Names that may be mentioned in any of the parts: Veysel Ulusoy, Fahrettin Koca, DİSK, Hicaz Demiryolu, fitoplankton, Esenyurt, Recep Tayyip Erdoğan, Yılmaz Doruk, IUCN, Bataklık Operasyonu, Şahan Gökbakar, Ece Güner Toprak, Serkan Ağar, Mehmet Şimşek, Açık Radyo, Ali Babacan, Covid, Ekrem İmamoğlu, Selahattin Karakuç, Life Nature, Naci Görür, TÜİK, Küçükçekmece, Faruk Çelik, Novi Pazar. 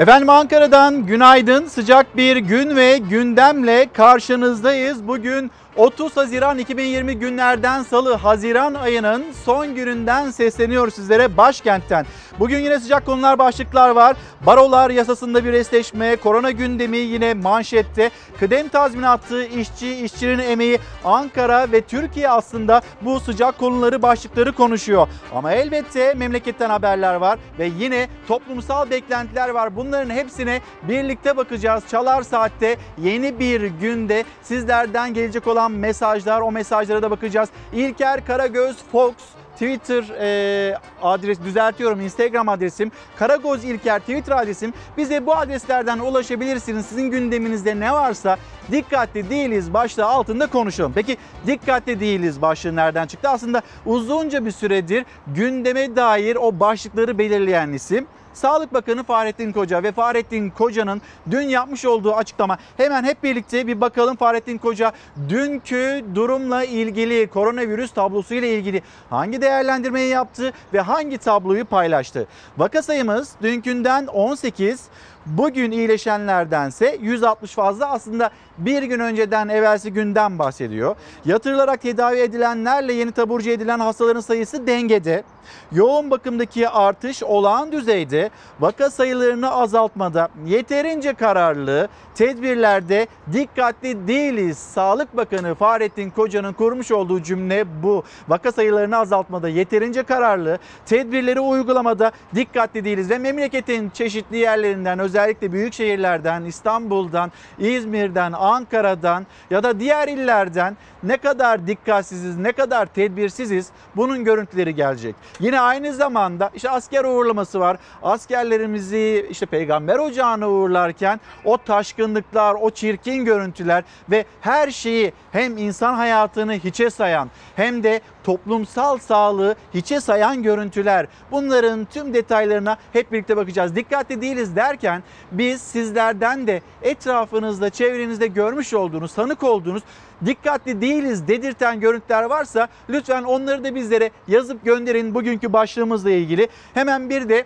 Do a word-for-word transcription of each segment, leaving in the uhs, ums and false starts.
Efendim Ankara'dan günaydın. Sıcak bir gün ve gündemle karşınızdayız. Bugün otuz Haziran iki bin yirmi günlerden salı, Haziran ayının son gününden sesleniyoruz sizlere başkentten. Bugün yine sıcak konular, başlıklar var. Barolar yasasında bir esleşme, korona gündemi yine manşette. Kıdem tazminatı, işçi, işçinin emeği, Ankara ve Türkiye aslında bu sıcak konuları, başlıkları konuşuyor. Ama elbette memleketten haberler var ve yine toplumsal beklentiler var. Bunların hepsine birlikte bakacağız. Çalar Saat'te yeni bir günde sizlerden gelecek olan mesajlar, o mesajlara da bakacağız. İlker Karagöz Fox Twitter e, adres düzeltiyorum Instagram adresim Karagöz İlker Twitter adresim. Bize bu adreslerden ulaşabilirsiniz. Sizin gündeminizde ne varsa dikkatli değiliz başlığı altında konuşalım. Peki dikkatli değiliz başlığı nereden çıktı? Aslında uzunca bir süredir gündeme dair o başlıkları belirleyen isim Sağlık Bakanı Fahrettin Koca ve Fahrettin Koca'nın dün yapmış olduğu açıklama. Hemen hep birlikte bir bakalım Fahrettin Koca dünkü durumla ilgili, koronavirüs tablosuyla ilgili hangi değerlendirmeyi yaptı ve hangi tabloyu paylaştı? Vaka sayımız dünkünden on sekiz, bugün iyileşenlerdense yüz altmış fazla, aslında bir gün önceden evvelsi günden bahsediyor. Yatırılarak tedavi edilenlerle yeni taburcu edilen hastaların sayısı dengede. Yoğun bakımdaki artış olağan düzeyde, vaka sayılarını azaltmada yeterince kararlı, tedbirlerde dikkatli değiliz. Sağlık Bakanı Fahrettin Koca'nın kurmuş olduğu cümle bu. Vaka sayılarını azaltmada yeterince kararlı, tedbirleri uygulamada dikkatli değiliz. Ve memleketin çeşitli yerlerinden, özellikle büyük şehirlerden, İstanbul'dan, İzmir'den, Ankara'dan ya da diğer illerden ne kadar dikkatsiziz, ne kadar tedbirsiziz, bunun görüntüleri gelecek. Yine aynı zamanda işte asker uğurlaması var. Askerlerimizi işte Peygamber Ocağı'na uğurlarken o taşkınlıklar, o çirkin görüntüler ve her şeyi, hem insan hayatını hiçe sayan hem de toplumsal sağlığı hiçe sayan görüntüler. Bunların tüm detaylarına hep birlikte bakacağız. Dikkatli değiliz derken biz sizlerden de etrafınızda, çevrenizde görmüş olduğunuz, tanık olduğunuz dikkatli değiliz dedirten görüntüler varsa lütfen onları da bizlere yazıp gönderin bugünkü başlığımızla ilgili. Hemen bir de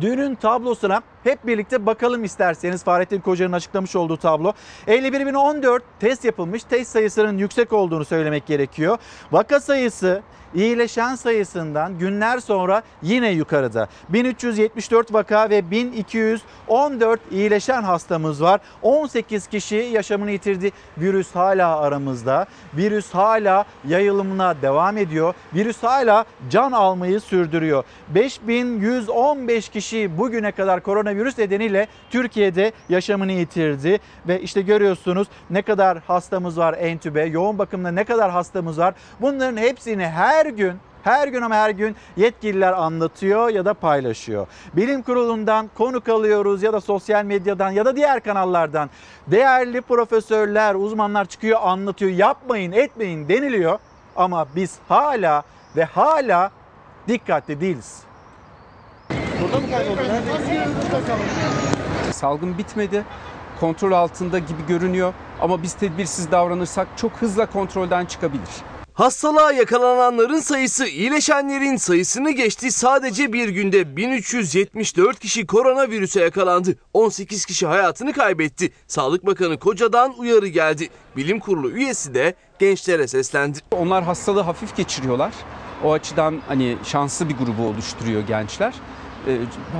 dünün tablosuna hep birlikte bakalım isterseniz. Fahrettin Koca'nın açıklamış olduğu tablo. elli bir bin on dört test yapılmış. Test sayısının yüksek olduğunu söylemek gerekiyor. Vaka sayısı iyileşen sayısından günler sonra yine yukarıda. bin üç yüz yetmiş dört vaka ve bin iki yüz on dört iyileşen hastamız var. on sekiz kişi yaşamını yitirdi. Virüs hala aramızda. Virüs hala yayılımına devam ediyor. Virüs hala can almayı sürdürüyor. beş bin yüz on beş kişi bugüne kadar korona Koronavirüs nedeniyle Türkiye'de yaşamını yitirdi ve işte görüyorsunuz ne kadar hastamız var entübe, yoğun bakımda ne kadar hastamız var. Bunların hepsini her gün, her gün ama her gün yetkililer anlatıyor ya da paylaşıyor. Bilim kurulundan konuk alıyoruz ya da sosyal medyadan ya da diğer kanallardan değerli profesörler, uzmanlar çıkıyor, anlatıyor. Yapmayın, etmeyin deniliyor ama biz hala ve hala dikkatli değiliz. Salgın bitmedi, kontrol altında gibi görünüyor ama biz tedbirsiz davranırsak çok hızla kontrolden çıkabilir. Hastalığa yakalananların sayısı iyileşenlerin sayısını geçti. Sadece bir günde bin üç yüz yetmiş dört kişi koronavirüse yakalandı. on sekiz kişi hayatını kaybetti. Sağlık Bakanı Koca'dan uyarı geldi. Bilim Kurulu üyesi de gençlere seslendi. Onlar hastalığı hafif geçiriyorlar. O açıdan hani şanslı bir grubu oluşturuyor gençler.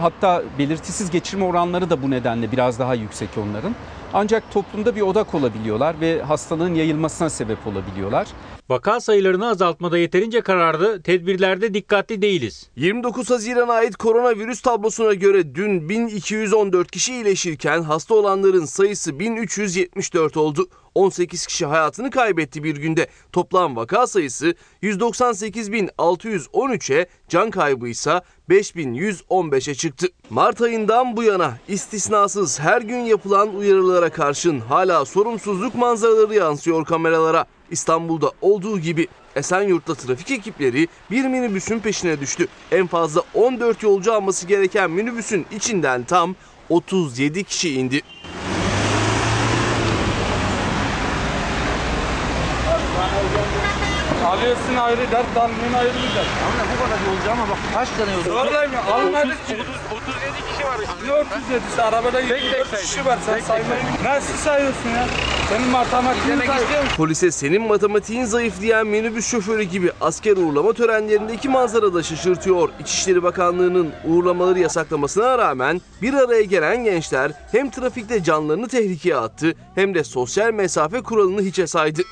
Hatta belirtisiz geçirme oranları da bu nedenle biraz daha yüksek onların. Ancak toplumda bir odak olabiliyorlar ve hastalığın yayılmasına sebep olabiliyorlar. Vaka sayılarını azaltmada yeterince kararlı, tedbirlerde dikkatli değiliz. yirmi dokuz Haziran'a ait koronavirüs tablosuna göre dün bin iki yüz on dört kişi iyileşirken hasta olanların sayısı bin üç yüz yetmiş dört oldu. on sekiz kişi hayatını kaybetti bir günde. Toplam vaka sayısı yüz doksan sekiz bin altı yüz on üç'e, can kaybı ise beş bin yüz on beş'e çıktı. Mart ayından bu yana istisnasız her gün yapılan uyarılara karşın hala sorumsuzluk manzaraları yansıyor kameralara. İstanbul'da olduğu gibi Esenyurt'ta trafik ekipleri bir minibüsün peşine düştü. En fazla on dört yolcu alması gereken minibüsün içinden tam otuz yedi kişi indi. Abi Maliyesinin ayrı dert, darlığın ayrı bir dert. Ama bu kadar yolcu ama bak kaç tane yolcu? Sorlayayım ya, almadık ki. otuz yedi kişi var. Ne otuz yedisi? Arabada yirmi dört kişi var. Sen saymayın. Nasıl sayıyorsun ya? Senin matematiğin zayıf. Polise senin matematiğin zayıf diyen minibüs şoförü gibi asker uğurlama törenlerindeki manzara da şaşırtıyor. İçişleri Bakanlığı'nın uğurlamaları yasaklamasına rağmen bir araya gelen gençler hem trafikte canlarını tehlikeye attı hem de sosyal mesafe kuralını hiçe saydı.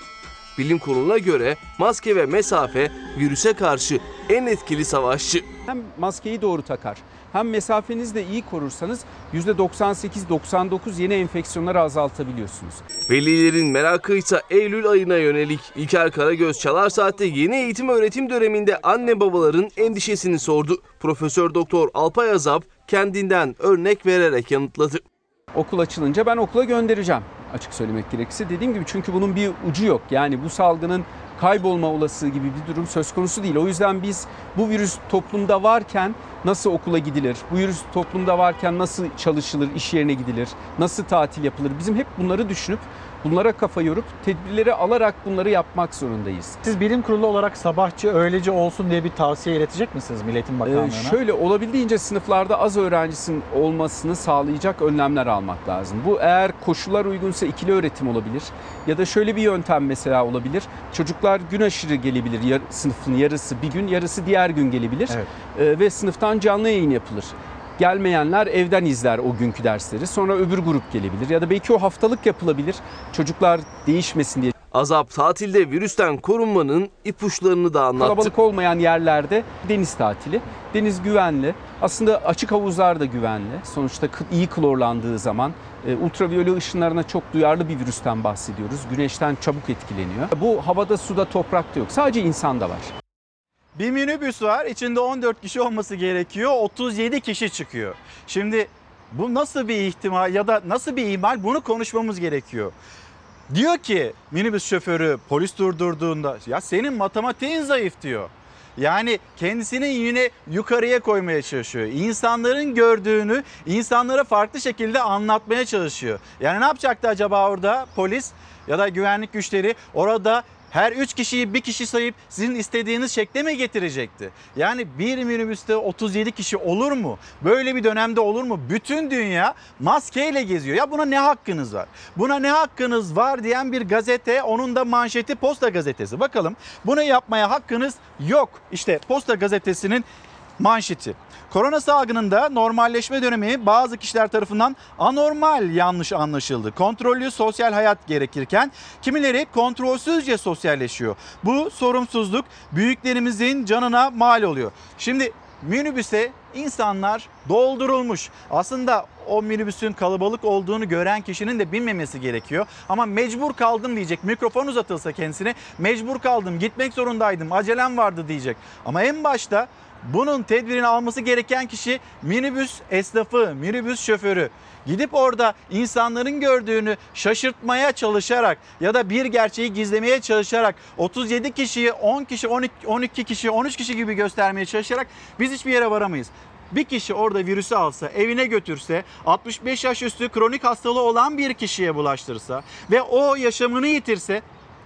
Bilim kuruluna göre maske ve mesafe virüse karşı en etkili savaşçı. Hem maskeyi doğru takar hem mesafenizi de iyi korursanız yüzde doksan sekiz doksan dokuz yeni enfeksiyonları azaltabiliyorsunuz. Velilerin merakıysa Eylül ayına yönelik. İlker Karagöz Çalar Saat'te yeni eğitim öğretim döneminde anne babaların endişesini sordu. Profesör Doktor Alpay Azap kendinden örnek vererek yanıtladı. Okul açılınca ben okula göndereceğim. Açık söylemek gerekirse dediğim gibi çünkü bunun bir ucu yok. Yani bu salgının kaybolma olasılığı gibi bir durum söz konusu değil. O yüzden biz bu virüs toplumda varken nasıl okula gidilir, bu virüs toplumda varken nasıl çalışılır, iş yerine gidilir, nasıl tatil yapılır, bizim hep bunları düşünüp bunlara kafa yorup tedbirleri alarak bunları yapmak zorundayız. Siz bilim kurulu olarak sabahçı, öğleci olsun diye bir tavsiye iletecek misiniz Milli Eğitim Bakanlığı'na? Ee, şöyle olabildiğince sınıflarda az öğrencisinin olmasını sağlayacak önlemler almak lazım. Bu eğer koşullar uygunsa ikili öğretim olabilir ya da şöyle bir yöntem mesela olabilir. Çocuklar gün aşırı gelebilir, Yar, sınıfın yarısı bir gün, yarısı diğer gün gelebilir evet. ee, ve sınıftan canlı yayın yapılır. Gelmeyenler evden izler o günkü dersleri. Sonra öbür grup gelebilir ya da belki o haftalık yapılabilir. Çocuklar değişmesin diye. Azap tatilde virüsten korunmanın ipuçlarını da anlattı. Kalabalık olmayan yerlerde deniz tatili, deniz güvenli. Aslında açık havuzlar da güvenli. Sonuçta iyi klorlandığı zaman ultraviyole ışınlarına çok duyarlı bir virüsten bahsediyoruz. Güneşten çabuk etkileniyor. Bu havada, suda, toprakta yok. Sadece insanda var. Bir minibüs var. İçinde on dört kişi olması gerekiyor. otuz yedi kişi çıkıyor. Şimdi bu nasıl bir ihtimal ya da nasıl bir ihmal bunu konuşmamız gerekiyor. Diyor ki minibüs şoförü polis durdurduğunda ya senin matematiğin zayıf diyor. Yani kendisini yine yukarıya koymaya çalışıyor. İnsanların gördüğünü insanlara farklı şekilde anlatmaya çalışıyor. Yani ne yapacaktı acaba orada polis ya da güvenlik güçleri orada? Her üç kişiyi bir kişi sayıp sizin istediğiniz şekle mi getirecekti? Yani bir minibüste otuz yedi kişi olur mu? Böyle bir dönemde olur mu? Bütün dünya maskeyle geziyor. Ya buna ne hakkınız var? Buna ne hakkınız var diyen bir gazete, onun da manşeti Posta Gazetesi. Bakalım bunu yapmaya hakkınız yok. İşte Posta Gazetesi'nin manşeti. Korona salgınında normalleşme dönemi bazı kişiler tarafından anormal yanlış anlaşıldı. Kontrollü sosyal hayat gerekirken kimileri kontrolsüzce sosyalleşiyor. Bu sorumsuzluk büyüklerimizin canına mal oluyor. Şimdi minibüse insanlar doldurulmuş. Aslında o minibüsün kalabalık olduğunu gören kişinin de binmemesi gerekiyor. Ama mecbur kaldım diyecek. Mikrofon uzatılsa kendisine mecbur kaldım, gitmek zorundaydım, acelem vardı diyecek. Ama en başta bunun tedbirini alması gereken kişi minibüs esnafı, minibüs şoförü. Gidip orada insanların gördüğünü şaşırtmaya çalışarak ya da bir gerçeği gizlemeye çalışarak otuz yedi kişiyi on kişi, on iki kişi, on üç kişi gibi göstermeye çalışarak biz hiçbir yere varamayız. Bir kişi orada virüsü alsa, evine götürse, altmış beş yaş üstü kronik hastalığı olan bir kişiye bulaştırsa ve o yaşamını yitirse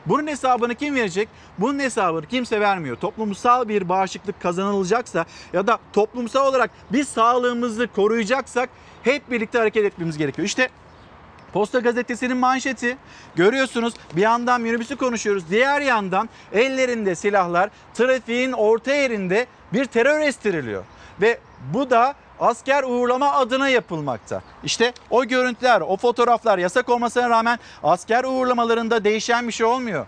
bunun hesabını kim verecek? Bunun hesabını kimse vermiyor. Toplumsal bir bağışıklık kazanılacaksa ya da toplumsal olarak biz sağlığımızı koruyacaksak hep birlikte hareket etmemiz gerekiyor. İşte Posta Gazetesi'nin manşeti. Görüyorsunuz, bir yandan minibüsü konuşuyoruz. Diğer yandan ellerinde silahlar, trafiğin orta yerinde bir terör estiriliyor. Ve bu da asker uğurlama adına yapılmakta. İşte o görüntüler, o fotoğraflar yasak olmasına rağmen asker uğurlamalarında değişen bir şey olmuyor.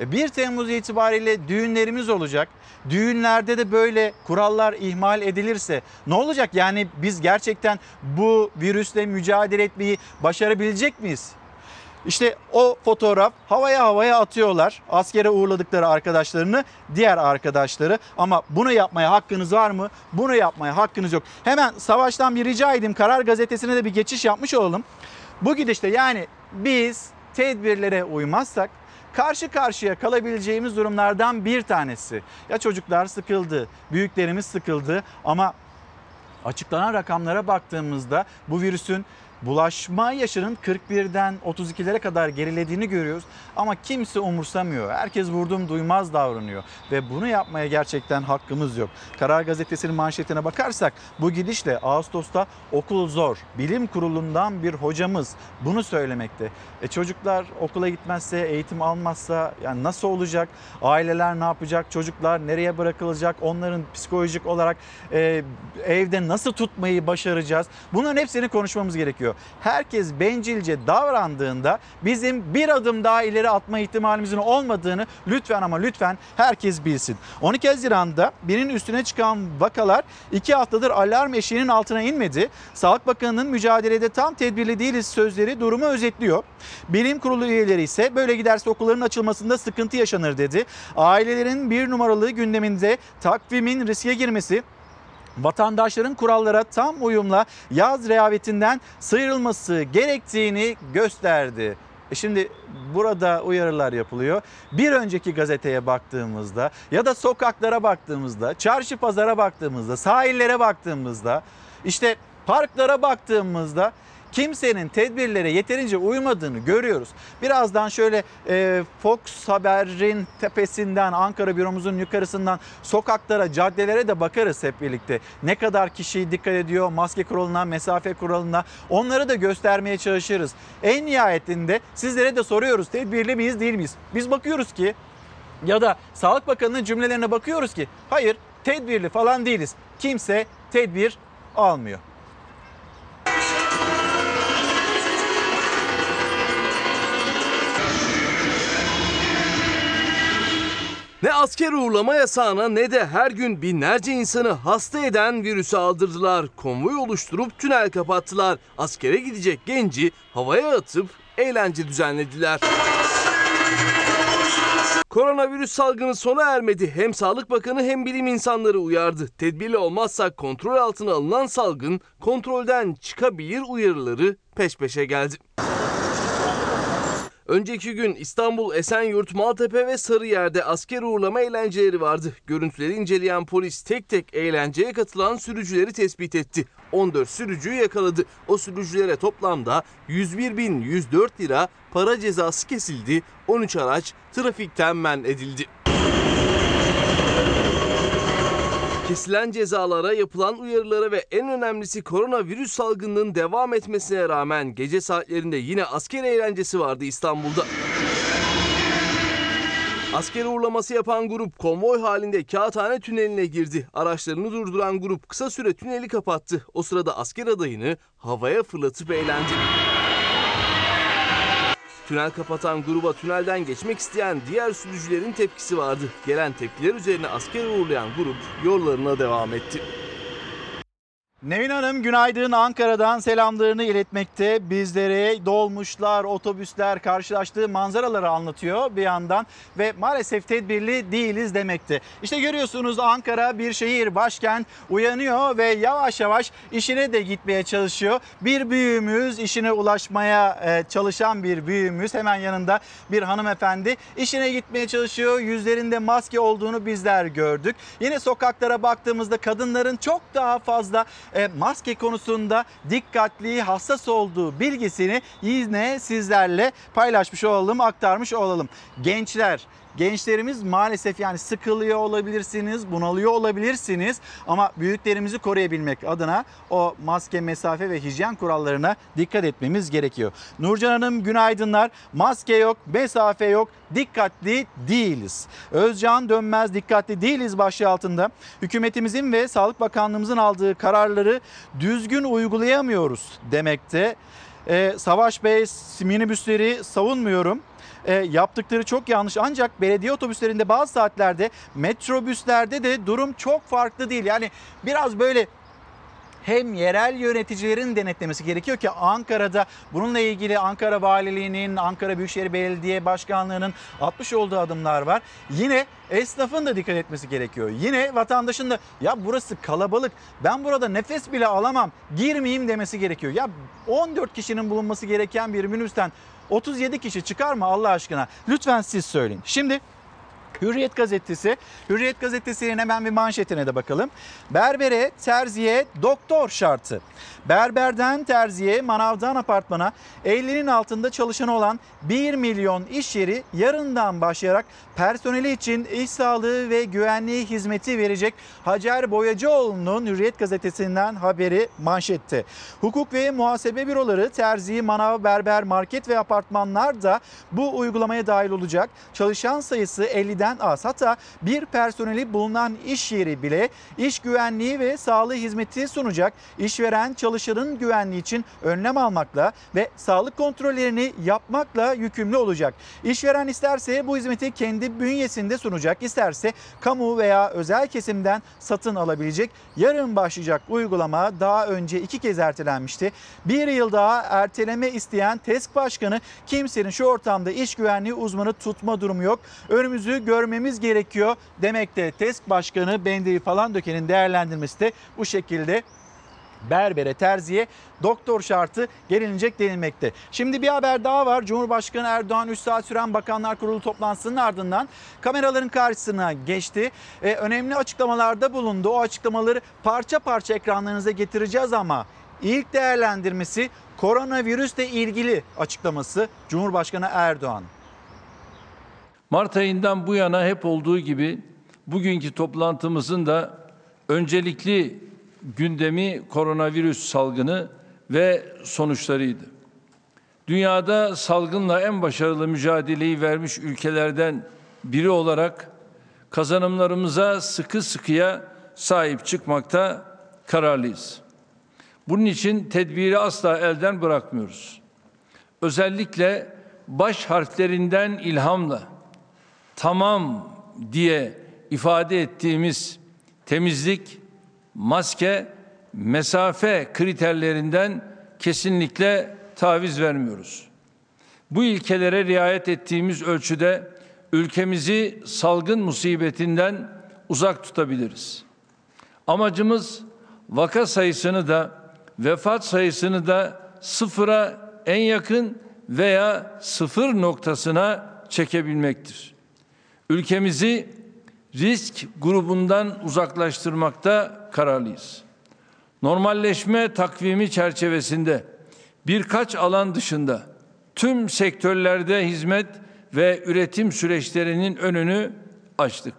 bir Temmuz itibariyle düğünlerimiz olacak. Düğünlerde de böyle kurallar ihmal edilirse ne olacak? Yani biz gerçekten bu virüsle mücadele etmeyi başarabilecek miyiz? İşte o fotoğraf havaya havaya atıyorlar. Askere uğurladıkları arkadaşlarını, diğer arkadaşları. Ama bunu yapmaya hakkınız var mı? Bunu yapmaya hakkınız yok. Hemen savaştan bir rica edeyim. Karar Gazetesi'ne de bir geçiş yapmış olalım. Bu gidişte yani biz tedbirlere uymazsak karşı karşıya kalabileceğimiz durumlardan bir tanesi. Ya çocuklar sıkıldı, büyüklerimiz sıkıldı ama açıklanan rakamlara baktığımızda bu virüsün bulaşma yaşının kırk birden otuz ikilere kadar gerilediğini görüyoruz. Ama kimse umursamıyor. Herkes vurdum duymaz davranıyor. Ve bunu yapmaya gerçekten hakkımız yok. Karar Gazetesi'nin manşetine bakarsak bu gidişle Ağustos'ta okul zor. Bilim kurulundan bir hocamız bunu söylemekte. E çocuklar okula gitmezse, eğitim almazsa yani nasıl olacak? Aileler ne yapacak? Çocuklar nereye bırakılacak? Onların psikolojik olarak e, evde nasıl tutmayı başaracağız? Bunların hepsini konuşmamız gerekiyor. Herkes bencilce davrandığında bizim bir adım daha ileri atma ihtimalimizin olmadığını lütfen ama lütfen herkes bilsin. on iki Haziran'da birinin üstüne çıkan vakalar iki haftadır alarm eşiğinin altına inmedi. Sağlık Bakanı'nın mücadelede tam tedbirli değiliz sözleri durumu özetliyor. Bilim kurulu üyeleri ise böyle giderse okulların açılmasında sıkıntı yaşanır dedi. Ailelerin bir numaralı gündeminde takvimin riske girmesi, vatandaşların kurallara tam uyumla yaz rehavetinden sıyrılması gerektiğini gösterdi. E şimdi burada uyarılar yapılıyor. Bir önceki gazeteye baktığımızda ya da sokaklara baktığımızda, çarşı pazara baktığımızda, sahillere baktığımızda, işte parklara baktığımızda kimsenin tedbirlere yeterince uymadığını görüyoruz. Birazdan şöyle e, Fox Haber'in tepesinden, Ankara büromuzun yukarısından sokaklara, caddelere de bakarız hep birlikte. Ne kadar kişi dikkat ediyor maske kuralına, mesafe kuralına, onları da göstermeye çalışırız. En nihayetinde sizlere de soruyoruz, tedbirli miyiz değil miyiz? Biz bakıyoruz ki ya da Sağlık Bakanı'nın cümlelerine bakıyoruz ki hayır tedbirli falan değiliz. Kimse tedbir almıyor. Ne asker uğurlama yasağına ne de her gün binlerce insanı hasta eden virüse aldırdılar. Konvoy oluşturup tünel kapattılar. Askere gidecek genci havaya atıp eğlence düzenlediler. Koronavirüs salgını sona ermedi. Hem Sağlık Bakanı hem bilim insanları uyardı. Tedbirli olmazsak kontrol altına alınan salgın kontrolden çıkabilir uyarıları peş peşe geldi. Önceki gün İstanbul, Esenyurt, Maltepe ve Sarıyer'de asker uğurlama eğlenceleri vardı. Görüntüleri inceleyen polis tek tek eğlenceye katılan sürücüleri tespit etti. on dört sürücüyü yakaladı. O sürücülere toplamda yüz bir bin yüz dört lira para cezası kesildi. on üç araç trafikten men edildi. Kesilen cezalara, yapılan uyarılara ve en önemlisi koronavirüs salgınının devam etmesine rağmen gece saatlerinde yine asker eğlencesi vardı İstanbul'da. Asker uğurlaması yapan grup konvoy halinde Kağıthane Tüneli'ne girdi. Araçlarını durduran grup kısa süre tüneli kapattı. O sırada asker adayını havaya fırlatıp eğlendi. Tünel kapatan gruba tünelden geçmek isteyen diğer sürücülerin tepkisi vardı. Gelen tepkiler üzerine askere uğurlayan grup yollarına devam etti. Nevin Hanım günaydın, Ankara'dan selamlarını iletmekte. Bizlere dolmuşlar, otobüsler karşılaştığı manzaraları anlatıyor bir yandan ve maalesef tedbirli değiliz demekte. İşte görüyorsunuz Ankara bir şehir, başkent uyanıyor ve yavaş yavaş işine de gitmeye çalışıyor. Bir büyüğümüz, işine ulaşmaya çalışan bir büyüğümüz, hemen yanında bir hanımefendi işine gitmeye çalışıyor. Yüzlerinde maske olduğunu bizler gördük. Yine sokaklara baktığımızda kadınların çok daha fazla maske konusunda dikkatli, hassas olduğu bilgisini yine sizlerle paylaşmış olalım, aktarmış olalım. Gençler, gençlerimiz maalesef yani sıkılıyor olabilirsiniz, bunalıyor olabilirsiniz ama büyüklerimizi koruyabilmek adına o maske, mesafe ve hijyen kurallarına dikkat etmemiz gerekiyor. Nurcan Hanım günaydınlar. Maske yok, mesafe yok, dikkatli değiliz. Özcan Dönmez dikkatli değiliz başlığı altında hükümetimizin ve Sağlık Bakanlığımızın aldığı kararları düzgün uygulayamıyoruz demekte. Ee, Savaş Bey minibüsleri savunmuyorum. E, yaptıkları çok yanlış ancak belediye otobüslerinde bazı saatlerde, metrobüslerde de durum çok farklı değil. Yani biraz böyle hem yerel yöneticilerin denetlemesi gerekiyor ki Ankara'da bununla ilgili Ankara Valiliği'nin, Ankara Büyükşehir Belediye Başkanlığı'nın atmış olduğu adımlar var. Yine esnafın da dikkat etmesi gerekiyor. Yine vatandaşın da ya burası kalabalık, ben burada nefes bile alamam, girmeyeyim demesi gerekiyor. Ya on dört kişinin bulunması gereken bir minibüsten otuz yedi kişi çıkar mı Allah aşkına? Lütfen siz söyleyin. Şimdi Hürriyet gazetesi. Hürriyet gazetesinin hemen bir manşetine de bakalım. Berbere, terziye doktor şartı. Berberden terziye, manavdan apartmana, ellinin altında çalışanı olan bir milyon iş yeri yarından başlayarak personeli için iş sağlığı ve güvenliği hizmeti verecek. Hacer Boyacıoğlu'nun Hürriyet gazetesinden haberi manşette. Hukuk ve muhasebe büroları, terzi, manav, berber, market ve apartmanlar da bu uygulamaya dahil olacak. Çalışan sayısı elliden az. Hatta bir personeli bulunan iş yeri bile iş güvenliği ve sağlığı hizmeti sunacak. İşveren çalışanın güvenliği için önlem almakla ve sağlık kontrollerini yapmakla yükümlü olacak. İşveren isterse bu hizmeti kendi bünyesinde sunacak, isterse kamu veya özel kesimden satın alabilecek. Yarın başlayacak uygulama daha önce iki kez ertelenmişti. Bir yıl daha erteleme isteyen TESK Başkanı, kimsenin şu ortamda iş güvenliği uzmanı tutma durumu yok, önümüzü görmemiz gerekiyor demekte. TESK Başkanı Bendevi Palandöken'in değerlendirmesi de bu şekilde. Berbere, terziye doktor şartı gelinecek denilmekte. Şimdi bir haber daha var. Cumhurbaşkanı Erdoğan üç saat süren Bakanlar Kurulu toplantısının ardından kameraların karşısına geçti. Ee, önemli açıklamalarda bulundu. O açıklamaları parça parça ekranlarınıza getireceğiz ama ilk değerlendirmesi koronavirüsle ilgili açıklaması Cumhurbaşkanı Erdoğan. Mart ayından bu yana hep olduğu gibi bugünkü toplantımızın da öncelikli gündemi koronavirüs salgını ve sonuçlarıydı. Dünyada salgınla en başarılı mücadeleyi vermiş ülkelerden biri olarak kazanımlarımıza sıkı sıkıya sahip çıkmakta kararlıyız. Bunun için tedbiri asla elden bırakmıyoruz. Özellikle baş harflerinden ilhamla "tamam" diye ifade ettiğimiz temizlik, maske, mesafe kriterlerinden kesinlikle taviz vermiyoruz. Bu ilkelere riayet ettiğimiz ölçüde ülkemizi salgın musibetinden uzak tutabiliriz. Amacımız vaka sayısını da vefat sayısını da sıfıra en yakın veya sıfır noktasına çekebilmektir. Ülkemizi risk grubundan uzaklaştırmakta kararlıyız. Normalleşme takvimi çerçevesinde birkaç alan dışında tüm sektörlerde hizmet ve üretim süreçlerinin önünü açtık.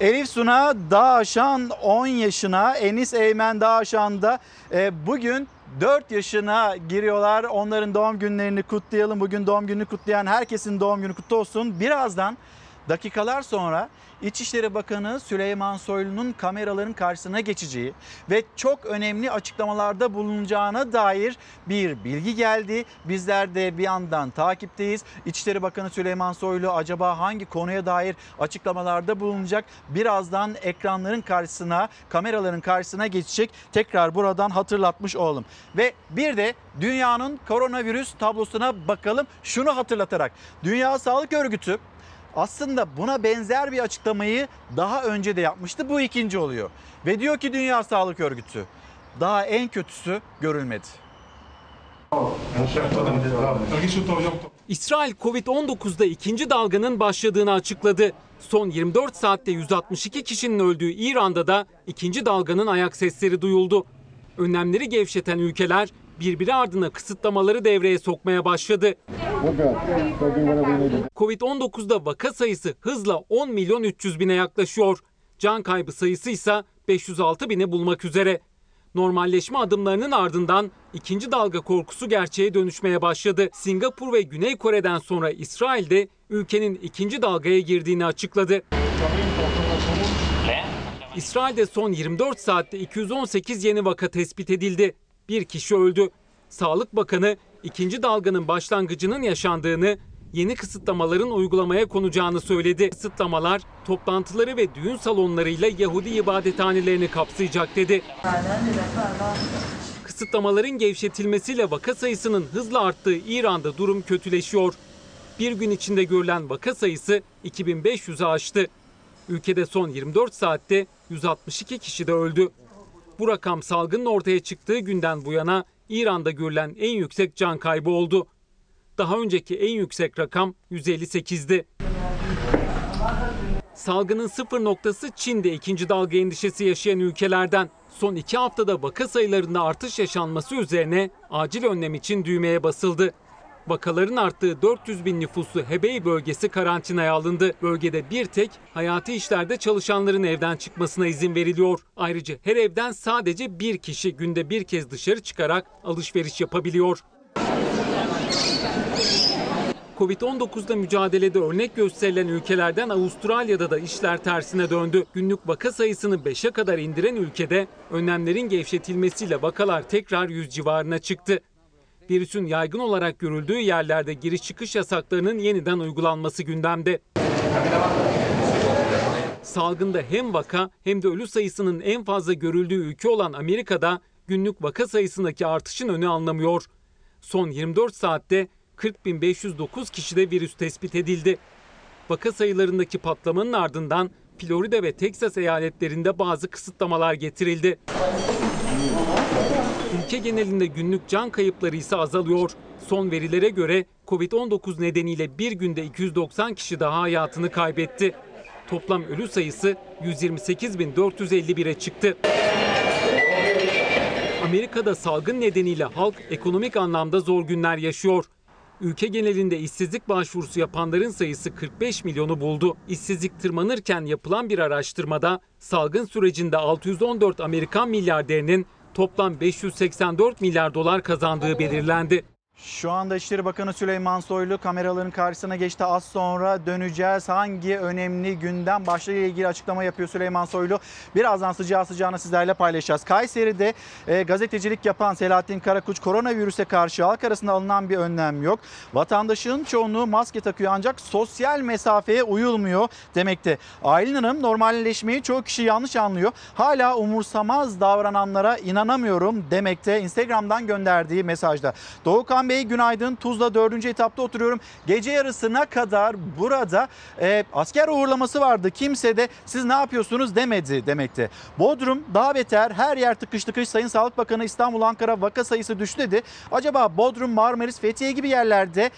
Elif Suna Dağaşan on yaşına, Enis Eymen Dağaşan da e, bugün dört yaşına giriyorlar. Onların doğum günlerini kutlayalım. Bugün doğum gününü kutlayan herkesin doğum günü kutlu olsun. Birazdan, dakikalar sonra İçişleri Bakanı Süleyman Soylu'nun kameraların karşısına geçeceği ve çok önemli açıklamalarda bulunacağına dair bir bilgi geldi. Bizler de bir yandan takipteyiz. İçişleri Bakanı Süleyman Soylu acaba hangi konuya dair açıklamalarda bulunacak? Birazdan ekranların karşısına, kameraların karşısına geçecek. Tekrar buradan hatırlatmış olalım. Ve bir de dünyanın koronavirüs tablosuna bakalım. Şunu hatırlatarak, Dünya Sağlık Örgütü aslında buna benzer bir açıklamayı daha önce de yapmıştı. Bu ikinci oluyor. Ve diyor ki Dünya Sağlık Örgütü, daha en kötüsü görülmedi. İsrail Covid on dokuz'da ikinci dalganın başladığını açıkladı. Son yirmi dört saatte yüz altmış iki kişinin öldüğü İran'da da ikinci dalganın ayak sesleri duyuldu. Önlemleri gevşeten ülkeler birbiri ardına kısıtlamaları devreye sokmaya başladı. Covid on dokuz'da vaka sayısı hızla on milyon üç yüz bine yaklaşıyor. Can kaybı sayısı ise beş yüz altı bini bulmak üzere. Normalleşme adımlarının ardından ikinci dalga korkusu gerçeğe dönüşmeye başladı. Singapur ve Güney Kore'den sonra İsrail de ülkenin ikinci dalgaya girdiğini açıkladı. İsrail'de son yirmi dört saatte iki yüz on sekiz yeni vaka tespit edildi. Bir kişi öldü. Sağlık Bakanı ikinci dalganın başlangıcının yaşandığını, yeni kısıtlamaların uygulamaya konacağını söyledi. Kısıtlamalar toplantıları ve düğün salonlarıyla Yahudi ibadethanelerini kapsayacak dedi. Kısıtlamaların gevşetilmesiyle vaka sayısının hızla arttığı İran'da durum kötüleşiyor. Bir gün içinde görülen vaka sayısı iki bin beş yüzü aştı. Ülkede son yirmi dört saatte yüz altmış iki kişi de öldü. Bu rakam salgının ortaya çıktığı günden bu yana İran'da görülen en yüksek can kaybı oldu. Daha önceki en yüksek rakam yüz elli sekizdi. Salgının sıfır noktası Çin'de ikinci dalga endişesi yaşayan ülkelerden. Son iki haftada vaka sayılarında artış yaşanması üzerine acil önlem için düğmeye basıldı. Vakaların arttığı dört yüz bin nüfuslu Hebei bölgesi karantinaya alındı. Bölgede bir tek hayati işlerde çalışanların evden çıkmasına izin veriliyor. Ayrıca her evden sadece bir kişi günde bir kez dışarı çıkarak alışveriş yapabiliyor. kovid on dokuz'da mücadelede örnek gösterilen ülkelerden Avustralya'da da işler tersine döndü. Günlük vaka sayısını beşe kadar indiren ülkede önlemlerin gevşetilmesiyle vakalar tekrar yüz civarına çıktı. Virüsün yaygın olarak görüldüğü yerlerde giriş çıkış yasaklarının yeniden uygulanması gündemde. Salgında hem vaka hem de ölü sayısının en fazla görüldüğü ülke olan Amerika'da günlük vaka sayısındaki artışın önü alınamıyor. Son yirmi dört saatte kırk bin beş yüz dokuz kişide virüs tespit edildi. Vaka sayılarındaki patlamanın ardından Florida ve Teksas eyaletlerinde bazı kısıtlamalar getirildi. Ülke genelinde günlük can kayıpları ise azalıyor. Son verilere göre kovid on dokuz nedeniyle bir günde iki yüz doksan kişi daha hayatını kaybetti. Toplam ölü sayısı yüz yirmi sekiz bin dört yüz elli bir'e çıktı. Amerika'da salgın nedeniyle halk ekonomik anlamda zor günler yaşıyor. Ülke genelinde işsizlik başvurusu yapanların sayısı kırk beş milyonu buldu. İşsizlik tırmanırken yapılan bir araştırmada salgın sürecinde altı yüz on dört Amerikan milyarderinin toplam beş yüz seksen dört milyar dolar kazandığı belirlendi. Şu anda İçişleri Bakanı Süleyman Soylu kameraların karşısına geçti. Az sonra döneceğiz. Hangi önemli gündem başlığıyla ilgili açıklama yapıyor Süleyman Soylu? Birazdan sıcağı sıcağına sizlerle paylaşacağız. Kayseri'de e, gazetecilik yapan Selahattin Karakuç koronavirüse karşı halk arasında alınan bir önlem yok. Vatandaşın çoğunluğu maske takıyor ancak sosyal mesafeye uyulmuyor demekte. Aylin Hanım normalleşmeyi çoğu kişi yanlış anlıyor. Hala umursamaz davrananlara inanamıyorum demekte Instagram'dan gönderdiği mesajda. Doğukan Bey günaydın. Tuzla dördüncü etapta oturuyorum. Gece yarısına kadar burada e, asker uğurlaması vardı. Kimse de siz ne yapıyorsunuz demedi demekte. Bodrum daha beter. Her yer tıkış tıkış. Sayın Sağlık Bakanı İstanbul, Ankara vaka sayısı düştü dedi. Acaba Bodrum, Marmaris, Fethiye gibi yerlerde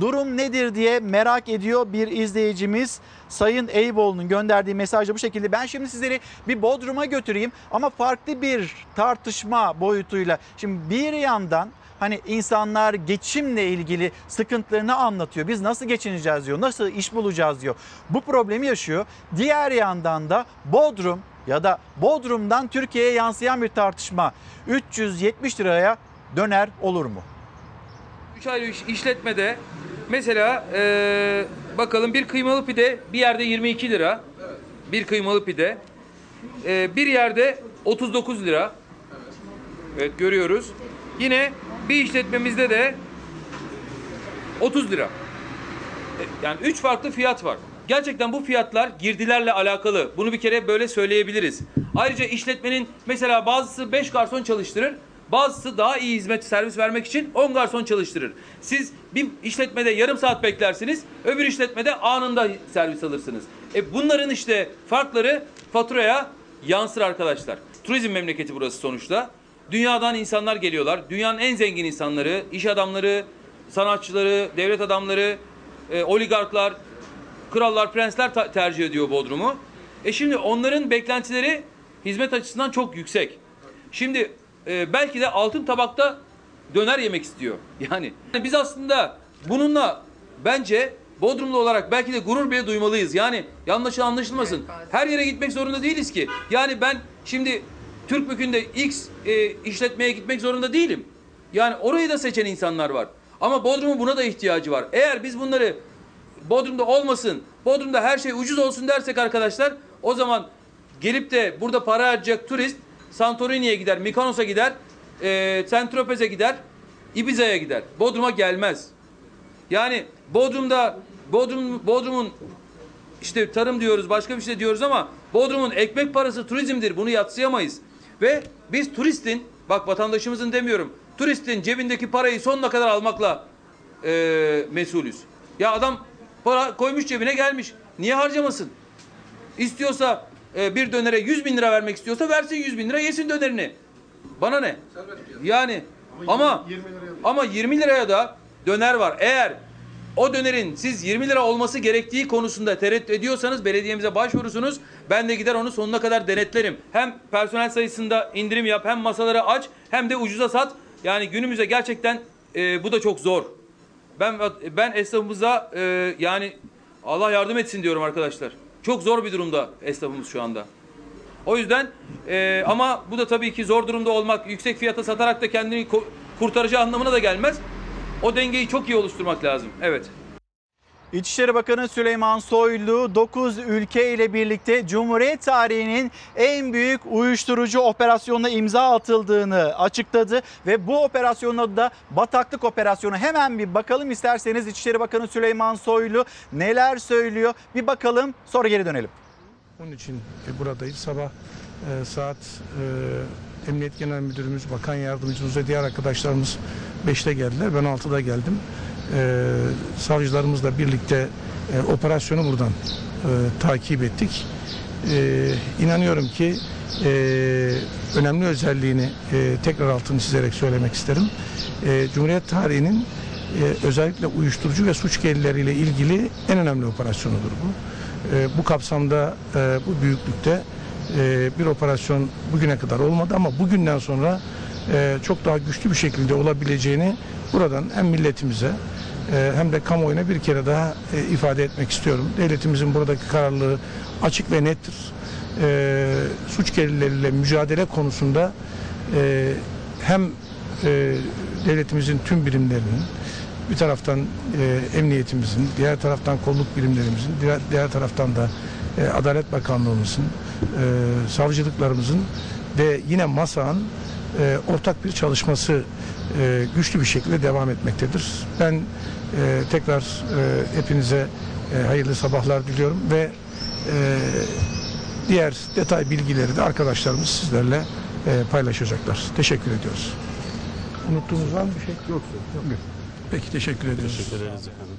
durum nedir diye merak ediyor bir izleyicimiz. Sayın Eyboğlu'nun gönderdiği mesajla bu şekilde. Ben şimdi sizleri bir Bodrum'a götüreyim ama farklı bir tartışma boyutuyla. Şimdi bir yandan hani insanlar geçimle ilgili sıkıntılarını anlatıyor. Biz nasıl geçineceğiz diyor. Nasıl iş bulacağız diyor. Bu problemi yaşıyor. Diğer yandan da Bodrum ya da Bodrum'dan Türkiye'ye yansıyan bir tartışma üç yüz yetmiş liraya döner olur mu? üç ayrı işletmede mesela ee, bakalım bir kıymalı pide bir yerde yirmi iki lira. Bir kıymalı pide. E, bir yerde otuz dokuz lira. Evet, görüyoruz. Yine bir işletmemizde de otuz lira. Yani üç farklı fiyat var. Gerçekten bu fiyatlar girdilerle alakalı. Bunu bir kere böyle söyleyebiliriz. Ayrıca işletmenin mesela bazısı beş garson çalıştırır. Bazısı daha iyi hizmet, servis vermek için on garson çalıştırır. Siz bir işletmede yarım saat beklersiniz. Öbür işletmede anında servis alırsınız. E bunların işte farkları faturaya yansır arkadaşlar. Turizm memleketi burası sonuçta. Dünyadan insanlar geliyorlar. Dünyanın en zengin insanları, iş adamları, sanatçıları, devlet adamları, e, oligarklar, krallar, prensler ta- tercih ediyor Bodrum'u. E şimdi onların beklentileri hizmet açısından çok yüksek. Şimdi e, belki de altın tabakta döner yemek istiyor. Yani biz aslında bununla bence Bodrumlu olarak belki de gurur bile duymalıyız. Yani yanlış anlaşılmasın. Her yere gitmek zorunda değiliz ki. Yani ben şimdi Türkbükü'nde X e, işletmeye gitmek zorunda değilim. Yani orayı da seçen insanlar var. Ama Bodrum'un buna da ihtiyacı var. Eğer biz bunları Bodrum'da olmasın, Bodrum'da her şey ucuz olsun dersek arkadaşlar, o zaman gelip de burada para harcayacak turist Santorini'ye gider, Mikonos'a gider, e, Sentropez'e gider, Ibiza'ya gider. Bodrum'a gelmez. Yani Bodrum'da Bodrum, Bodrum'un işte tarım diyoruz, başka bir şey diyoruz ama Bodrum'un ekmek parası turizmdir. Bunu yadsıyamayız. Ve biz turistin, bak vatandaşımızın demiyorum, turistin cebindeki parayı sonuna kadar almakla e, mesulüz. Ya adam para koymuş cebine gelmiş. Niye harcamasın? İstiyorsa e, bir dönere yüz bin lira vermek istiyorsa versin yüz bin lira, yesin dönerini. Bana ne? Yani ama ama yirmi liraya da döner var. Eğer O dönerin siz yirmi lira olması gerektiği konusunda tereddüt ediyorsanız belediyemize başvurusunuz. Ben de gider onu sonuna kadar denetlerim. Hem personel sayısında indirim yap, hem masaları aç, hem de ucuza sat. Yani günümüzde gerçekten e, bu da çok zor. Ben ben esnafımıza e, yani Allah yardım etsin diyorum arkadaşlar. Çok zor bir durumda esnafımız şu anda. O yüzden e, ama bu da tabii ki zor durumda olmak, yüksek fiyata satarak da kendini kurtaracağı anlamına da gelmez. O dengeyi çok iyi oluşturmak lazım. Evet. İçişleri Bakanı Süleyman Soylu dokuz ülke ile birlikte Cumhuriyet tarihinin en büyük uyuşturucu operasyonuna imza atıldığını açıkladı ve bu operasyonun adı da Bataklık Operasyonu. Hemen bir bakalım isterseniz İçişleri Bakanı Süleyman Soylu neler söylüyor, bir bakalım sonra geri dönelim. Onun için buradayız. Sabah e, saat e, Emniyet Genel Müdürümüz, Bakan Yardımcımız ve diğer arkadaşlarımız beşte geldiler. Ben altıda geldim. E, savcılarımızla birlikte e, operasyonu buradan e, takip ettik. E, inanıyorum ki e, önemli özelliğini e, tekrar altını çizerek söylemek isterim. E, Cumhuriyet tarihinin e, özellikle uyuşturucu ve suç gelirleriyle ilgili en önemli operasyonudur bu. E, bu kapsamda, e, bu büyüklükte e, bir operasyon bugüne kadar olmadı ama bugünden sonra e, çok daha güçlü bir şekilde olabileceğini buradan hem milletimize e, hem de kamuoyuna bir kere daha e, ifade etmek istiyorum. Devletimizin buradaki kararlılığı açık ve nettir. E, suç gelirleriyle mücadele konusunda e, hem e, devletimizin tüm birimlerinin, bir taraftan e, emniyetimizin, diğer taraftan kolluk birimlerimizin, diğer, diğer taraftan da e, Adalet Bakanlığımızın, e, savcılıklarımızın ve yine MASA'nın e, ortak bir çalışması e, güçlü bir şekilde devam etmektedir. Ben e, tekrar e, hepinize e, hayırlı sabahlar diliyorum ve e, diğer detay bilgileri de arkadaşlarımız sizlerle e, paylaşacaklar. Teşekkür ediyoruz. Unuttuğumuz var mı bir şey? Yok. Yok. Peki, teşekkür ederiz. Teşekkür ederiz efendim.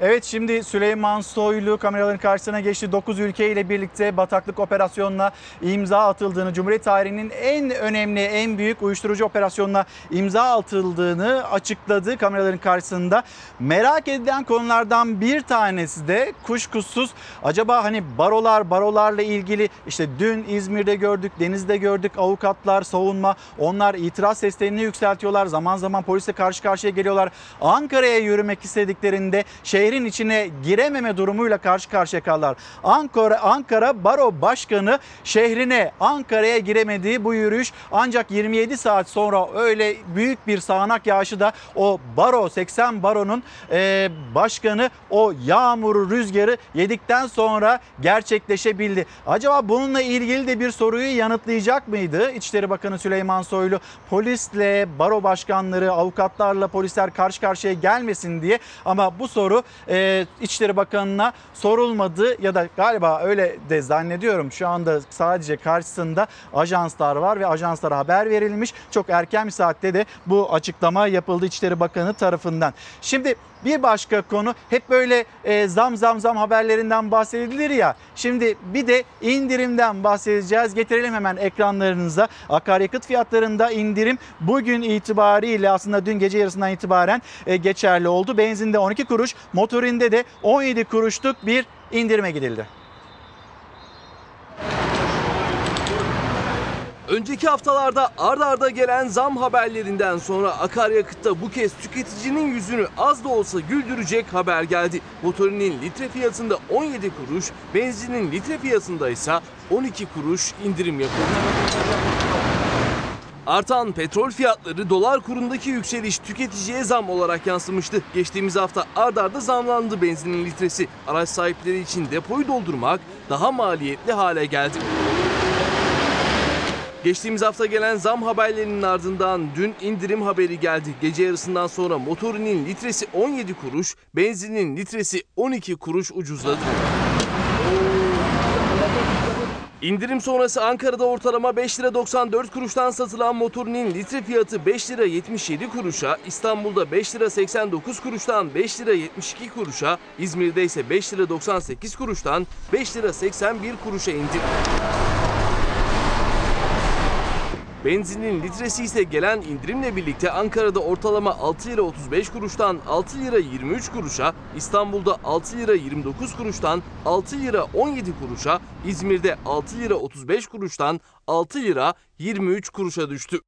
Evet, şimdi Süleyman Soylu kameraların karşısına geçti. dokuz ülke ile birlikte Bataklık Operasyonu'na imza atıldığını, Cumhuriyet tarihinin en önemli, en büyük uyuşturucu operasyonuna imza atıldığını açıkladı kameraların karşısında. Merak edilen konulardan bir tanesi de kuşkusuz, acaba hani barolar, barolarla ilgili işte dün İzmir'de gördük, Deniz'de gördük, avukatlar, savunma, onlar itiraz seslerini yükseltiyorlar. Zaman zaman polisle karşı karşıya geliyorlar. Ankara'ya yürümek istediklerinde şey şehrin içine girememe durumuyla karşı karşıya kaldılar. Ankara, Ankara Baro Başkanı şehrine, Ankara'ya giremediği bu yürüyüş ancak yirmi yedi saat sonra öyle büyük bir sağanak yağışı da o baro, seksen baronun e, başkanı o yağmuru, rüzgarı yedikten sonra gerçekleşebildi. Acaba bununla ilgili de bir soruyu yanıtlayacak mıydı İçişleri Bakanı Süleyman Soylu? Polisle, baro başkanları, avukatlarla polisler karşı karşıya gelmesin diye, ama bu soru Ee, İçişleri Bakanı'na sorulmadı ya da galiba öyle de zannediyorum. Şu anda sadece karşısında ajanslar var ve ajanslara haber verilmiş. Çok erken bir saatte de bu açıklama yapıldı İçişleri Bakanı tarafından. Şimdi bir başka konu, hep böyle e, zam zam zam haberlerinden bahsedilir ya. Şimdi bir de indirimden bahsedeceğiz. Getirelim hemen ekranlarınıza. Akaryakıt fiyatlarında indirim bugün itibariyle, aslında dün gece yarısından itibaren e, geçerli oldu. Benzinde on iki kuruş, motorinde de on yedi kuruşluk bir indirime gidildi. Önceki haftalarda ard arda gelen zam haberlerinden sonra akaryakıtta bu kez tüketicinin yüzünü az da olsa güldürecek haber geldi. Motorinin litre fiyatında on yedi kuruş, benzinin litre fiyatında ise on iki kuruş indirim yapıldı. Artan petrol fiyatları, dolar kurundaki yükseliş tüketiciye zam olarak yansımıştı. Geçtiğimiz hafta ard arda zamlandı benzinin litresi. Araç sahipleri için depoyu doldurmak daha maliyetli hale geldi. Geçtiğimiz hafta gelen zam haberlerinin ardından dün indirim haberi geldi. Gece yarısından sonra motorinin litresi on yedi kuruş, benzinin litresi on iki kuruş ucuzladı. İndirim sonrası Ankara'da ortalama beş lira doksan dört kuruştan satılan motorinin litre fiyatı beş lira yetmiş yedi kuruşa, İstanbul'da beş lira seksen dokuz kuruştan beş lira yetmiş iki kuruşa, İzmir'de ise beş lira doksan sekiz kuruştan beş lira seksen bir kuruşa indi. Benzinin litresi ise gelen indirimle birlikte Ankara'da ortalama altı lira otuz beş kuruştan altı lira yirmi üç kuruşa, İstanbul'da altı lira yirmi dokuz kuruştan altı lira on yedi kuruşa, İzmir'de altı lira otuz beş kuruştan altı lira yirmi üç kuruşa düştü.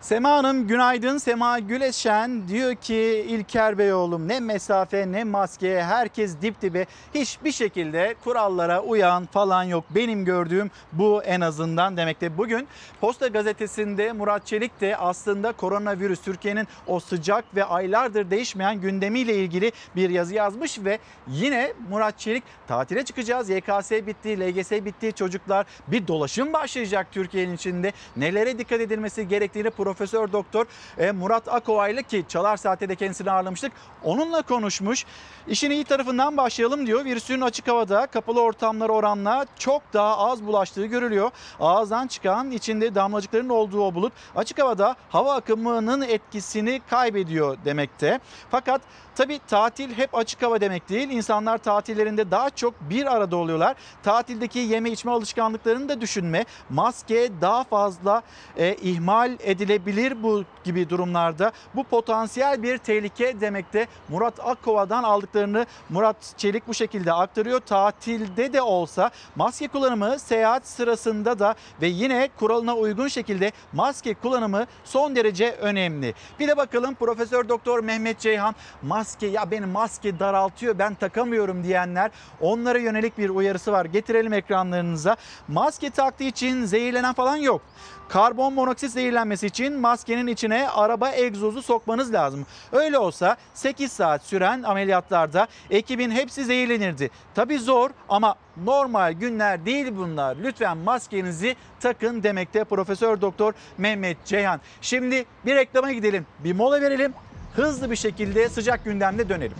Sema Hanım günaydın. Sema Güleşen diyor ki İlker Bey oğlum ne mesafe ne maske, herkes dip dibe, hiçbir şekilde kurallara uyan falan yok. Benim gördüğüm bu en azından demekte. Bugün Posta Gazetesi'nde Murat Çelik de aslında koronavirüs Türkiye'nin o sıcak ve aylardır değişmeyen gündemiyle ilgili bir yazı yazmış ve yine Murat Çelik tatile çıkacağız, Y K S bitti, L G S bitti, çocuklar bir dolaşım başlayacak Türkiye'nin içinde, nelere dikkat edilmesi gerektiğini Profesör Doktor Murat Akova ile ki Çalar Saat'te de kendisini ağırlamıştık. Onunla konuşmuş. İşin iyi tarafından başlayalım diyor. Virüsün açık havada kapalı ortamlara oranla çok daha az bulaştığı görülüyor. Ağızdan çıkan içinde damlacıkların olduğu o bulut açık havada hava akımının etkisini kaybediyor demekte. Fakat tabii tatil hep açık hava demek değil. İnsanlar tatillerinde daha çok bir arada oluyorlar. Tatildeki yeme içme alışkanlıklarını da düşünme. Maske daha fazla e, ihmal edilebilir. Bu gibi durumlarda bu potansiyel bir tehlike demekte. Murat Akkova'dan aldıklarını Murat Çelik bu şekilde aktarıyor. Tatilde de olsa maske kullanımı seyahat sırasında da ve yine kuralına uygun şekilde maske kullanımı son derece önemli. Bir de bakalım Profesör Doktor Mehmet Ceyhan maske ya benim maske daraltıyor ben takamıyorum diyenler onlara yönelik bir uyarısı var. Getirelim ekranlarınıza. Maske taktığı için zehirlenen falan yok. Karbon monoksit zehirlenmesi için maskenin içine araba egzozu sokmanız lazım. Öyle olsa sekiz saat süren ameliyatlarda ekibin hepsi zehirlenirdi. Tabii zor ama normal günler değil bunlar. Lütfen maskenizi takın demekte Profesör Doktor Mehmet Ceyhan. Şimdi bir reklama gidelim, bir mola verelim. Hızlı bir şekilde sıcak gündemle dönelim.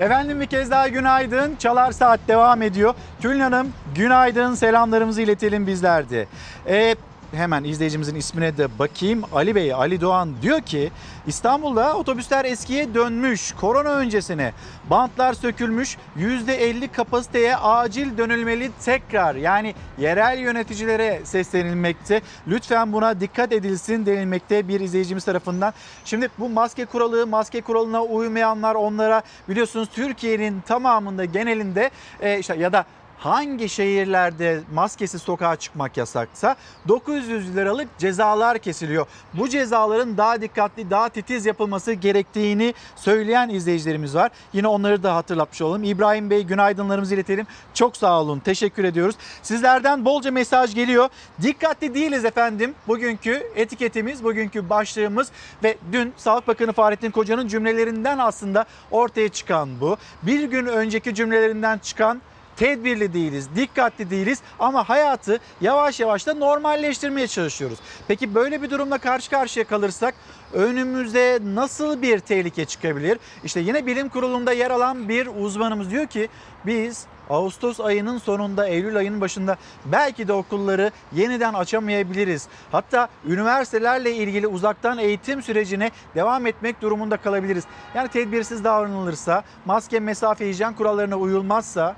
Efendim bir kez daha günaydın. Çalar Saat devam ediyor. Tülin Hanım günaydın. Selamlarımızı iletelim bizler de. Ee, hemen izleyicimizin ismine de bakayım. Ali Bey, Ali Doğan diyor ki İstanbul'da otobüsler eskiye dönmüş. Korona öncesine bantlar sökülmüş. yüzde elli kapasiteye acil dönülmeli tekrar. Yani yerel yöneticilere seslenilmekte. Lütfen buna dikkat edilsin denilmekte bir izleyicimiz tarafından. Şimdi bu maske kuralı, maske kuralına uymayanlar onlara biliyorsunuz Türkiye'nin tamamında genelinde e, işte ya da hangi şehirlerde maskesiz sokağa çıkmak yasaksa dokuz yüz liralık cezalar kesiliyor. Bu cezaların daha dikkatli, daha titiz yapılması gerektiğini söyleyen izleyicilerimiz var. Yine onları da hatırlatmış olalım. İbrahim Bey günaydınlarımızı iletelim. Çok sağ olun. Teşekkür ediyoruz. Sizlerden bolca mesaj geliyor. Dikkatli değiliz efendim. Bugünkü etiketimiz, bugünkü başlığımız ve dün Sağlık Bakanı Fahrettin Koca'nın cümlelerinden aslında ortaya çıkan bu. Bir gün önceki cümlelerinden çıkan tedbirli değiliz, dikkatli değiliz ama hayatı yavaş yavaş da normalleştirmeye çalışıyoruz. Peki böyle bir durumla karşı karşıya kalırsak önümüze nasıl bir tehlike çıkabilir? İşte yine bilim kurulunda yer alan bir uzmanımız diyor ki biz Ağustos ayının sonunda, Eylül ayının başında belki de okulları yeniden açamayabiliriz. Hatta üniversitelerle ilgili uzaktan eğitim sürecine devam etmek durumunda kalabiliriz. Yani tedbirsiz davranılırsa, maske, mesafe, hijyen kurallarına uyulmazsa,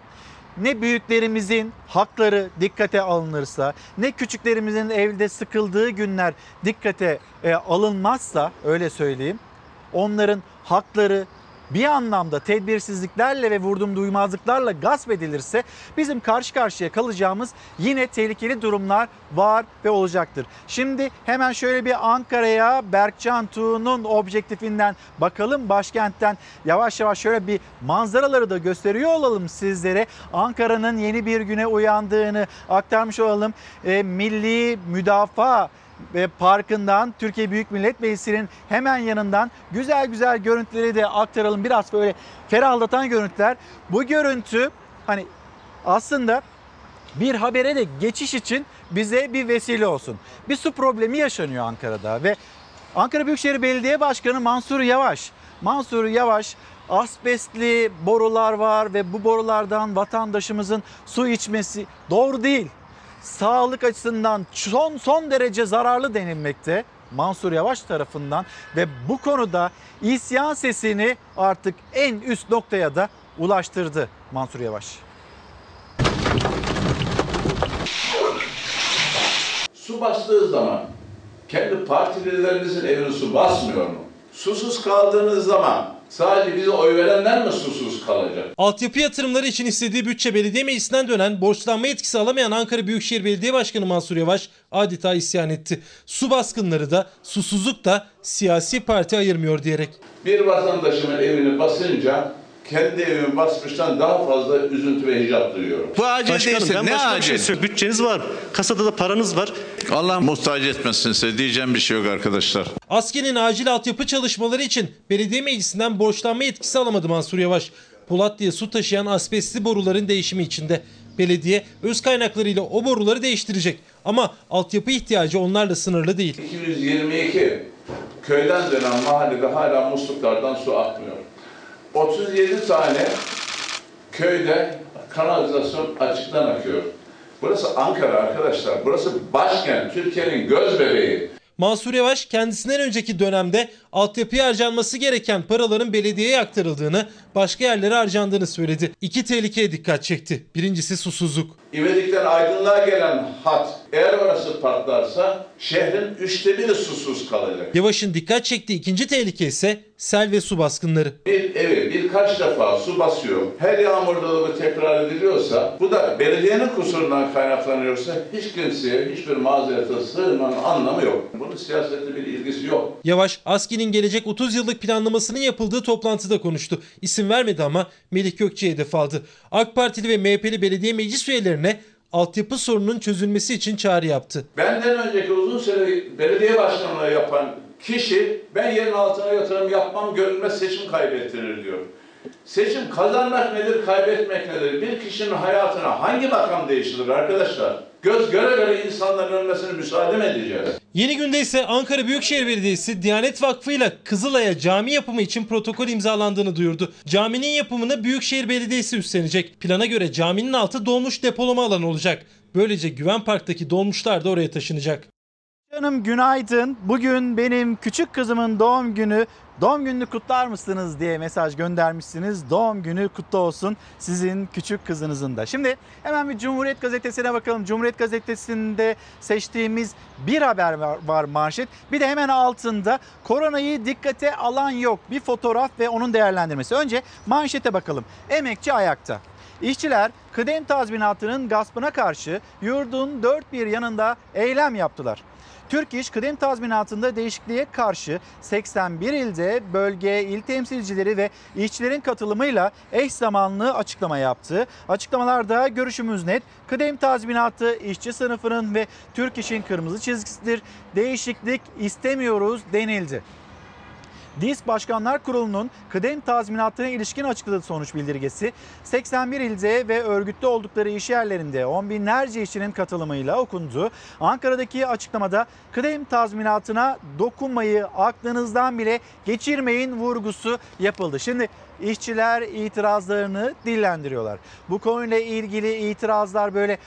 ne büyüklerimizin hakları dikkate alınırsa, ne küçüklerimizin evde sıkıldığı günler dikkate e, alınmazsa, öyle söyleyeyim, onların hakları bir anlamda tedbirsizliklerle ve vurdum duymazlıklarla gasp edilirse bizim karşı karşıya kalacağımız yine tehlikeli durumlar var ve olacaktır. Şimdi hemen şöyle bir Ankara'ya Berkcan Tuğ'un objektifinden bakalım, başkentten yavaş yavaş şöyle bir manzaraları da gösteriyor olalım sizlere. Ankara'nın yeni bir güne uyandığını aktarmış olalım. E, Milli Müdafaa ve Parkı'ndan Türkiye Büyük Millet Meclisi'nin hemen yanından güzel güzel görüntüleri de aktaralım. Biraz böyle ferahlatan görüntüler. Bu görüntü hani aslında bir habere de geçiş için bize bir vesile olsun. Bir su problemi yaşanıyor Ankara'da ve Ankara Büyükşehir Belediye Başkanı Mansur Yavaş. Mansur Yavaş asbestli borular var ve bu borulardan vatandaşımızın su içmesi doğru değil. Sağlık açısından son son derece zararlı denilmekte Mansur Yavaş tarafından ve bu konuda isyan sesini artık en üst noktaya da ulaştırdı Mansur Yavaş. su bastığı zaman kendi partililerinizin evini su basmıyor mu? Susuz kaldığınız zaman sadece bize oy verenler mi susuz kalacak? Altyapı yatırımları için istediği bütçe belediye meclisinden dönen, borçlanma yetkisi alamayan Ankara Büyükşehir Belediye Başkanı Mansur Yavaş adeta isyan etti. Su baskınları da, susuzluk da siyasi parti ayırmıyor diyerek. Bir vatandaşımın evini basınca kendi evimi basmıştan daha fazla üzüntü ve hicap duyuyorum. Bu acil değilse ne acil? Şey Bütçeniz var, kasada da paranız var. Allah muhtaç etmesin size, diyeceğim bir şey yok arkadaşlar. Askenin acil altyapı çalışmaları için belediye meclisinden borçlanma yetkisi alamadı Mansur Yavaş. Polatlı'ya su taşıyan asbestli boruların değişimi içinde. Belediye öz kaynaklarıyla o boruları değiştirecek. Ama altyapı ihtiyacı onlarla sınırlı değil. iki yüz yirmi iki köyden dönen mahallede hala musluklardan su akmıyor. otuz yedi tane köyde kanalizasyon açıktan akıyor. Burası Ankara arkadaşlar. Burası başkent, Türkiye'nin göz bebeği. Mansur Yavaş kendisinden önceki dönemde altyapıya harcanması gereken paraların belediyeye aktarıldığını, başka yerlere harcandığını söyledi. İki tehlikeye dikkat çekti. Birincisi susuzluk. İvedik'ten Aydınlığa gelen hat eğer orası patlarsa şehrin üçte biri susuz kalacak. Yavaş'ın dikkat çektiği ikinci tehlike ise sel ve su baskınları. Bir evi birkaç defa su basıyor. Her yağmurda da bu tekrar ediliyorsa, bu da belediyenin kusurundan kaynaklanıyorsa hiç kimseye, hiçbir mazerete sığınmanın anlamı yok. Bunun siyasetle bir ilgisi yok. Yavaş, ASKİ'nin gelecek otuz yıllık planlamasının yapıldığı toplantıda konuştu. İsim vermedi ama Melih Gökçe'ye hedef aldı. AK Partili ve M H P'li belediye meclis üyelerine altyapı sorununun çözülmesi için çağrı yaptı. Benden önceki uzun süre belediye başkanlığı yapan kişi, ben yerin altına yatırım yapmam, görünmez seçim kaybettirir diyor. Seçim kazanmak nedir, kaybetmek nedir? Bir kişinin hayatına hangi makam değiştirir arkadaşlar? Göz göre göre insanların ölmesine müsaade mi edeceğiz? Yeni günde ise Ankara Büyükşehir Belediyesi Diyanet Vakfı ile Kızılay'a cami yapımı için protokol imzalandığını duyurdu. Caminin yapımını Büyükşehir Belediyesi üstlenecek. Plana göre caminin altı dolmuş depolama alanı olacak. Böylece Güven Park'taki dolmuşlar da oraya taşınacak. Canım günaydın. Bugün benim küçük kızımın doğum günü. Doğum gününü kutlar mısınız diye mesaj göndermişsiniz. Doğum günü kutlu olsun sizin küçük kızınızın da. Şimdi hemen bir Cumhuriyet Gazetesi'ne bakalım. Cumhuriyet Gazetesi'nde seçtiğimiz bir haber var manşet. Bir de hemen altında koronayı dikkate alan yok. Bir fotoğraf ve onun değerlendirmesi. Önce manşete bakalım. Emekçi ayakta. İşçiler kıdem tazminatının gaspına karşı yurdun dört bir yanında eylem yaptılar. Türk İş kıdem tazminatında değişikliğe karşı seksen bir ilde bölge, il temsilcileri ve işçilerin katılımıyla eş zamanlı açıklama yaptı. Açıklamalarda görüşümüz net. Kıdem tazminatı işçi sınıfının ve Türk İş'in kırmızı çizgisidir. Değişiklik istemiyoruz denildi. DİSK Başkanlar Kurulu'nun kıdem tazminatına ilişkin açıkladığı sonuç bildirgesi, seksen bir ilde ve örgütlü oldukları iş yerlerinde on binlerce işçinin katılımıyla okundu. Ankara'daki açıklamada kıdem tazminatına dokunmayı aklınızdan bile geçirmeyin vurgusu yapıldı. Şimdi işçiler itirazlarını dillendiriyorlar. Bu konuyla ilgili itirazlar böyle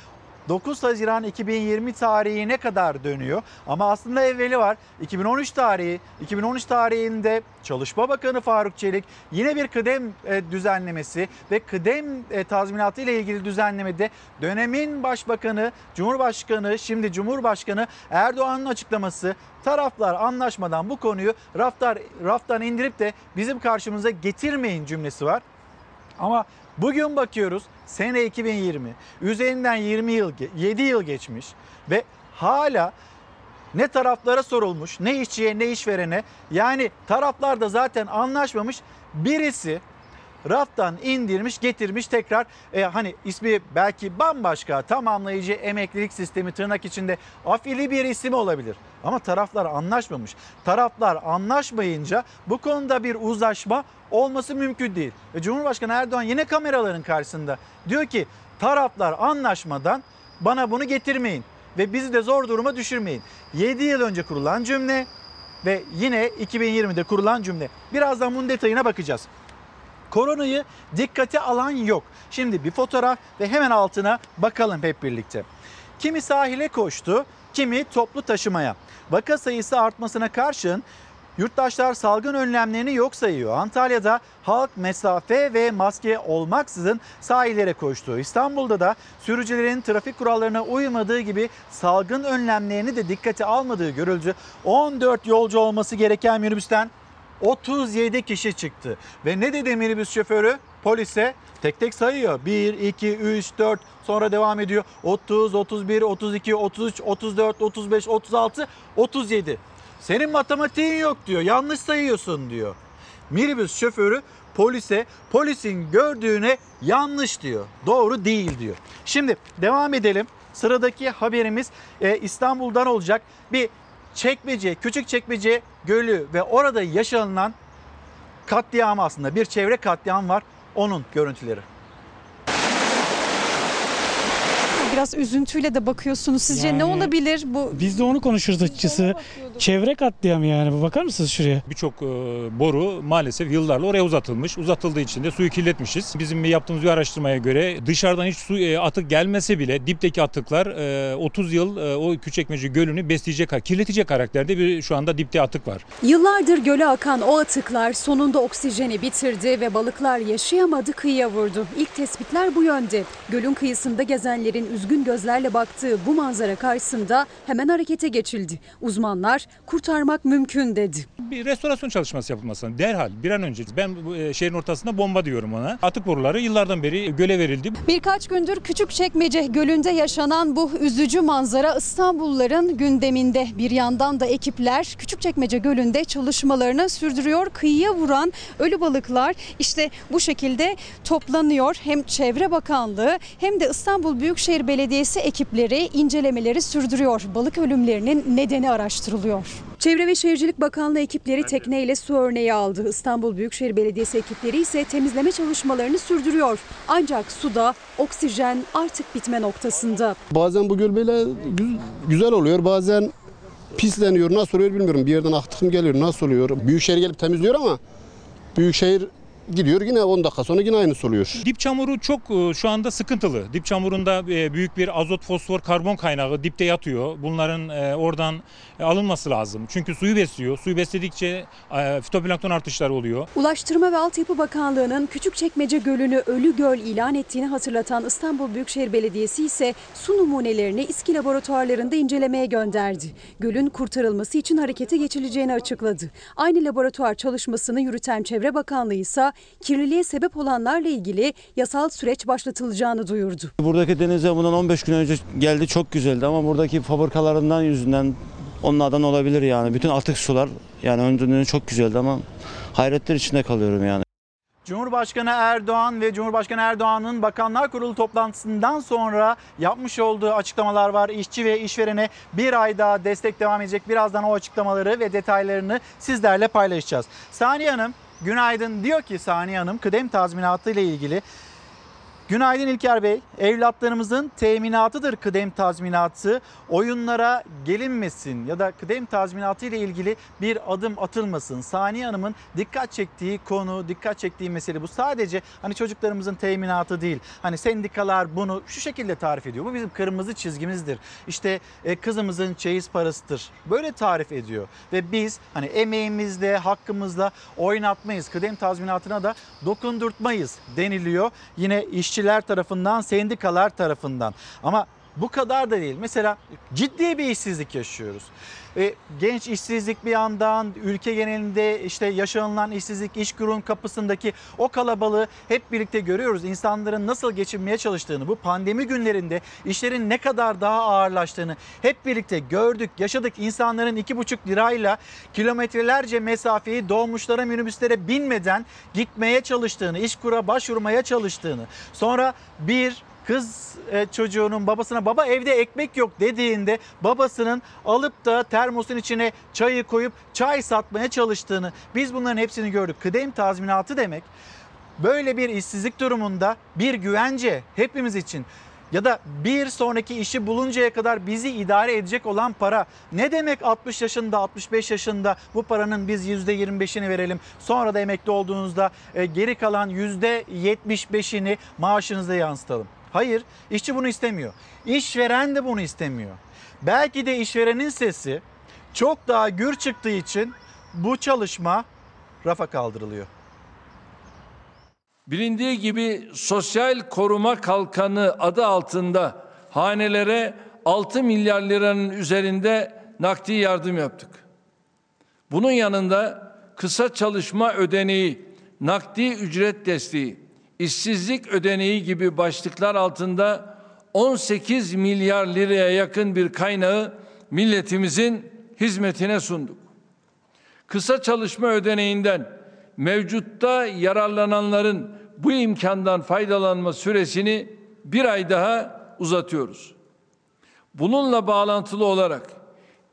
dokuz Haziran iki bin yirmi tarihine kadar dönüyor ama aslında evveli var. iki bin on üç tarihi, iki bin on üç tarihinde Çalışma Bakanı Faruk Çelik yine bir kıdem düzenlemesi ve kıdem tazminatı ile ilgili düzenlemede dönemin Başbakanı, Cumhurbaşkanı, şimdi Cumhurbaşkanı Erdoğan'ın açıklaması, taraflar anlaşmadan bu konuyu raftar, raftan indirip de bizim karşımıza getirmeyin cümlesi var. Ama bugün bakıyoruz sene iki bin yirmi, üzerinden yirmi yıl, yedi yıl geçmiş ve hala ne taraflara sorulmuş, ne işçiye, ne işverene, yani taraflar da zaten anlaşmamış, birisi raftan indirmiş, getirmiş tekrar e, hani ismi belki bambaşka, tamamlayıcı emeklilik sistemi tırnak içinde afili bir isim olabilir. Ama taraflar anlaşmamış. Taraflar anlaşmayınca bu konuda bir uzlaşma olması mümkün değil. E, Cumhurbaşkanı Erdoğan yine kameraların karşısında diyor ki taraflar anlaşmadan bana bunu getirmeyin ve bizi de zor duruma düşürmeyin. yedi yıl önce kurulan cümle ve yine iki bin yirmide kurulan cümle. Birazdan bunun detayına bakacağız. Koronayı dikkate alan yok. Şimdi bir fotoğraf ve hemen altına bakalım hep birlikte. Kimi sahile koştu, kimi toplu taşımaya. Vaka sayısı artmasına karşın Yurttaşlar salgın önlemlerini yok sayıyor. Antalya'da halk mesafe ve maske olmaksızın sahillere koştu. İstanbul'da da sürücülerin trafik kurallarına uymadığı gibi salgın önlemlerini de dikkate almadığı görüldü. on dört yolcu olması gereken minibüsten otuz yedi kişi çıktı. Ve ne dedi minibüs şoförü? Polise tek tek sayıyor. bir, iki, üç, dört sonra devam ediyor. otuz, otuz bir, otuz iki, otuz üç, otuz dört, otuz beş, otuz altı, otuz yedi. Senin matematiğin yok diyor. Yanlış sayıyorsun diyor. Minibüs şoförü polise polisin gördüğüne yanlış diyor. Doğru değil diyor. Şimdi devam edelim. Sıradaki haberimiz e, İstanbul'dan olacak. Bir çekmece, küçük çekmece gölü ve orada yaşanılan katliam aslında. Bir çevre katliam var. Onun görüntüleri. Biraz üzüntüyle de bakıyorsunuz. Sizce yani, ne olabilir bu? Biz de onu konuşuruz açıkçası. Çevre katliamı yani. Bakar mısınız şuraya? Birçok e, boru maalesef yıllarla oraya uzatılmış. Uzatıldığı için de suyu kirletmişiz. Bizim yaptığımız bir araştırmaya göre dışarıdan hiç su e, atık gelmese bile dipteki atıklar e, otuz yıl e, o Küçükçekmece Gölü'nü besleyecek, kirletecek karakterde bir şu anda dipte atık var. Yıllardır göle akan o atıklar sonunda oksijeni bitirdi ve balıklar yaşayamadı, kıyıya vurdu. İlk tespitler bu yönde. Gölün kıyısında gezenlerin üzerinde üzgün gözlerle baktığı bu manzara karşısında hemen harekete geçildi. Uzmanlar kurtarmak mümkün dedi. Bir restorasyon çalışması yapılmasına derhal bir an önce, ben şehrin ortasında bomba diyorum ona. Atık boruları yıllardan beri göle verildi. Birkaç gündür Küçükçekmece Gölü'nde yaşanan bu üzücü manzara İstanbulluların gündeminde. Bir yandan da ekipler Küçükçekmece Gölü'nde çalışmalarını sürdürüyor. Kıyıya vuran ölü balıklar işte bu şekilde toplanıyor. Hem Çevre Bakanlığı hem de İstanbul Büyükşehir Belediyesi ekipleri incelemeleri sürdürüyor. Balık ölümlerinin nedeni araştırılıyor. Çevre ve Şehircilik Bakanlığı ekipleri tekneyle su örneği aldı. İstanbul Büyükşehir Belediyesi ekipleri ise temizleme çalışmalarını sürdürüyor. Ancak suda oksijen artık bitme noktasında. Bazen bu göl böyle güzel oluyor, bazen pisleniyor. Nasıl oluyor bilmiyorum. Bir yerden aktıkım geliyor, nasıl oluyor? Büyükşehir gelip temizliyor ama Büyükşehir gidiyor, yine on dakika sonra yine aynısı oluyor. Dip çamuru çok şu anda sıkıntılı. Dip çamurunda büyük bir azot, fosfor, karbon kaynağı dipte yatıyor. Bunların oradan alınması lazım. Çünkü suyu besliyor. Suyu besledikçe fitoplankton artışları oluyor. Ulaştırma ve Altyapı Bakanlığı'nın Küçükçekmece Gölü'nü ölü göl ilan ettiğini hatırlatan İstanbul Büyükşehir Belediyesi ise su numunelerini İSKİ laboratuvarlarında incelemeye gönderdi. Gölün kurtarılması için harekete geçileceğini açıkladı. Aynı laboratuvar çalışmasını yürüten Çevre Bakanlığı ise kirliliğe sebep olanlarla ilgili yasal süreç başlatılacağını duyurdu. Buradaki denize bundan on beş gün önce geldi, çok güzeldi ama buradaki fabrikalarından yüzünden onlardan olabilir yani. Bütün atık sular yani önceden çok güzeldi ama hayretler içinde kalıyorum yani. Cumhurbaşkanı Erdoğan ve Cumhurbaşkanı Erdoğan'ın Bakanlar Kurulu toplantısından sonra yapmış olduğu açıklamalar var. İşçi ve işverene bir ay daha destek devam edecek. Birazdan o açıklamaları ve detaylarını sizlerle paylaşacağız. Saniye Hanım günaydın diyor ki Saniye Hanım kıdem tazminatı ile ilgili. Günaydın İlker Bey, evlatlarımızın teminatıdır kıdem tazminatı. Oyunlara gelinmesin ya da kıdem tazminatı ile ilgili bir adım atılmasın. Saniye Hanım'ın dikkat çektiği konu, dikkat çektiği mesele bu. Sadece hani çocuklarımızın teminatı değil. Hani sendikalar bunu şu şekilde tarif ediyor. Bu bizim kırmızı çizgimizdir. İşte e, kızımızın çeyiz parasıdır. Böyle tarif ediyor. Ve biz hani emeğimizle, hakkımızla oynatmayız. Kıdem tazminatına da dokundurtmayız deniliyor. Yine işçi İşçiler tarafından, sendikalar tarafından. Ama bu kadar da değil. Mesela ciddi bir işsizlik yaşıyoruz. E, genç işsizlik bir yandan, ülke genelinde işte yaşanılan işsizlik, işkurun kapısındaki o kalabalığı hep birlikte görüyoruz. İnsanların nasıl geçinmeye çalıştığını, bu pandemi günlerinde işlerin ne kadar daha ağırlaştığını hep birlikte gördük, yaşadık. İnsanların iki buçuk lirayla kilometrelerce mesafeyi dolmuşlara, minibüslere binmeden gitmeye çalıştığını, işkura başvurmaya çalıştığını. Sonra bir kız çocuğunun babasına baba evde ekmek yok dediğinde babasının alıp da termosun içine çayı koyup çay satmaya çalıştığını, biz bunların hepsini gördük. Kıdem tazminatı demek böyle bir işsizlik durumunda bir güvence hepimiz için ya da bir sonraki işi buluncaya kadar bizi idare edecek olan para. Ne demek altmış yaşında, altmış beş yaşında bu paranın biz yüzde yirmi beşini verelim. Sonra da emekli olduğunuzda geri kalan yüzde yetmiş beşini maaşınıza yansıtalım. Hayır, işçi bunu istemiyor. İşveren de bunu istemiyor. Belki de işverenin sesi çok daha gür çıktığı için bu çalışma rafa kaldırılıyor. Bilindiği gibi sosyal koruma kalkanı adı altında hanelere altı milyar liranın üzerinde nakdi yardım yaptık. Bunun yanında kısa çalışma ödeneği, nakdi ücret desteği, işsizlik ödeneği gibi başlıklar altında on sekiz milyar liraya yakın bir kaynağı milletimizin hizmetine sunduk. Kısa çalışma ödeneğinden mevcutta yararlananların bu imkandan faydalanma süresini bir ay daha uzatıyoruz. Bununla bağlantılı olarak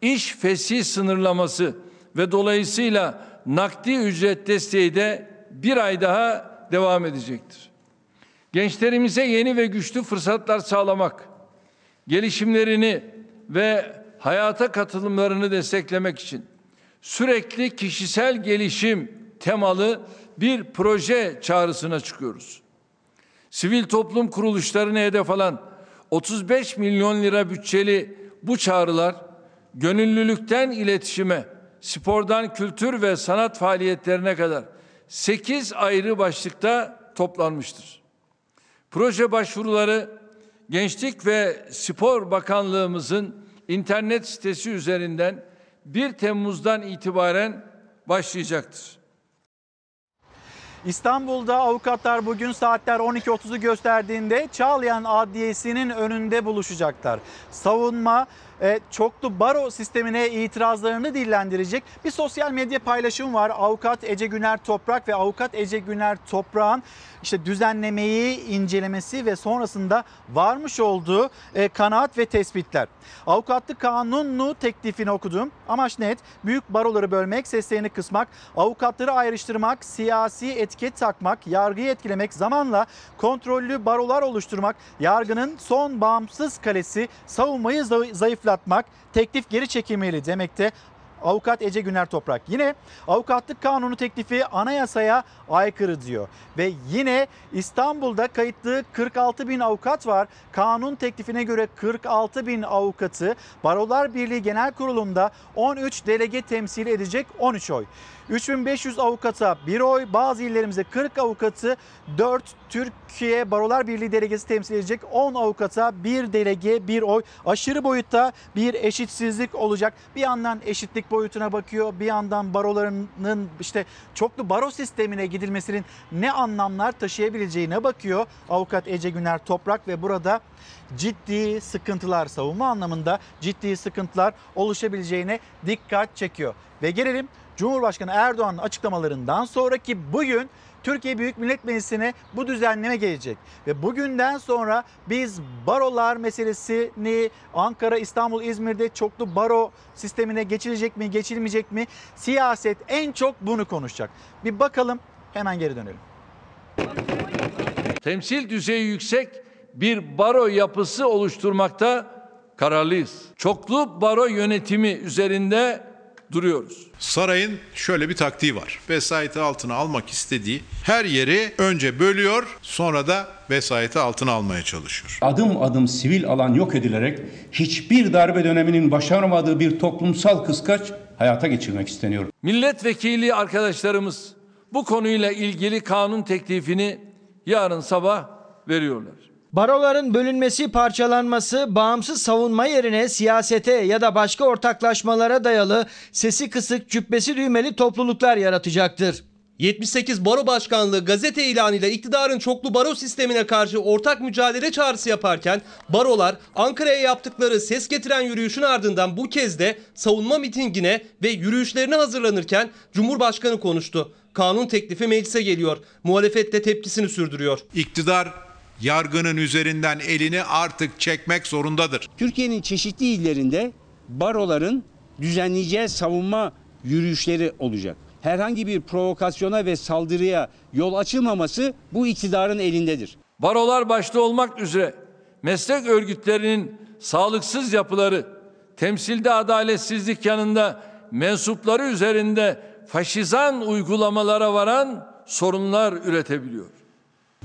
iş fesih sınırlaması ve dolayısıyla nakdi ücret desteği de bir ay daha devam edecektir. Gençlerimize yeni ve güçlü fırsatlar sağlamak, gelişimlerini ve hayata katılımlarını desteklemek için sürekli kişisel gelişim temalı bir proje çağrısına çıkıyoruz. Sivil toplum kuruluşlarını hedef alan otuz beş milyon lira bütçeli bu çağrılar, gönüllülükten iletişime, spordan kültür ve sanat faaliyetlerine kadar sekiz ayrı başlıkta toplanmıştır. Proje başvuruları Gençlik ve Spor Bakanlığımızın internet sitesi üzerinden bir Temmuz'dan itibaren başlayacaktır. İstanbul'da avukatlar bugün saatler on iki otuz'u gösterdiğinde Çağlayan Adliyesi'nin önünde buluşacaklar. Savunma çoklu baro sistemine itirazlarını dillendirecek. Bir sosyal medya paylaşımı var. Avukat Ece Güner Toprak ve avukat Ece Güner Toprak'ın işte düzenlemeyi incelemesi ve sonrasında varmış olduğu kanaat ve tespitler. Avukatlık kanunu teklifini okudum. Amaç net: büyük baroları bölmek, seslerini kısmak, avukatları ayrıştırmak, siyasi etiket takmak, yargıyı etkilemek, zamanla kontrollü barolar oluşturmak, yargının son bağımsız kalesi savunmayı zayıf atmak, teklif geri çekilmeli demekte avukat Ece Güner Toprak. Yine avukatlık kanunu teklifi anayasaya aykırı diyor. Ve yine İstanbul'da kayıtlı kırk altı bin avukat var. Kanun teklifine göre kırk altı bin avukatı Barolar Birliği Genel Kurulu'nda on üç delege temsil edecek, on üç oy. üç bin beş yüz avukata bir oy, bazı illerimizde kırk avukatı dört Türkiye Barolar Birliği delegesi temsil edecek, on avukata bir delege bir oy. Aşırı boyutta bir eşitsizlik olacak. Bir yandan eşitlik boyutuna bakıyor, bir yandan barolarının işte çoklu baro sistemine gidilmesinin ne anlamlar taşıyabileceğine bakıyor avukat Ece Güner Toprak ve burada ciddi sıkıntılar, savunma anlamında ciddi sıkıntılar oluşabileceğine dikkat çekiyor. Ve gelelim Cumhurbaşkanı Erdoğan'ın açıklamalarından sonraki bugün Türkiye Büyük Millet Meclisi'ne bu düzenleme gelecek. Ve bugünden sonra biz barolar meselesini, Ankara, İstanbul, İzmir'de çoklu baro sistemine geçilecek mi, geçilmeyecek mi? Siyaset en çok bunu konuşacak. Bir bakalım, hemen geri dönelim. Temsil düzeyi yüksek bir baro yapısı oluşturmakta kararlıyız. Çoklu baro yönetimi üzerinde duruyoruz. Sarayın şöyle bir taktiği var. Vesayeti altına almak istediği her yeri önce bölüyor, sonra da vesayeti altına almaya çalışıyor. Adım adım sivil alan yok edilerek hiçbir darbe döneminin başaramadığı bir toplumsal kıskaç hayata geçirmek isteniyor. Milletvekili arkadaşlarımız bu konuyla ilgili kanun teklifini yarın sabah veriyorlar. Baroların bölünmesi, parçalanması, bağımsız savunma yerine siyasete ya da başka ortaklaşmalara dayalı sesi kısık, cübbesi düğmeli topluluklar yaratacaktır. yetmiş sekiz Baro Başkanlığı gazete ilanıyla iktidarın çoklu baro sistemine karşı ortak mücadele çağrısı yaparken barolar Ankara'ya yaptıkları ses getiren yürüyüşün ardından bu kez de savunma mitingine ve yürüyüşlerine hazırlanırken Cumhurbaşkanı konuştu. Kanun teklifi meclise geliyor. Muhalefet de tepkisini sürdürüyor. İktidar yargının üzerinden elini artık çekmek zorundadır. Türkiye'nin çeşitli illerinde baroların düzenleyeceği savunma yürüyüşleri olacak. Herhangi bir provokasyona ve saldırıya yol açılmaması bu iktidarın elindedir. Barolar başta olmak üzere meslek örgütlerinin sağlıksız yapıları, temsilde adaletsizlik yanında mensupları üzerinde faşizan uygulamalara varan sorunlar üretebiliyor.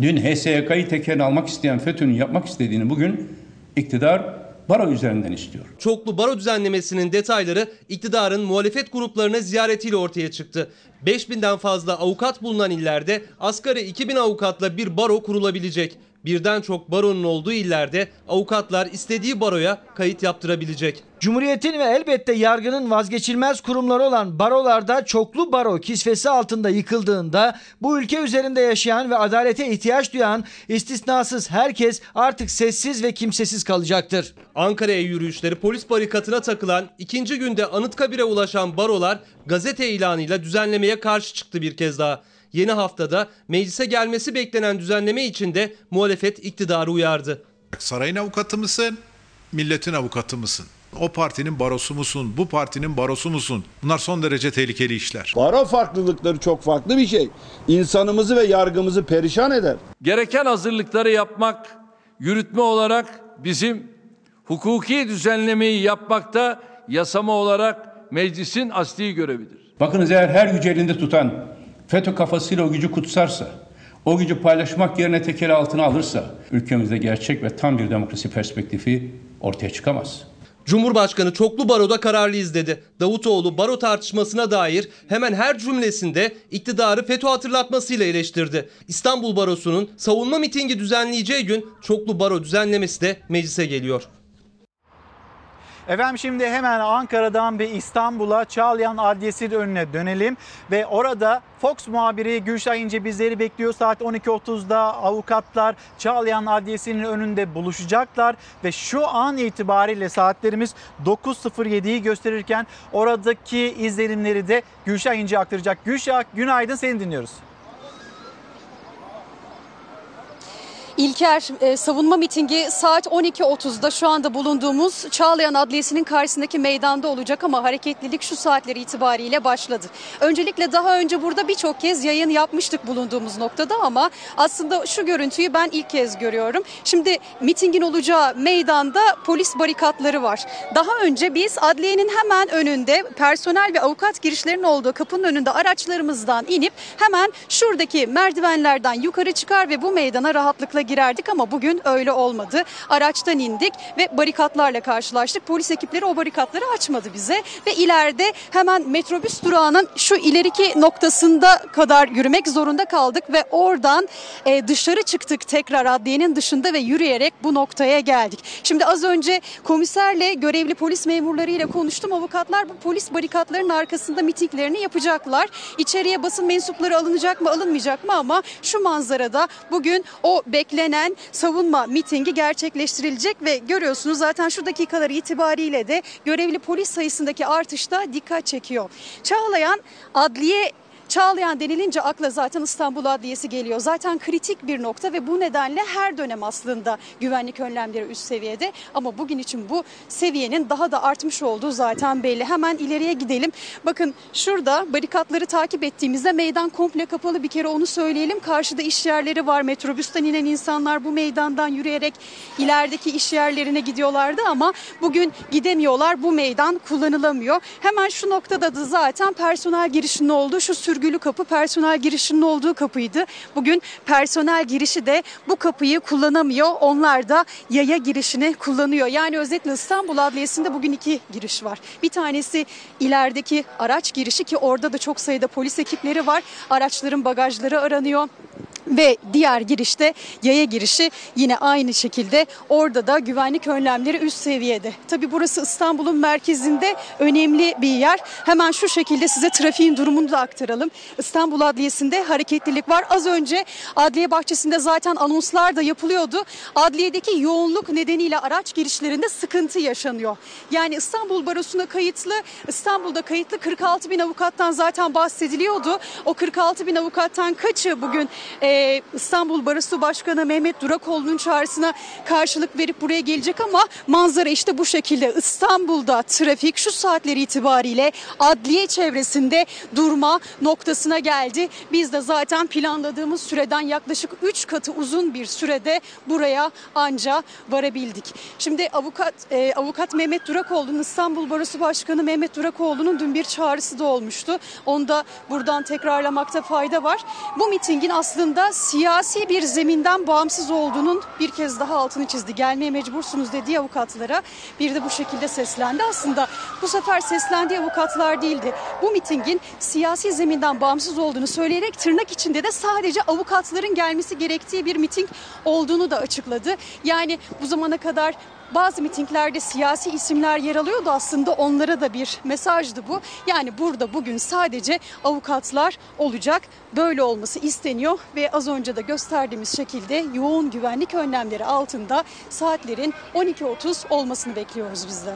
Dün H S K'yı tekerine almak isteyen FETÖ'nün yapmak istediğini bugün iktidar baro üzerinden istiyor. Çoklu baro düzenlemesinin detayları iktidarın muhalefet gruplarını ziyaretiyle ortaya çıktı. beş binden fazla avukat bulunan illerde asgari iki bin avukatla bir baro kurulabilecek. Birden çok baronun olduğu illerde avukatlar istediği baroya kayıt yaptırabilecek. Cumhuriyetin ve elbette yargının vazgeçilmez kurumları olan barolarda çoklu baro kisvesi altında yıkıldığında bu ülke üzerinde yaşayan ve adalete ihtiyaç duyan istisnasız herkes artık sessiz ve kimsesiz kalacaktır. Ankara'ya yürüyüşleri polis barikatına takılan, ikinci günde Anıtkabir'e ulaşan barolar gazete ilanıyla düzenlemeye karşı çıktı bir kez daha. Yeni haftada meclise gelmesi beklenen düzenleme için de muhalefet iktidarı uyardı. Sarayın avukatı mısın, milletin avukatı mısın? O partinin barosu musun, bu partinin barosu musun? Bunlar son derece tehlikeli işler. Baro farklılıkları çok farklı bir şey. İnsanımızı ve yargımızı perişan eder. Gereken hazırlıkları yapmak, yürütme olarak bizim hukuki düzenlemeyi yapmakta, yasama olarak meclisin asli görevidir. Bakınız, eğer her gücü elinde tutan FETÖ kafasıyla o gücü kutsarsa, o gücü paylaşmak yerine tekel altına alırsa ülkemizde gerçek ve tam bir demokrasi perspektifi ortaya çıkamaz. Cumhurbaşkanı çoklu baroda kararlıyız dedi. Davutoğlu baro tartışmasına dair hemen her cümlesinde iktidarı FETÖ hatırlatmasıyla eleştirdi. İstanbul Barosu'nun savunma mitingi düzenleyeceği gün çoklu baro düzenlemesi de meclise geliyor. Efendim, şimdi hemen Ankara'dan bir İstanbul'a, Çağlayan Adliyesi'nin önüne dönelim ve orada Fox muhabiri Gülşah İnce bizleri bekliyor. Saat on iki otuzda avukatlar Çağlayan Adliyesi'nin önünde buluşacaklar ve şu an itibariyle saatlerimiz dokuz sıfır yediyi gösterirken oradaki izlenimleri de Gülşah İnce aktaracak. Gülşah, günaydın, seni dinliyoruz. İlker, e, savunma mitingi saat on iki otuzda şu anda bulunduğumuz Çağlayan Adliyesi'nin karşısındaki meydanda olacak ama hareketlilik şu saatleri itibariyle başladı. Öncelikle daha önce burada birçok kez yayın yapmıştık bulunduğumuz noktada ama aslında şu görüntüyü ben ilk kez görüyorum. Şimdi mitingin olacağı meydanda polis barikatları var. Daha önce biz adliyenin hemen önünde personel ve avukat girişlerinin olduğu kapının önünde araçlarımızdan inip hemen şuradaki merdivenlerden yukarı çıkar ve bu meydana rahatlıkla girerdik ama bugün öyle olmadı. Araçtan indik ve barikatlarla karşılaştık. Polis ekipleri o barikatları açmadı bize ve ileride hemen metrobüs durağının şu ileriki noktasında kadar yürümek zorunda kaldık ve oradan e, dışarı çıktık, tekrar adliyenin dışında ve yürüyerek bu noktaya geldik. Şimdi az önce komiserle, görevli polis memurlarıyla konuştum. Avukatlar bu polis barikatlarının arkasında mitinglerini yapacaklar. İçeriye basın mensupları alınacak mı, alınmayacak mı ama şu manzarada bugün o bekleyen Beklenen savunma mitingi gerçekleştirilecek ve görüyorsunuz zaten şu dakikalar itibariyle de görevli polis sayısındaki artış da dikkat çekiyor. Çağlayan Adliye, Çağlayan denilince akla zaten İstanbul Adliyesi geliyor. Zaten kritik bir nokta ve bu nedenle her dönem aslında güvenlik önlemleri üst seviyede. Ama bugün için bu seviyenin daha da artmış olduğu zaten belli. Hemen ileriye gidelim. Bakın şurada barikatları takip ettiğimizde meydan komple kapalı, bir kere onu söyleyelim. Karşıda iş yerleri var. Metrobüsten inen insanlar bu meydandan yürüyerek ilerideki iş yerlerine gidiyorlardı ama bugün gidemiyorlar. Bu meydan kullanılamıyor. Hemen şu noktada da zaten personel girişinin olduğu şu sürgü Gülü kapı personel girişinin olduğu kapıydı. Bugün personel girişi de bu kapıyı kullanamıyor. Onlar da yaya girişini kullanıyor. Yani özetle İstanbul Adliyesi'nde bugün iki giriş var. Bir tanesi ilerideki araç girişi ki orada da çok sayıda polis ekipleri var. Araçların bagajları aranıyor. Ve diğer girişte yaya girişi, yine aynı şekilde orada da güvenlik önlemleri üst seviyede. Tabii burası İstanbul'un merkezinde önemli bir yer. Hemen şu şekilde size trafiğin durumunu da aktaralım. İstanbul Adliyesi'nde hareketlilik var. Az önce adliye bahçesinde zaten anonslar da yapılıyordu. Adliyedeki yoğunluk nedeniyle araç girişlerinde sıkıntı yaşanıyor. Yani İstanbul Barosu'na kayıtlı, İstanbul'da kayıtlı kırk altı bin avukattan zaten bahsediliyordu. O kırk altı bin avukattan kaçı bugün E, İstanbul Barosu Başkanı Mehmet Durakoğlu'nun çağrısına karşılık verip buraya gelecek ama manzara işte bu şekilde. İstanbul'da trafik şu saatleri itibariyle adliye çevresinde durma noktasına geldi. Biz de zaten planladığımız süreden yaklaşık üç katı uzun bir sürede buraya anca varabildik. Şimdi avukat e, avukat Mehmet Durakoğlu'nun, İstanbul Barosu Başkanı Mehmet Durakoğlu'nun dün bir çağrısı da olmuştu. Onu da buradan tekrarlamakta fayda var. Bu mitingin aslında ama siyasi bir zeminden bağımsız olduğunun bir kez daha altını çizdi. Gelmeye mecbursunuz dediği avukatlara bir de bu şekilde seslendi. Aslında bu sefer seslendiği avukatlar değildi. Bu mitingin siyasi zeminden bağımsız olduğunu söyleyerek tırnak içinde de sadece avukatların gelmesi gerektiği bir miting olduğunu da açıkladı. Yani bu zamana kadar bazı mitinglerde siyasi isimler yer alıyordu, aslında onlara da bir mesajdı bu. Yani burada bugün sadece avukatlar olacak, böyle olması isteniyor ve az önce de gösterdiğimiz şekilde yoğun güvenlik önlemleri altında saatlerin on iki otuz olmasını bekliyoruz biz de.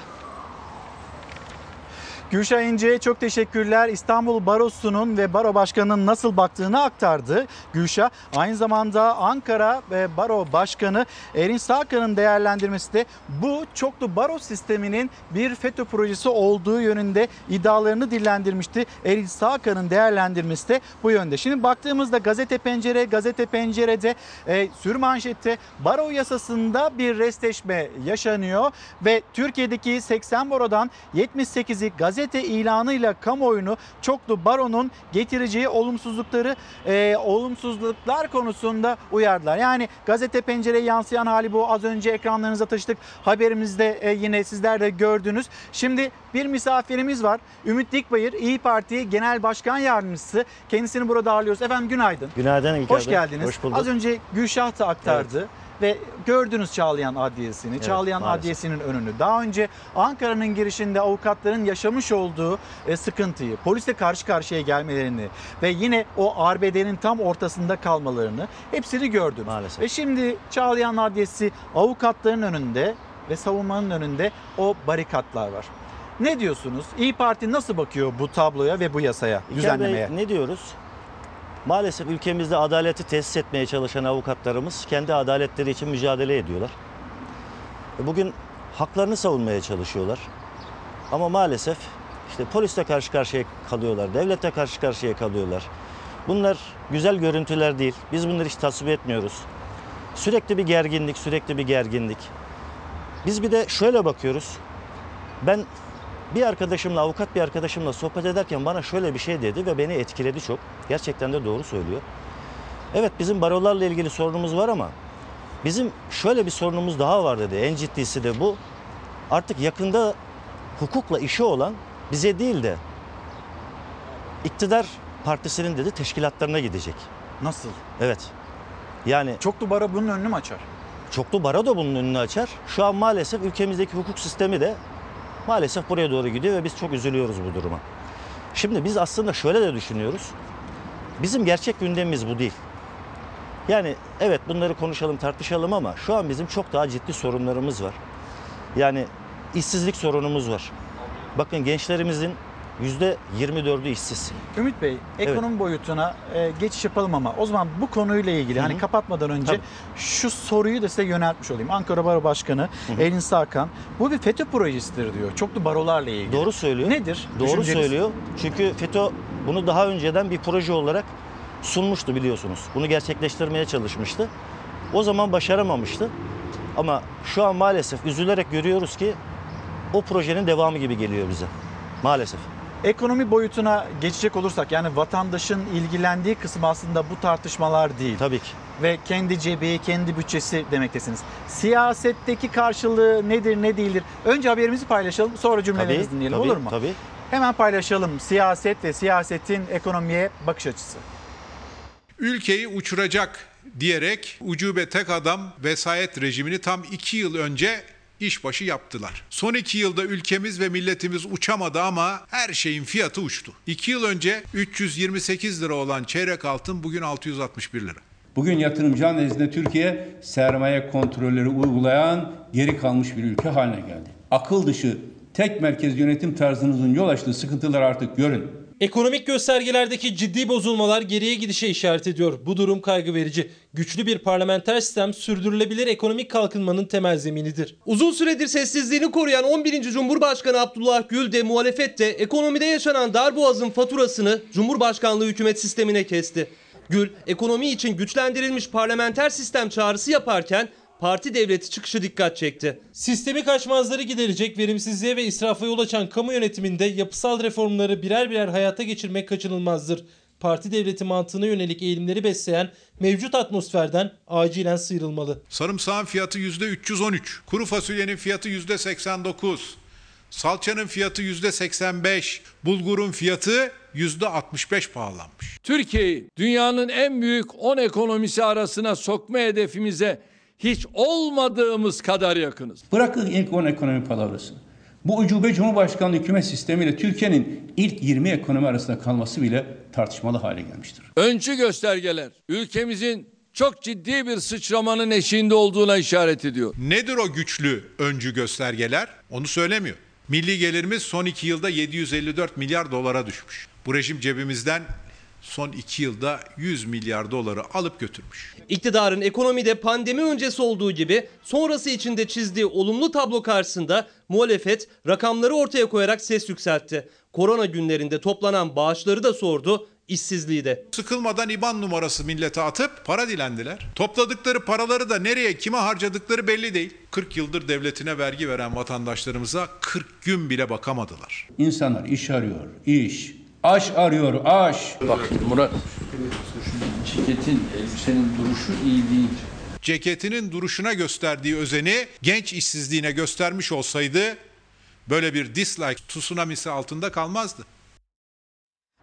Gülşah İnce'ye çok teşekkürler. İstanbul Barosu'nun ve Baro Başkanı'nın nasıl baktığını aktardı Gülşah. Aynı zamanda Ankara ve Baro Başkanı Erinç Sağkan'ın değerlendirmesi de bu çoklu baro sisteminin bir FETÖ projesi olduğu yönünde iddialarını dillendirmişti. Erinç Sağkan'ın değerlendirmesi de bu yönde. Şimdi baktığımızda Gazete Pencere, Gazete Pencere'de e, sürmanşette baro yasasında bir restleşme yaşanıyor ve Türkiye'deki seksen barodan yetmiş sekizi gazete Gazete ilanıyla kamuoyunu çoklu baronun getireceği olumsuzlukları, e, olumsuzluklar konusunda uyardılar. Yani Gazete Pencere'ye yansıyan hali bu. Az önce ekranlarınıza taşıdık. Haberimizde e, yine sizler de gördünüz. Şimdi bir misafirimiz var. Ümit Dikbayır, İyi Parti Genel Başkan Yardımcısı. Kendisini burada ağırlıyoruz. Efendim günaydın. Günaydın. İlk Hoş adım. geldiniz. Hoş bulduk. Az önce Gülşah da aktardı. Evet. Ve gördünüz Çağlayan Adliyesi'ni, evet, Çağlayan maalesef. Adliyesi'nin önünü. Daha önce Ankara'nın girişinde avukatların yaşamış olduğu sıkıntıyı, polisle karşı karşıya gelmelerini ve yine o arbedenin tam ortasında kalmalarını hepsini gördünüz. Maalesef. Ve şimdi Çağlayan Adliyesi avukatların önünde ve savunmanın önünde o barikatlar var. Ne diyorsunuz? İyi Parti nasıl bakıyor bu tabloya ve bu yasaya, İlker düzenlemeye? Bey, ne diyoruz? Maalesef ülkemizde adaleti tesis etmeye çalışan avukatlarımız kendi adaletleri için mücadele ediyorlar. Bugün haklarını savunmaya çalışıyorlar. Ama maalesef işte polisle karşı karşıya kalıyorlar, devlete karşı karşıya kalıyorlar. Bunlar güzel görüntüler değil. Biz bunları hiç tasvip etmiyoruz. Sürekli bir gerginlik, sürekli bir gerginlik. Biz bir de şöyle bakıyoruz. Ben bir arkadaşımla, avukat bir arkadaşımla sohbet ederken bana şöyle bir şey dedi ve beni etkiledi çok. Gerçekten de doğru söylüyor. Evet, bizim barolarla ilgili sorunumuz var ama bizim şöyle bir sorunumuz daha var dedi. En ciddisi de bu. Artık yakında hukukla işi olan bize değil de iktidar partisinin dedi teşkilatlarına gidecek. Nasıl? Evet. Yani çoklu baro bunun önünü mü açar? Çoklu baro da bunun önünü açar. Şu an maalesef ülkemizdeki hukuk sistemi de maalesef buraya doğru gidiyor ve biz çok üzülüyoruz bu duruma. Şimdi biz aslında şöyle de düşünüyoruz. Bizim gerçek gündemimiz bu değil. Yani evet, bunları konuşalım, tartışalım ama şu an bizim çok daha ciddi sorunlarımız var. Yani işsizlik sorunumuz var. Bakın gençlerimizin yüzde yirmi dördü işsiz. Ümit Bey, ekonomi evet. boyutuna e, geçiş yapalım ama o zaman bu konuyla ilgili, Hı-hı. hani kapatmadan önce Tabii. şu soruyu da size yöneltmiş olayım. Ankara Baro Başkanı Erinç Sağkan, bu bir FETÖ projesidir diyor. Çoklu barolarla ilgili. Doğru söylüyor. Nedir? Doğru söylüyor. Çünkü FETÖ bunu daha önceden bir proje olarak sunmuştu biliyorsunuz. Bunu gerçekleştirmeye çalışmıştı. O zaman başaramamıştı. Ama şu an maalesef üzülerek görüyoruz ki o projenin devamı gibi geliyor bize. Maalesef. Ekonomi boyutuna geçecek olursak, yani vatandaşın ilgilendiği kısım aslında bu tartışmalar değil. Tabii ki. Ve kendi cebi, kendi bütçesi demektesiniz. Siyasetteki karşılığı nedir, ne değildir? Önce haberimizi paylaşalım, sonra cümlelerimizi tabii, dinleyelim tabii, olur mu? Tabii. Hemen paylaşalım siyaset ve siyasetin ekonomiye bakış açısı. Ülkeyi uçuracak diyerek ucube tek adam vesayet rejimini tam iki yıl önce İşbaşı yaptılar. Son iki yılda ülkemiz ve milletimiz uçamadı ama her şeyin fiyatı uçtu. İki yıl önce üç yüz yirmi sekiz lira olan çeyrek altın bugün altı yüz altmış bir lira. Bugün yatırımcı nezdinde Türkiye sermaye kontrolleri uygulayan geri kalmış bir ülke haline geldi. Akıl dışı tek merkez yönetim tarzınızın yol açtığı sıkıntılar artık görün. Ekonomik göstergelerdeki ciddi bozulmalar geriye gidişe işaret ediyor. Bu durum kaygı verici. Güçlü bir parlamenter sistem sürdürülebilir ekonomik kalkınmanın temel zeminidir. Uzun süredir sessizliğini koruyan on birinci Cumhurbaşkanı Abdullah Gül de muhalefet de ekonomide yaşanan darboğazın faturasını Cumhurbaşkanlığı hükümet sistemine kesti. Gül, ekonomi için güçlendirilmiş parlamenter sistem çağrısı yaparken parti devleti çıkışı dikkat çekti. Sistemi kaçmazları giderecek, verimsizliğe ve israfa yol açan kamu yönetiminde yapısal reformları birer birer hayata geçirmek kaçınılmazdır. parti devleti mantığına yönelik eğilimleri besleyen mevcut atmosferden acilen sıyrılmalı. Sarımsağın fiyatı yüzde üç yüz on üç, kuru fasulyenin fiyatı yüzde seksen dokuz, salçanın fiyatı yüzde seksen beş, bulgurun fiyatı yüzde altmış beş pahalanmış. Türkiye'yi dünyanın en büyük on ekonomisi arasına sokma hedefimize hiç olmadığımız kadar yakınız. Bırakın ilk on ekonomi palavrasını. Bu ucube Cumhurbaşkanlığı hükümet sistemiyle Türkiye'nin ilk yirmi ekonomi arasında kalması bile tartışmalı hale gelmiştir. Öncü göstergeler ülkemizin çok ciddi bir sıçramanın eşiğinde olduğuna işaret ediyor. Nedir o güçlü öncü göstergeler? Onu söylemiyor. Milli gelirimiz son iki yılda yedi yüz elli dört milyar dolara düşmüş. Bu rejim cebimizden son iki yılda yüz milyar doları alıp götürmüş. İktidarın ekonomide pandemi öncesi olduğu gibi sonrası içinde çizdiği olumlu tablo karşısında muhalefet rakamları ortaya koyarak ses yükseltti. Korona günlerinde toplanan bağışları da sordu, işsizliği de. Sıkılmadan İ B A N numarası millete atıp para dilendiler. Topladıkları paraları da nereye, kime harcadıkları belli değil. kırk yıldır devletine vergi veren vatandaşlarımıza kırk gün bile bakamadılar. İnsanlar iş arıyor, iş. Aş arıyor, aş. Bak Murat, ceketin, elbisenin duruşu iyi değil. Ceketinin duruşuna gösterdiği özeni genç işsizliğine göstermiş olsaydı böyle bir dislike tsunamisi altında kalmazdı.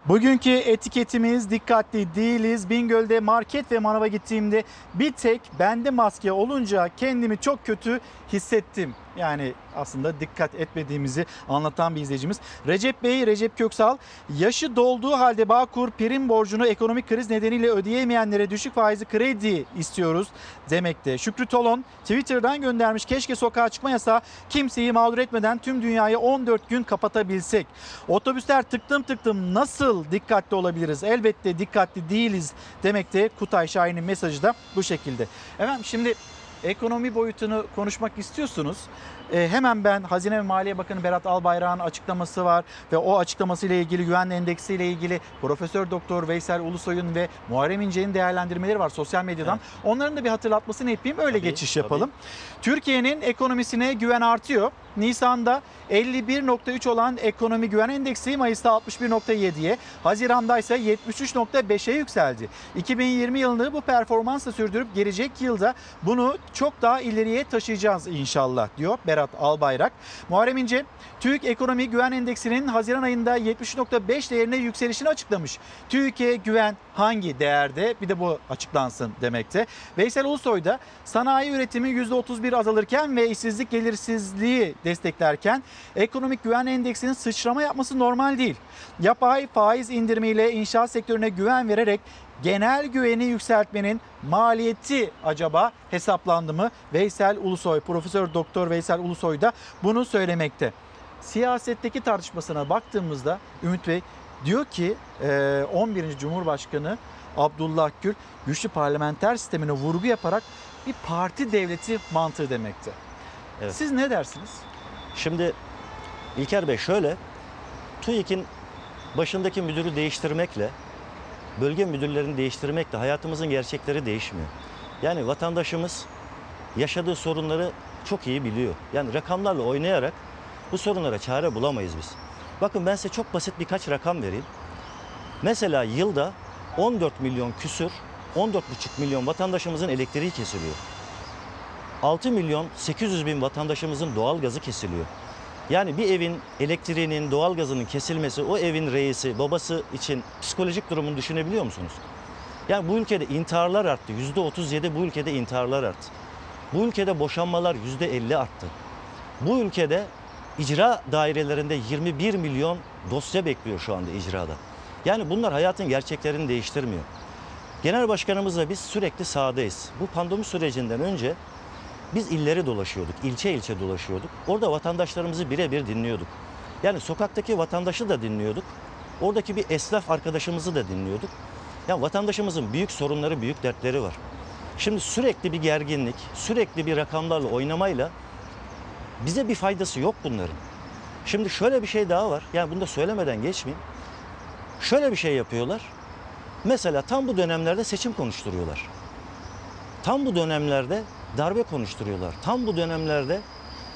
Bugünkü etiketimiz dikkatli değiliz. Bingöl'de market ve manava gittiğimde bir tek bende maske olunca kendimi çok kötü hissettim. Yani aslında dikkat etmediğimizi anlatan bir izleyicimiz. Recep Bey, Recep Köksal, yaşı dolduğu halde Bağkur prim borcunu ekonomik kriz nedeniyle ödeyemeyenlere düşük faizli kredi istiyoruz demekte. Şükrü Tolon Twitter'dan göndermiş, keşke sokağa çıkma yasağı kimseyi mağdur etmeden tüm dünyayı on dört gün kapatabilsek. Otobüsler tıktım tıktım, nasıl dikkatli olabiliriz? Elbette dikkatli değiliz demekte. Kutay Şahin'in mesajı da bu şekilde. Efendim şimdi... Ekonomi boyutunu konuşmak istiyorsunuz. E, hemen ben Hazine ve Maliye Bakanı Berat Albayrak'ın açıklaması var ve o açıklamasıyla ilgili güven endeksiyle ilgili Profesör Doktor Veysel Ulusoy'un ve Muharrem İnce'nin değerlendirmeleri var sosyal medyadan. Evet. Onların da bir hatırlatmasını yapayım, öyle tabii, geçiş yapalım. Tabii. Türkiye'nin ekonomisine güven artıyor. Nisan'da elli bir nokta üç olan ekonomi güven endeksi Mayıs'ta altmış bir nokta yediye, Haziran'da ise yetmiş üç nokta beşe yükseldi. iki bin yirmi yılını bu performansla sürdürüp gelecek yılda bunu çok daha ileriye taşıyacağız inşallah diyor Berat Albayrak. Muharrem İnce, TÜİK ekonomi güven endeksinin Haziran ayında yetmiş üç nokta beş değerine yükselişini açıklamış. TÜİK'e güven hangi değerde? Bir de bu açıklansın demekte. Veysel Ulusoy da sanayi üretimi yüzde otuz bir azalırken ve işsizlik gelirsizliği desteklerken ekonomik güven endeksinin sıçrama yapması normal değil. Yapay faiz indirimiyle inşaat sektörüne güven vererek genel güveni yükseltmenin maliyeti acaba hesaplandı mı? Veysel Ulusoy, Profesör Doktor Veysel Ulusoy da bunu söylemekte. Siyasetteki tartışmasına baktığımızda Ümit Bey diyor ki on birinci Cumhurbaşkanı Abdullah Gül güçlü parlamenter sistemine vurgu yaparak bir parti devleti mantığı demekte. Evet. Siz ne dersiniz? Şimdi İlker Bey şöyle, TÜİK'in başındaki müdürü değiştirmekle bölge müdürlerini değiştirmekle hayatımızın gerçekleri değişmiyor. Yani vatandaşımız yaşadığı sorunları çok iyi biliyor. Yani rakamlarla oynayarak bu sorunlara çare bulamayız biz. Bakın ben size çok basit birkaç rakam vereyim. Mesela yılda on dört milyon küsür, on dört buçuk milyon vatandaşımızın elektriği kesiliyor. altı milyon sekiz yüz bin vatandaşımızın doğalgazı kesiliyor. Yani bir evin elektriğinin, doğalgazının kesilmesi o evin reisi, babası için psikolojik durumunu düşünebiliyor musunuz? Yani bu ülkede intiharlar arttı. yüzde otuz yedi bu ülkede intiharlar arttı. Bu ülkede boşanmalar yüzde elli arttı. Bu ülkede icra dairelerinde yirmi bir milyon dosya bekliyor şu anda icrada. Yani bunlar hayatın gerçeklerini değiştirmiyor. Genel başkanımızla biz sürekli sahadayız. Bu pandemi sürecinden önce biz illeri dolaşıyorduk, ilçe ilçe dolaşıyorduk. Orada vatandaşlarımızı birebir dinliyorduk. Yani sokaktaki vatandaşı da dinliyorduk. Oradaki bir esnaf arkadaşımızı da dinliyorduk. Yani vatandaşımızın büyük sorunları, büyük dertleri var. Şimdi sürekli bir gerginlik, sürekli bir rakamlarla oynamayla bize bir faydası yok bunların. Şimdi şöyle bir şey daha var. Yani bunu da söylemeden geçmeyeyim. Şöyle bir şey yapıyorlar. Mesela tam bu dönemlerde seçim konuşturuyorlar. Tam bu dönemlerde darbe konuşturuyorlar. Tam bu dönemlerde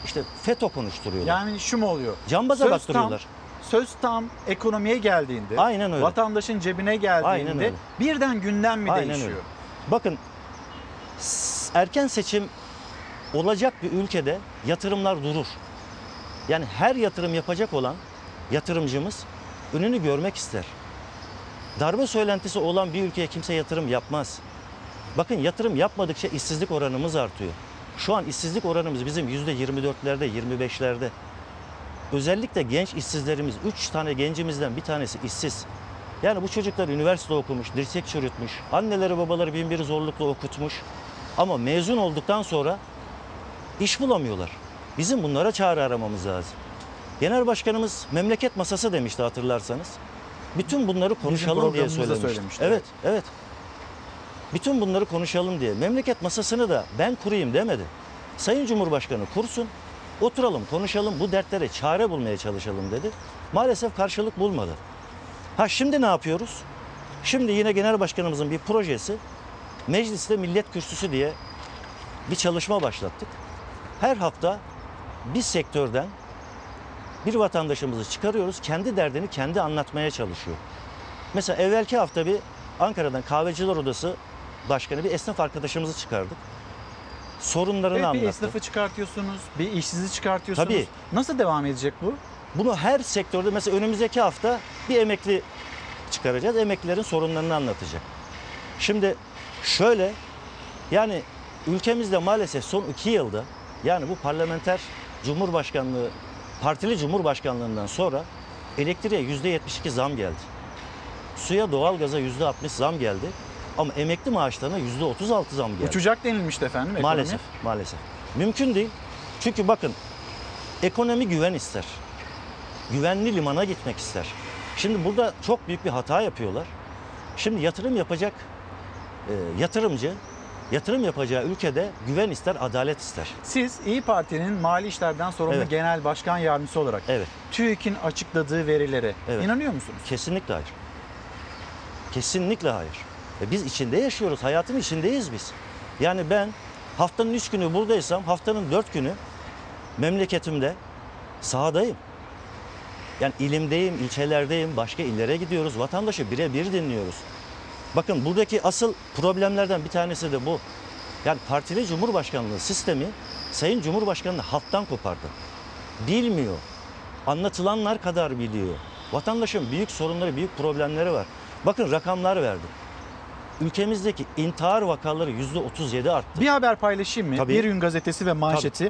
işte FETÖ konuşturuyorlar. Yani şu mu oluyor? Cambaza baktırıyorlar. Tam, söz tam ekonomiye geldiğinde, aynen öyle, vatandaşın cebine geldiğinde birden gündem mi aynen değişiyor? Öyle. Bakın, erken seçim olacak bir ülkede yatırımlar durur. Yani her yatırım yapacak olan yatırımcımız önünü görmek ister. Darbe söylentisi olan bir ülkeye kimse yatırım yapmaz. Bakın, yatırım yapmadıkça işsizlik oranımız artıyor. Şu an işsizlik oranımız bizim yüzde yirmi dörtlerde, yirmi beşlerde. Özellikle genç işsizlerimiz, üç tane gencimizden bir tanesi işsiz. Yani bu çocuklar üniversite okumuş, dirsek çürütmüş, anneleri babaları bin bir zorlukla okutmuş. Ama mezun olduktan sonra iş bulamıyorlar. Bizim bunlara çare aramamız lazım. Genel Başkanımız memleket masası demişti, hatırlarsanız. Bütün bunları konuşalım diye söylemişti. Evet, evet. Bütün bunları konuşalım diye. Memleket masasını da ben kurayım demedi. Sayın Cumhurbaşkanı kursun, oturalım, konuşalım, bu dertlere çare bulmaya çalışalım dedi. Maalesef karşılık bulmadı. Ha, şimdi ne yapıyoruz? Şimdi yine Genel Başkanımızın bir projesi, mecliste millet kürsüsü diye bir çalışma başlattık. Her hafta bir sektörden bir vatandaşımızı çıkarıyoruz, kendi derdini kendi anlatmaya çalışıyor. Mesela evvelki hafta bir Ankara'dan Kahveciler Odası Başkanı bir esnaf arkadaşımızı çıkardık. Sorunlarını evet, anlattı. Bir esnafı çıkartıyorsunuz, bir işsizi çıkartıyorsunuz. Tabii. Nasıl devam edecek bu? Bunu her sektörde, mesela önümüzdeki hafta bir emekli çıkaracağız. Emeklilerin sorunlarını anlatacak. Şimdi şöyle, yani ülkemizde maalesef son iki yılda, yani bu parlamenter cumhurbaşkanlığı, partili cumhurbaşkanlığından sonra elektriğe yüzde yetmiş iki zam geldi. Suya, doğalgaza yüzde altmış zam geldi. Ama emekli maaşlarına yüzde otuz altı zam geldi. Uçacak denilmişti efendim ekonomi. Maalesef, maalesef. Mümkün değil. Çünkü bakın, ekonomi güven ister. Güvenli limana gitmek ister. Şimdi burada çok büyük bir hata yapıyorlar. Şimdi yatırım yapacak e, yatırımcı, yatırım yapacağı ülkede güven ister, adalet ister. Siz İYİ Parti'nin Mali İşler'den sorumlu evet. Genel Başkan Yardımcısı olarak evet. TÜİK'in açıkladığı verilere evet. inanıyor musunuz? Kesinlikle hayır. Kesinlikle hayır. E biz içinde yaşıyoruz, hayatın içindeyiz biz. Yani ben haftanın üç günü buradaysam, haftanın dört günü memleketimde sahadayım. Yani ilimdeyim, ilçelerdeyim, başka illere gidiyoruz. Vatandaşı birebir dinliyoruz. Bakın, buradaki asıl problemlerden bir tanesi de bu. Yani partili cumhurbaşkanlığı sistemi Sayın Cumhurbaşkanı'nı halktan kopardı. Bilmiyor. Anlatılanlar kadar biliyor. Vatandaşın büyük sorunları, büyük problemleri var. Bakın, rakamlar verdim. Ülkemizdeki intihar vakaları yüzde otuz yedi arttı. Bir haber paylaşayım mı? Tabii. Bir Gün Gazetesi ve manşeti.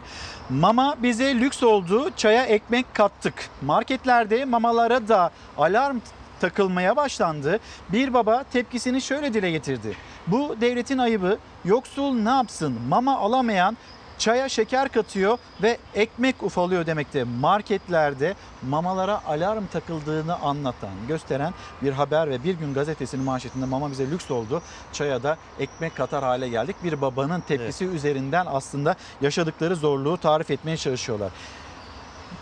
Tabii. Mama bize lüks oldu, çaya ekmek kattık. Marketlerde mamalara da alarm takılmaya başlandı. Bir baba tepkisini şöyle dile getirdi. Bu devletin ayıbı, yoksul ne yapsın? Mama alamayan çaya şeker katıyor ve ekmek ufalıyor demekte. Marketlerde mamalara alarm takıldığını anlatan, gösteren bir haber ve Bir Gün Gazetesi'nin manşetinde mama bize lüks oldu, çaya da ekmek katar hale geldik. Bir babanın tepkisi evet. üzerinden aslında yaşadıkları zorluğu tarif etmeye çalışıyorlar.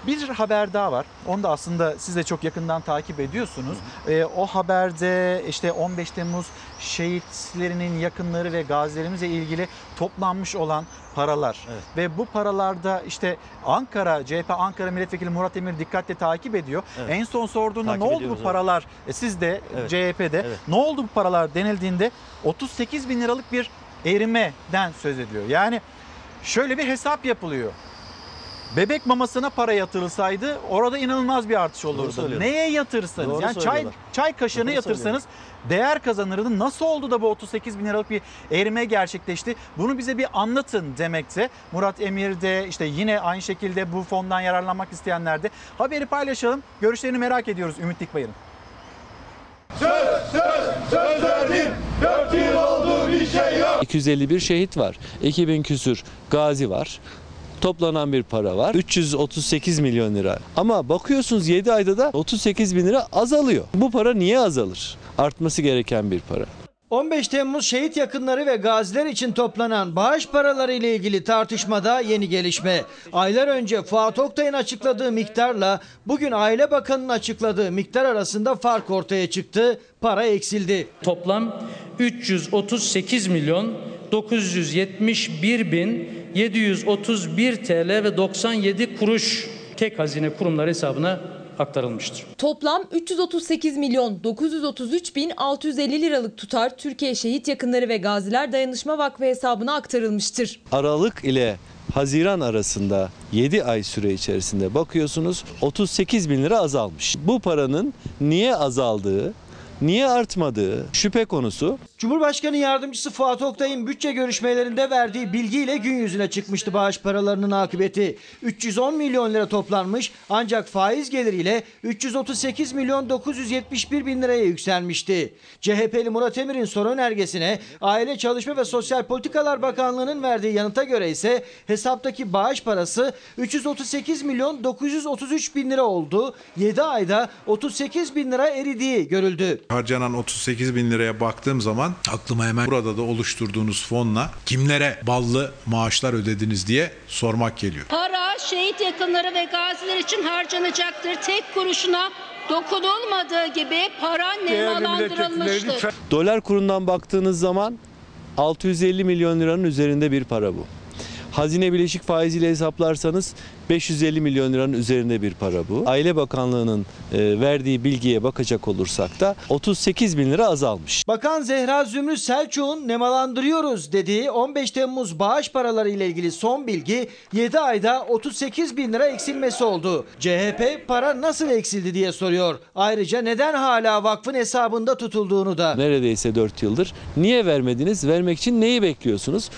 Bir haber daha var. Onu da aslında siz de çok yakından takip ediyorsunuz. E, o haberde işte on beş Temmuz şehitlerinin yakınları ve gazilerimizle ilgili toplanmış olan paralar. Evet. Ve bu paralarda işte Ankara, C H P Ankara Milletvekili Murat Emir dikkatle takip ediyor. Evet. En son sorduğunda takip ne oldu bu paralar? E, siz de evet. C H P'de evet. ne oldu bu paralar denildiğinde otuz sekiz bin liralık bir erimeden söz ediliyor. Yani şöyle bir hesap yapılıyor. Bebek mamasına para yatırılsaydı orada inanılmaz bir artış olurdu. Neye yatırsanız, doğru yani çay, çay kaşığına doğru yatırsanız değer kazanırdı. Nasıl oldu da bu otuz sekiz bin liralık bir erime gerçekleşti? Bunu bize bir anlatın demekte. Murat Emir de işte yine aynı şekilde bu fondan yararlanmak isteyenler de. Haberi paylaşalım. Görüşlerini merak ediyoruz Ümit Dikbayır'ın. Söz, söz, söz verdim. dört yıl oldu, bir şey yok. iki yüz elli bir şehit var. iki bin küsür gazi var. Toplanan bir para var. üç yüz otuz sekiz milyon lira. Ama bakıyorsunuz yedi ayda da otuz sekiz bin lira azalıyor. Bu para niye azalır? Artması gereken bir para. on beş Temmuz şehit yakınları ve gaziler için toplanan bağış paraları ile ilgili tartışmada yeni gelişme. Aylar önce Fuat Oktay'ın açıkladığı miktarla bugün Aile Bakanı'nın açıkladığı miktar arasında fark ortaya çıktı. Para eksildi. Toplam üç yüz otuz sekiz milyon dokuz yüz yetmiş bir bin yedi yüz otuz bir TL ve doksan yedi kuruş K E K hazine kurumları hesabına aktarılmıştır. Toplam üç yüz otuz sekiz milyon dokuz yüz otuz üç bin altı yüz elli liralık tutar Türkiye Şehit Yakınları ve Gaziler Dayanışma Vakfı hesabına aktarılmıştır. Aralık ile Haziran arasında yedi ay süre içerisinde bakıyorsunuz otuz sekiz bin lira azalmış. Bu paranın niye azaldığı, niye artmadığı şüphe konusu. Cumhurbaşkanı Yardımcısı Fuat Oktay'ın bütçe görüşmelerinde verdiği bilgiyle gün yüzüne çıkmıştı bağış paralarının akıbeti. üç yüz on milyon lira toplanmış ancak faiz geliriyle üç yüz otuz sekiz milyon dokuz yüz yetmiş bir bin liraya yükselmişti. C H P'li Murat Emir'in soru önergesine Aile Çalışma ve Sosyal Politikalar Bakanlığı'nın verdiği yanıta göre ise hesaptaki bağış parası üç yüz otuz sekiz milyon dokuz yüz otuz üç bin lira oldu. yedi ayda otuz sekiz bin lira eridiği görüldü. Harcanan otuz sekiz bin liraya baktığım zaman aklıma hemen burada da oluşturduğunuz fonla kimlere ballı maaşlar ödediniz diye sormak geliyor. Para şehit yakınları ve gaziler için harcanacaktır. Tek kuruşuna dokunulmadığı gibi para nemalandırılmıştır. Dolar kurundan baktığınız zaman altı yüz elli milyon liranın üzerinde bir para bu. Hazine bileşik faiziyle hesaplarsanız beş yüz elli milyon liranın üzerinde bir para bu. Aile Bakanlığı'nın verdiği bilgiye bakacak olursak da otuz sekiz bin lira azalmış. Bakan Zehra Zümrüt Selçuk'un nemalandırıyoruz dediği on beş Temmuz bağış paraları ile ilgili son bilgi yedi ayda otuz sekiz bin lira eksilmesi oldu. C H P para nasıl eksildi diye soruyor. Ayrıca neden hala vakfın hesabında tutulduğunu da. Neredeyse dört yıldır niye vermediniz, vermek için neyi bekliyorsunuz?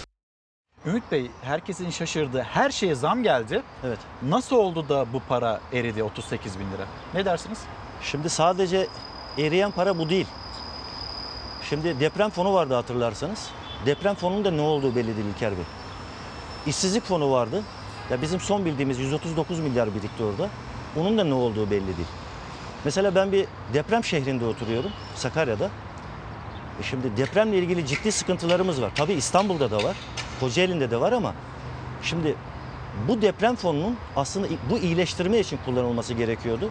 Ümit Bey, herkesin şaşırdığı her şeye zam geldi. Evet. Nasıl oldu da bu para eridi otuz sekiz bin lira? Ne dersiniz? Şimdi sadece eriyen para bu değil. Şimdi deprem fonu vardı hatırlarsanız. Deprem fonunun da ne olduğu belli değil İlker Bey. İşsizlik fonu vardı. Ya bizim son bildiğimiz yüz otuz dokuz milyar birikti orada. Onun da ne olduğu belli değil. Mesela ben bir deprem şehrinde oturuyorum, Sakarya'da. E şimdi depremle ilgili ciddi sıkıntılarımız var. Tabii İstanbul'da da var. Kocaeli'nde de var ama şimdi bu deprem fonunun aslında bu iyileştirme için kullanılması gerekiyordu.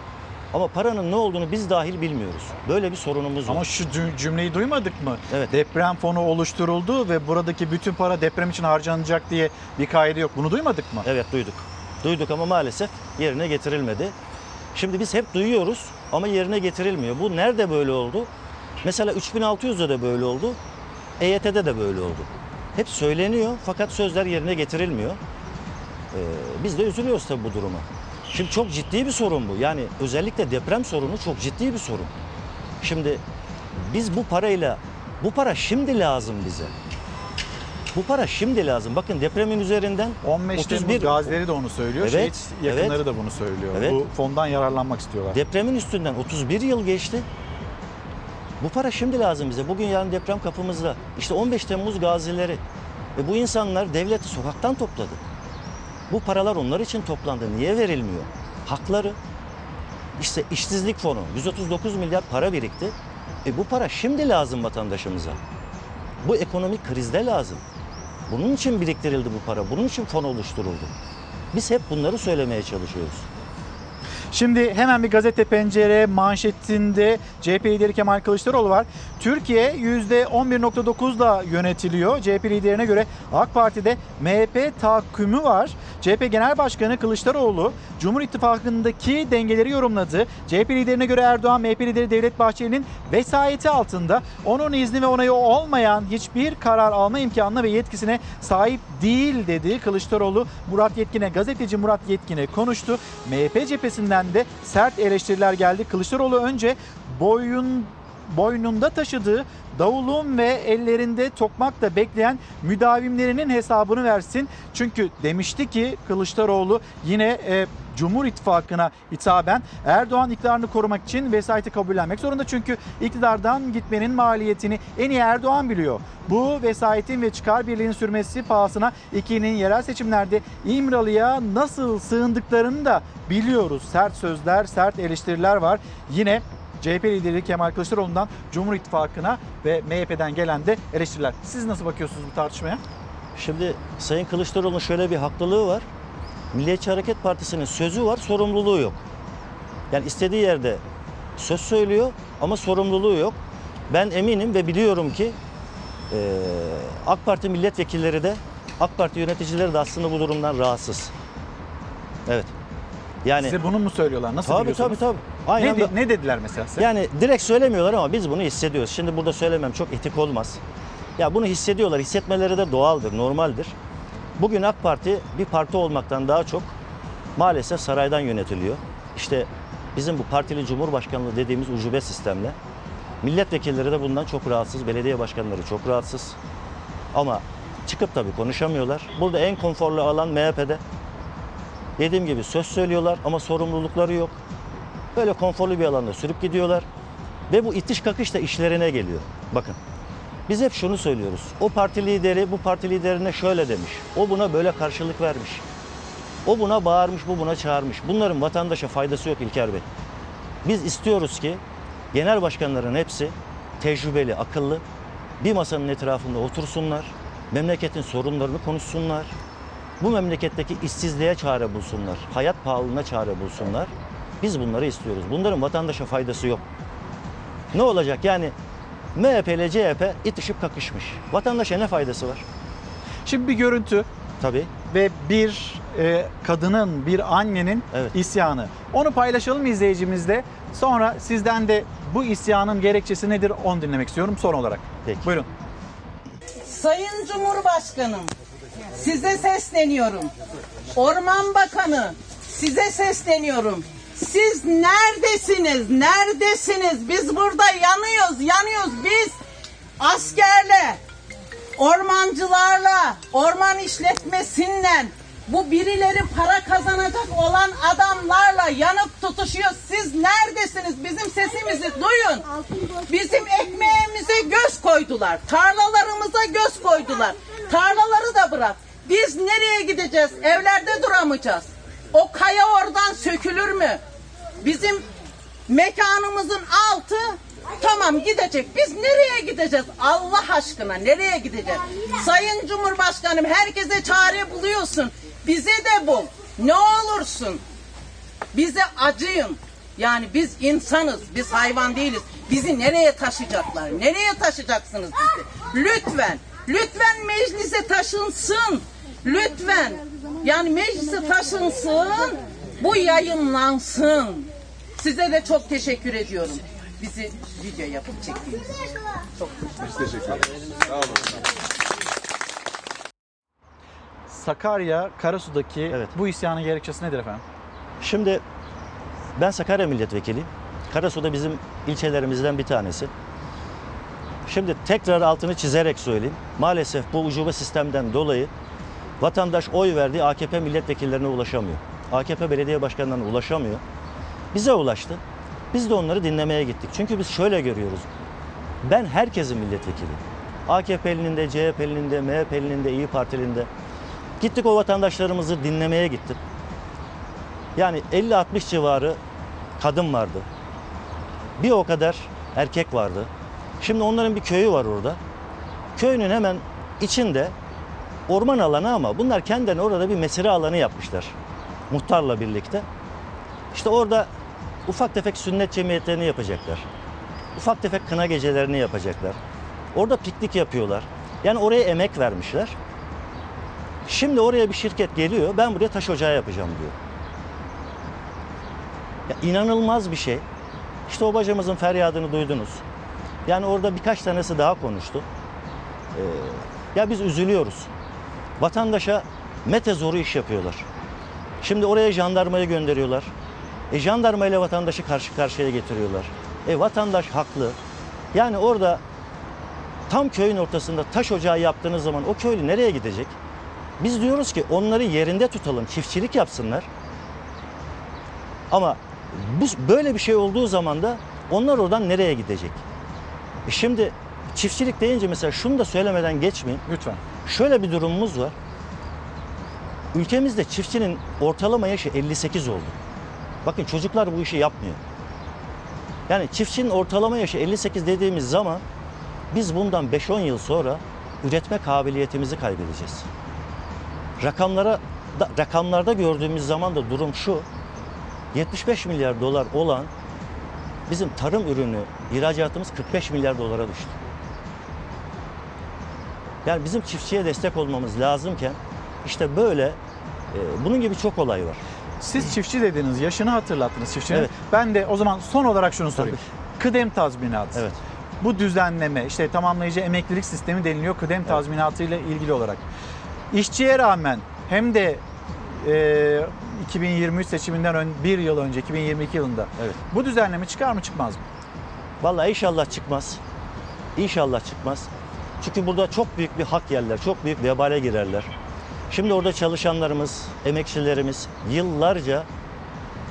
Ama paranın ne olduğunu biz dahil bilmiyoruz. Böyle bir sorunumuz var. Ama şu cümleyi duymadık mı? Evet. Deprem fonu oluşturuldu ve buradaki bütün para deprem için harcanacak diye bir kaide yok. Bunu duymadık mı? Evet, duyduk. Duyduk ama maalesef yerine getirilmedi. Şimdi biz hep duyuyoruz ama yerine getirilmiyor. Bu nerede böyle oldu? Mesela üç bin altı yüzde de böyle oldu. E Y T'de de böyle oldu. Hep söyleniyor fakat sözler yerine getirilmiyor. Ee, biz de üzülüyoruz tabii bu duruma. Şimdi çok ciddi bir sorun bu. Yani özellikle deprem sorunu çok ciddi bir sorun. Şimdi biz bu parayla, bu para şimdi lazım bize. Bu para şimdi lazım. Bakın depremin üzerinden on beş otuz bir... Temmuz gazileri de onu söylüyor. Evet, şehit yakınları evet, da bunu söylüyor. Evet. Bu fondan yararlanmak istiyorlar. Depremin üstünden otuz bir yıl geçti. Bu para şimdi lazım bize. Bugün yarın deprem kapımızda. İşte on beş Temmuz gazileri ve bu insanlar devleti sokaktan topladı. Bu paralar onlar için toplandı. Niye verilmiyor? Hakları. İşte işsizlik fonu. yüz otuz dokuz milyar para birikti. E bu para şimdi lazım vatandaşımıza. Bu ekonomik krizde lazım. Bunun için biriktirildi bu para. Bunun için fon oluşturuldu. Biz hep bunları söylemeye çalışıyoruz. Şimdi hemen bir gazete pencere manşetinde C H P lideri Kemal Kılıçdaroğlu var. Türkiye yüzde on bir nokta dokuzla yönetiliyor. C H P liderine göre AK Parti'de M H P tahakkümü var. C H P Genel Başkanı Kılıçdaroğlu Cumhur İttifakı'ndaki dengeleri yorumladı. C H P liderine göre Erdoğan, M H P lideri Devlet Bahçeli'nin vesayeti altında onun izni ve onayı olmayan hiçbir karar alma imkanına ve yetkisine sahip değil dedi. Kılıçdaroğlu Murat Yetkin'e, gazeteci Murat Yetkin'e konuştu. M H P cephesinden de sert eleştiriler geldi. Kılıçdaroğlu önce boyun, boynunda taşıdığı davulun ve ellerinde tokmakla bekleyen müdavimlerinin hesabını versin. Çünkü demişti ki Kılıçdaroğlu yine e, Cumhur İttifakı'na hitaben Erdoğan iktidarını korumak için vesayeti kabullenmek zorunda. Çünkü iktidardan gitmenin maliyetini en iyi Erdoğan biliyor. Bu vesayetin ve çıkar birliğinin sürmesi pahasına ikilinin yerel seçimlerde İmralı'ya nasıl sığındıklarını da biliyoruz. Sert sözler, sert eleştiriler var. Yine C H P lideri Kemal Kılıçdaroğlu'ndan Cumhur İttifakı'na ve M H P'den gelen de eleştiriler. Siz nasıl bakıyorsunuz bu tartışmaya? Şimdi Sayın Kılıçdaroğlu'nun şöyle bir haklılığı var. Milliyetçi Hareket Partisi'nin sözü var, sorumluluğu yok. Yani istediği yerde söz söylüyor ama sorumluluğu yok. Ben eminim ve biliyorum ki e, AK Parti milletvekilleri de, AK Parti yöneticileri de aslında bu durumdan rahatsız. Evet. Yani, size bunu mu söylüyorlar? Nasıl tabii, biliyorsunuz? Tabii tabii. Aynı ne, anda, ne dediler mesela size? Yani direkt söylemiyorlar ama biz bunu hissediyoruz. Şimdi burada söylemem çok etik olmaz. Ya bunu hissediyorlar. Hissetmeleri de doğaldır, normaldir. Bugün AK Parti bir parti olmaktan daha çok maalesef saraydan yönetiliyor. İşte bizim bu partili cumhurbaşkanlığı dediğimiz ucube sistemle milletvekilleri de bundan çok rahatsız, belediye başkanları çok rahatsız. Ama çıkıp tabii konuşamıyorlar. Burada en konforlu alan M H P'de. Dediğim gibi söz söylüyorlar ama sorumlulukları yok. Böyle konforlu bir alanda sürüp gidiyorlar. Ve bu itiş kakış da işlerine geliyor. Bakın biz hep şunu söylüyoruz. O parti lideri bu parti liderine şöyle demiş. O buna böyle karşılık vermiş. O buna bağırmış, bu buna çağırmış. Bunların vatandaşa faydası yok İlker Bey. Biz istiyoruz ki genel başkanların hepsi tecrübeli, akıllı bir masanın etrafında otursunlar. Memleketin sorunlarını konuşsunlar. Bu memleketteki işsizliğe çare bulsunlar. Hayat pahalılığına çare bulsunlar. Biz bunları istiyoruz. Bunların vatandaşa faydası yok. Ne olacak? Yani M H P ile C H P itişip kakışmış. Vatandaşa ne faydası var? Şimdi bir görüntü. Tabii. Ve bir e, kadının, bir annenin evet. isyanı. Onu paylaşalım izleyicimizle. Sonra sizden de bu isyanın gerekçesi nedir onu dinlemek istiyorum son olarak. Peki. Buyurun. Sayın Cumhurbaşkanım, size sesleniyorum. Orman Bakanı, size sesleniyorum. Siz neredesiniz? Neredesiniz? Biz burada yanıyoruz, yanıyoruz. Biz askerle, ormancılarla, orman işletmesinden, bu birileri para kazanacak olan adamlarla yanıp tutuşuyor. Siz neredesiniz? Bizim sesimizi duyun. Bizim ekmeğimize göz koydular. Tarlalarımıza göz koydular. Tarlaları da bırak. Biz nereye gideceğiz? Evlerde duramayacağız. O kaya oradan sökülür mü? Bizim mekanımızın altı tamam gidecek. Biz nereye gideceğiz? Allah aşkına nereye gideceğiz? Sayın Cumhurbaşkanım herkese çare buluyorsun. Bize de bul. Ne olursun. Bize acıyın. Yani biz insanız. Biz hayvan değiliz. Bizi nereye taşıyacaklar? Nereye taşıyacaksınız bizi? Lütfen. Lütfen meclise taşınsın. Lütfen. Yani meclise taşınsın. Bu yayınlansın. Size de çok teşekkür ediyorum. Bizi video yapıp çektiğiniz için. Çok teşekkür ederiz. Sağ olun. Sakarya, Karasu'daki evet. bu isyanın gerekçesi nedir efendim? Şimdi ben Sakarya milletvekiliyim. Karasu'da bizim ilçelerimizden bir tanesi. Şimdi tekrar altını çizerek söyleyeyim. Maalesef bu ucube sistemden dolayı vatandaş oy verdiği A K P milletvekillerine ulaşamıyor. A K P belediye başkanlarına ulaşamıyor. Bize ulaştı. Biz de onları dinlemeye gittik. Çünkü biz şöyle görüyoruz. Ben herkesin milletvekili. A K P'linin de, C H P'linin de, M H P'linin de, İYİ Partili'nin de. Gittik o vatandaşlarımızı dinlemeye gittim. Yani elli altmış civarı kadın vardı. Bir o kadar erkek vardı. Şimdi onların bir köyü var orada. Köyünün hemen içinde orman alanı ama bunlar kendilerine orada bir mesire alanı yapmışlar. Muhtarla birlikte. İşte orada ufak tefek sünnet cemiyetlerini yapacaklar. Ufak tefek kına gecelerini yapacaklar. Orada piknik yapıyorlar. Yani oraya emek vermişler. Şimdi oraya bir şirket geliyor. Ben buraya taş ocağı yapacağım diyor. Ya inanılmaz bir şey. İşte o bacamızın feryadını duydunuz. Yani orada birkaç tanesi daha konuştu. Ee, ya biz üzülüyoruz. Vatandaşa mete zoru iş yapıyorlar. Şimdi oraya jandarmayı gönderiyorlar. E, jandarma ile vatandaşı karşı karşıya getiriyorlar. E, vatandaş haklı. Yani orada tam köyün ortasında taş ocağı yaptığınız zaman o köylü nereye gidecek? Biz diyoruz ki onları yerinde tutalım, çiftçilik yapsınlar. Ama bu, böyle bir şey olduğu zaman da onlar oradan nereye gidecek? E şimdi çiftçilik deyince mesela şunu da söylemeden geçmeyin. Lütfen. Şöyle bir durumumuz var. Ülkemizde çiftçinin ortalama yaşı elli sekiz oldu. Bakın çocuklar bu işi yapmıyor. Yani çiftçinin ortalama yaşı elli sekiz dediğimiz zaman biz bundan beş on yıl sonra üretme kabiliyetimizi kaybedeceğiz. Rakamlara, da, rakamlarda gördüğümüz zaman da durum şu, yetmiş beş milyar dolar olan bizim tarım ürünü, ihracatımız kırk beş milyar dolara düştü. Yani bizim çiftçiye destek olmamız lazımken işte böyle, e, bunun gibi çok olay var. Siz çiftçi dediniz, yaşını hatırlattınız çiftçinin. Evet. Ben de o zaman son olarak şunu sorayım. Tabii. Kıdem tazminatı. Evet. Bu düzenleme, işte tamamlayıcı emeklilik sistemi deniliyor kıdem evet. tazminatı ile ilgili olarak. İşçiye rağmen hem de e, iki bin yirmi üç seçiminden ön, bir yıl önce, iki bin yirmi iki yılında evet. bu düzenleme çıkar mı çıkmaz mı? Vallahi inşallah çıkmaz. İnşallah çıkmaz. Çünkü burada çok büyük bir hak yerler, çok büyük vebale girerler. Şimdi orada çalışanlarımız, emekçilerimiz yıllarca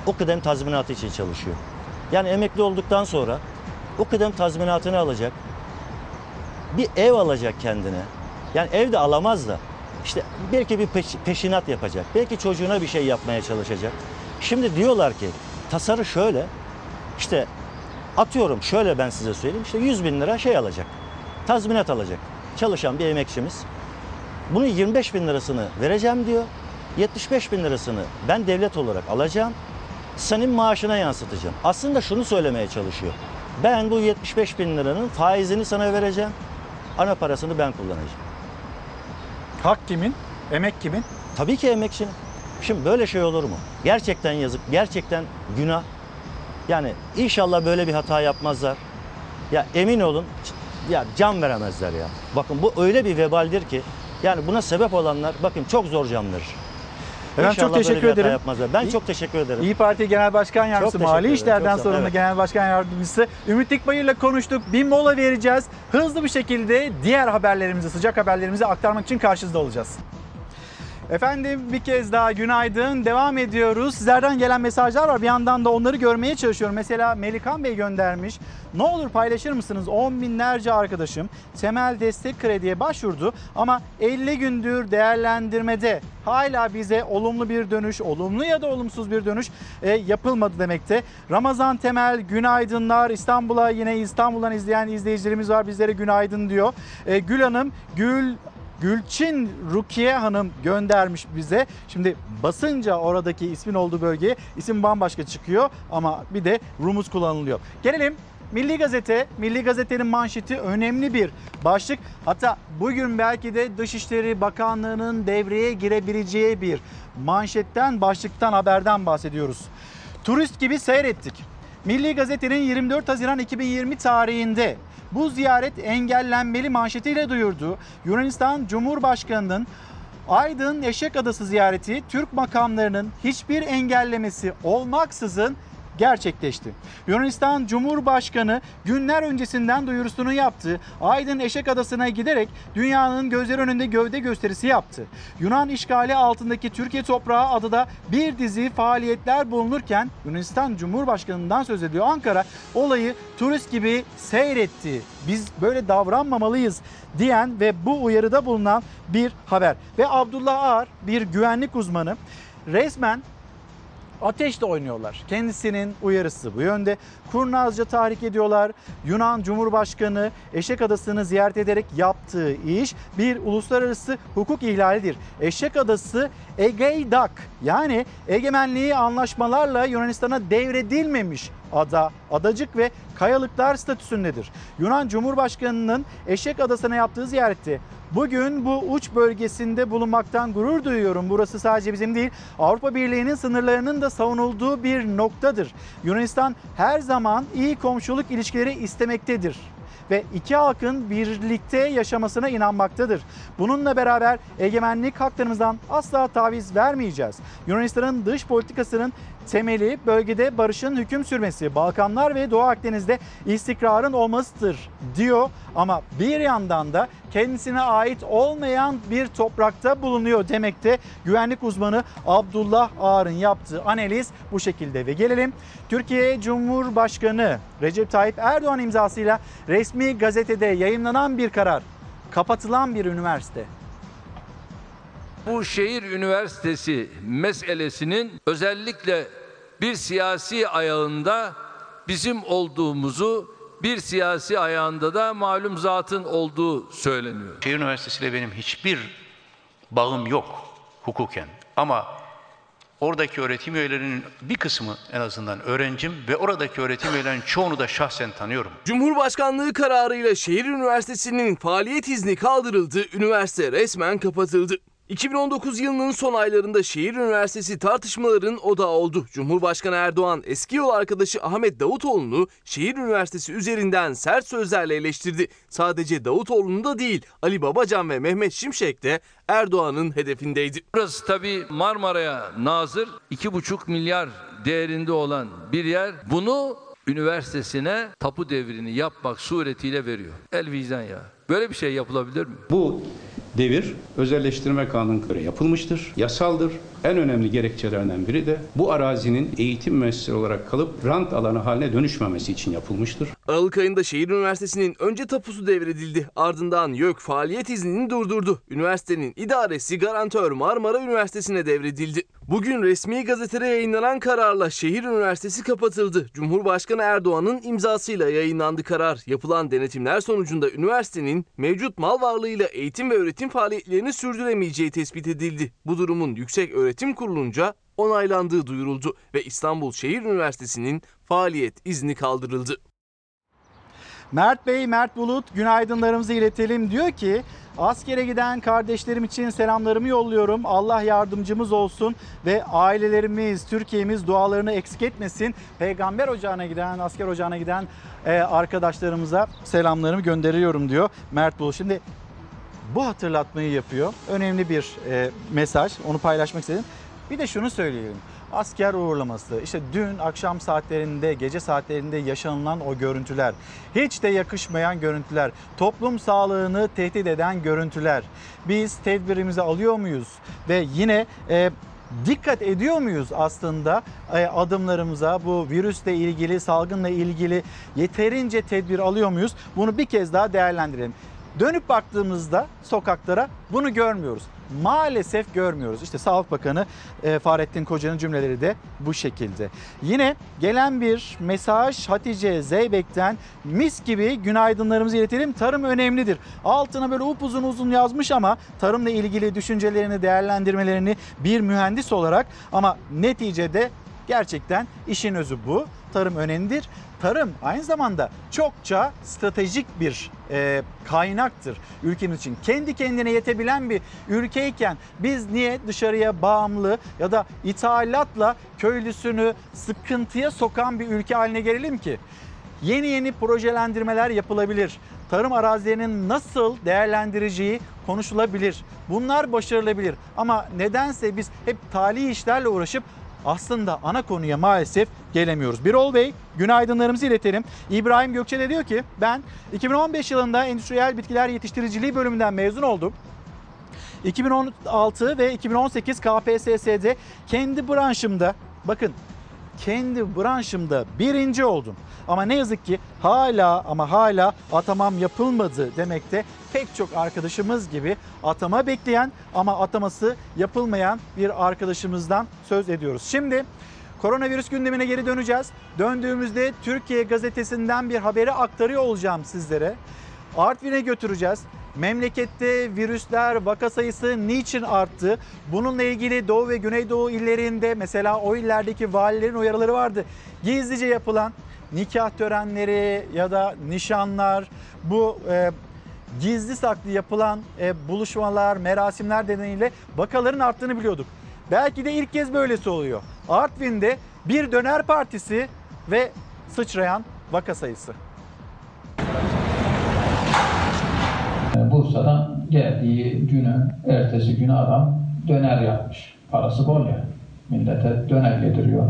o kıdem tazminatı için çalışıyor. Yani emekli olduktan sonra o kıdem tazminatını alacak, bir ev alacak kendine. Yani ev de alamaz da işte belki bir peş, peşinat yapacak, belki çocuğuna bir şey yapmaya çalışacak. Şimdi diyorlar ki tasarı şöyle, işte atıyorum şöyle ben size söyleyeyim, işte yüz bin lira şey alacak, tazminat alacak çalışan bir emekçimiz. Bunun yirmi beş bin lirasını vereceğim diyor. yetmiş beş bin lirasını ben devlet olarak alacağım. Senin maaşına yansıtacağım. Aslında şunu söylemeye çalışıyor. Ben bu yetmiş beş bin liranın faizini sana vereceğim. Ana parasını ben kullanacağım. Hak kimin? Emek kimin? Tabii ki emekçinin. Şimdi böyle şey olur mu? Gerçekten yazık. Gerçekten günah. Yani inşallah böyle bir hata yapmazlar. Ya emin olun ya can veremezler ya. Bakın bu öyle bir vebaldir ki. Yani buna sebep olanlar bakın çok zor canlıdır. Ben İnşallah çok teşekkür ederim. Ben İ çok teşekkür ederim. İYİ Parti Genel Başkan Yardımcısı, Mali İşler'den sorumlu evet. Genel Başkan Yardımcısı Ümit Dikbayır'la konuştuk. Bir mola vereceğiz. Hızlı bir şekilde diğer haberlerimizi, sıcak haberlerimizi aktarmak için karşınızda olacağız. Efendim bir kez daha günaydın. Devam ediyoruz. Sizlerden gelen mesajlar var. Bir yandan da onları görmeye çalışıyorum. Mesela Melikan Bey göndermiş. Ne olur paylaşır mısınız? On binlerce arkadaşım temel destek krediye başvurdu ama elli gündür değerlendirmede hala bize olumlu bir dönüş, olumlu ya da olumsuz bir dönüş yapılmadı demekte. Ramazan Temel günaydınlar. İstanbul'a yine İstanbul'dan izleyen izleyicilerimiz var. Bizlere günaydın diyor. Gül Hanım, Gül Gülçin Rukiye Hanım göndermiş bize. Şimdi basınca oradaki ismin olduğu bölgeye isim bambaşka çıkıyor ama bir de rumuz kullanılıyor. Gelelim Milli Gazete. Milli Gazete'nin manşeti önemli bir başlık. Hatta bugün belki de Dışişleri Bakanlığı'nın devreye girebileceği bir manşetten, başlıktan, haberden bahsediyoruz. Turist gibi seyrettik. Milli Gazete'nin yirmi dört Haziran iki bin yirmi tarihinde bu ziyaret engellenmeli manşetiyle duyurdu. Yunanistan Cumhurbaşkanı'nın Aydın Eşek Adası ziyareti Türk makamlarının hiçbir engellemesi olmaksızın gerçekleşti. Yunanistan Cumhurbaşkanı günler öncesinden duyurusunu yaptı. Aydın Eşek Adası'na giderek dünyanın gözleri önünde gövde gösterisi yaptı. Yunan işgali altındaki Türkiye toprağı adada bir dizi faaliyetler bulunurken Yunanistan Cumhurbaşkanı'ndan söz ediyor Ankara olayı turist gibi seyretti. Biz böyle davranmamalıyız diyen ve bu uyarıda bulunan bir haber. Ve Abdullah Ağar, bir güvenlik uzmanı, resmen ateşle oynuyorlar. Kendisinin uyarısı bu yönde. Kurnazca tahrik ediyorlar. Yunan Cumhurbaşkanı Eşek Adası'nı ziyaret ederek yaptığı iş bir uluslararası hukuk ihlalidir. Eşek Adası Egeidak, yani egemenliği anlaşmalarla Yunanistan'a devredilmemiş ada, adacık ve kayalıklar statüsündedir. Yunan Cumhurbaşkanı'nın Eşek Adası'na yaptığı ziyarette bugün bu uç bölgesinde bulunmaktan gurur duyuyorum. Burası sadece bizim değil, Avrupa Birliği'nin sınırlarının da savunulduğu bir noktadır. Yunanistan her zaman iyi komşuluk ilişkileri istemektedir ve iki halkın birlikte yaşamasına inanmaktadır. Bununla beraber egemenlik haklarımızdan asla taviz vermeyeceğiz. Yunanistan'ın dış politikasının temeli bölgede barışın hüküm sürmesi, Balkanlar ve Doğu Akdeniz'de istikrarın olmasıdır diyor ama bir yandan da kendisine ait olmayan bir toprakta bulunuyor demekte. Güvenlik uzmanı Abdullah Ağar'ın yaptığı analiz bu şekilde. Ve gelelim Türkiye Cumhurbaşkanı Recep Tayyip Erdoğan imzasıyla resmi gazetede yayımlanan bir karar. Kapatılan bir üniversite. Bu şehir üniversitesi meselesinin özellikle bir siyasi ayağında bizim olduğumuzu, bir siyasi ayağında da malum zatın olduğu söyleniyor. Şehir üniversitesiyle benim hiçbir bağım yok hukuken ama oradaki öğretim üyelerinin bir kısmı en azından öğrencim ve oradaki öğretim üyelerinin çoğunu da şahsen tanıyorum. Cumhurbaşkanlığı kararıyla şehir üniversitesinin faaliyet izni kaldırıldı, üniversite resmen kapatıldı. iki bin on dokuz yılının son aylarında şehir üniversitesi tartışmaların odağı oldu. Cumhurbaşkanı Erdoğan eski yol arkadaşı Ahmet Davutoğlu'nu şehir üniversitesi üzerinden sert sözlerle eleştirdi. Sadece Davutoğlu'nu da değil, Ali Babacan ve Mehmet Şimşek de Erdoğan'ın hedefindeydi. Burası tabii Marmara'ya nazır iki buçuk milyar değerinde olan bir yer. Bunu üniversitesine tapu devrini yapmak suretiyle veriyor. El vicdan ya. Böyle bir şey yapılabilir mi? Bu devir özelleştirme kanununa göre yapılmıştır, yasaldır. En önemli gerekçelerinden biri de bu arazinin eğitim müessesesi olarak kalıp rant alanı haline dönüşmemesi için yapılmıştır. Aralık ayında şehir üniversitesinin önce tapusu devredildi. Ardından YÖK faaliyet iznini durdurdu. Üniversitenin idaresi garantör Marmara Üniversitesi'ne devredildi. Bugün resmi gazetede yayınlanan kararla şehir üniversitesi kapatıldı. Cumhurbaşkanı Erdoğan'ın imzasıyla yayınlandı karar. Yapılan denetimler sonucunda üniversitenin mevcut mal varlığıyla eğitim ve öğretim faaliyetlerini sürdüremeyeceği tespit edildi. Bu durumun Yüksek Öğretim Kurulu'nca onaylandığı duyuruldu ve İstanbul Şehir Üniversitesi'nin faaliyet izni kaldırıldı. Mert Bey, Mert Bulut günaydınlarımızı iletelim diyor ki askere giden kardeşlerim için selamlarımı yolluyorum. Allah yardımcımız olsun ve ailelerimiz, Türkiye'miz dualarını eksik etmesin. Peygamber ocağına giden, asker ocağına giden arkadaşlarımıza selamlarımı gönderiyorum diyor Mert Bulut. Şimdi bu hatırlatmayı yapıyor. Önemli bir mesaj, onu paylaşmak istedim. Bir de şunu söyleyelim. Asker uğurlaması, işte dün akşam saatlerinde, gece saatlerinde yaşanılan o görüntüler, hiç de yakışmayan görüntüler, toplum sağlığını tehdit eden görüntüler. Biz tedbirimizi alıyor muyuz ve yine e, dikkat ediyor muyuz aslında e, adımlarımıza, bu virüsle ilgili, salgınla ilgili yeterince tedbir alıyor muyuz? Bunu bir kez daha değerlendirelim. Dönüp baktığımızda sokaklara bunu görmüyoruz. Maalesef görmüyoruz. İşte Sağlık Bakanı Fahrettin Koca'nın cümleleri de bu şekilde. Yine gelen bir mesaj Hatice Zeybek'ten, mis gibi günaydınlarımızı iletelim. Tarım önemlidir. Altına böyle upuzun uzun yazmış ama tarımla ilgili düşüncelerini, değerlendirmelerini bir mühendis olarak, ama neticede gerçekten işin özü bu. Tarım önemlidir. Tarım aynı zamanda çokça stratejik bir e, kaynaktır ülkemiz için. Kendi kendine yetebilen bir ülkeyken biz niye dışarıya bağımlı ya da ithalatla köylüsünü sıkıntıya sokan bir ülke haline gelelim ki? Yeni yeni projelendirmeler yapılabilir. Tarım arazilerinin nasıl değerlendireceği konuşulabilir. Bunlar başarılabilir ama nedense biz hep tali işlerle uğraşıp aslında ana konuya maalesef gelemiyoruz. Birol Bey günaydınlarımızı iletelim. İbrahim Gökçe de diyor ki ben iki bin on beş yılında Endüstriyel Bitkiler Yetiştiriciliği bölümünden mezun oldum. iki bin on altı ve iki bin on sekiz K P S S'de kendi branşımda, bakın kendi branşımda birinci oldum. Ama ne yazık ki hala ama hala atamam yapılmadı demekte. Pek çok arkadaşımız gibi atama bekleyen ama ataması yapılmayan bir arkadaşımızdan söz ediyoruz. Şimdi koronavirüs gündemine geri döneceğiz. Döndüğümüzde Türkiye Gazetesi'nden bir haberi aktarıyor olacağım sizlere. Artvin'e götüreceğiz. Memlekette virüsler, vaka sayısı niçin arttı? Bununla ilgili Doğu ve Güneydoğu illerinde, mesela o illerdeki valilerin uyarıları vardı. Gizlice yapılan nikah törenleri ya da nişanlar, bu e, gizli saklı yapılan e, buluşmalar, merasimler nedeniyle vakaların arttığını biliyorduk. Belki de ilk kez böylesi oluyor. Artvin'de bir döner partisi ve sıçrayan vaka sayısı. Bursa'dan geldiği günü, ertesi günü adam döner yapmış. Parası bol ya. Millete döner yediriyor.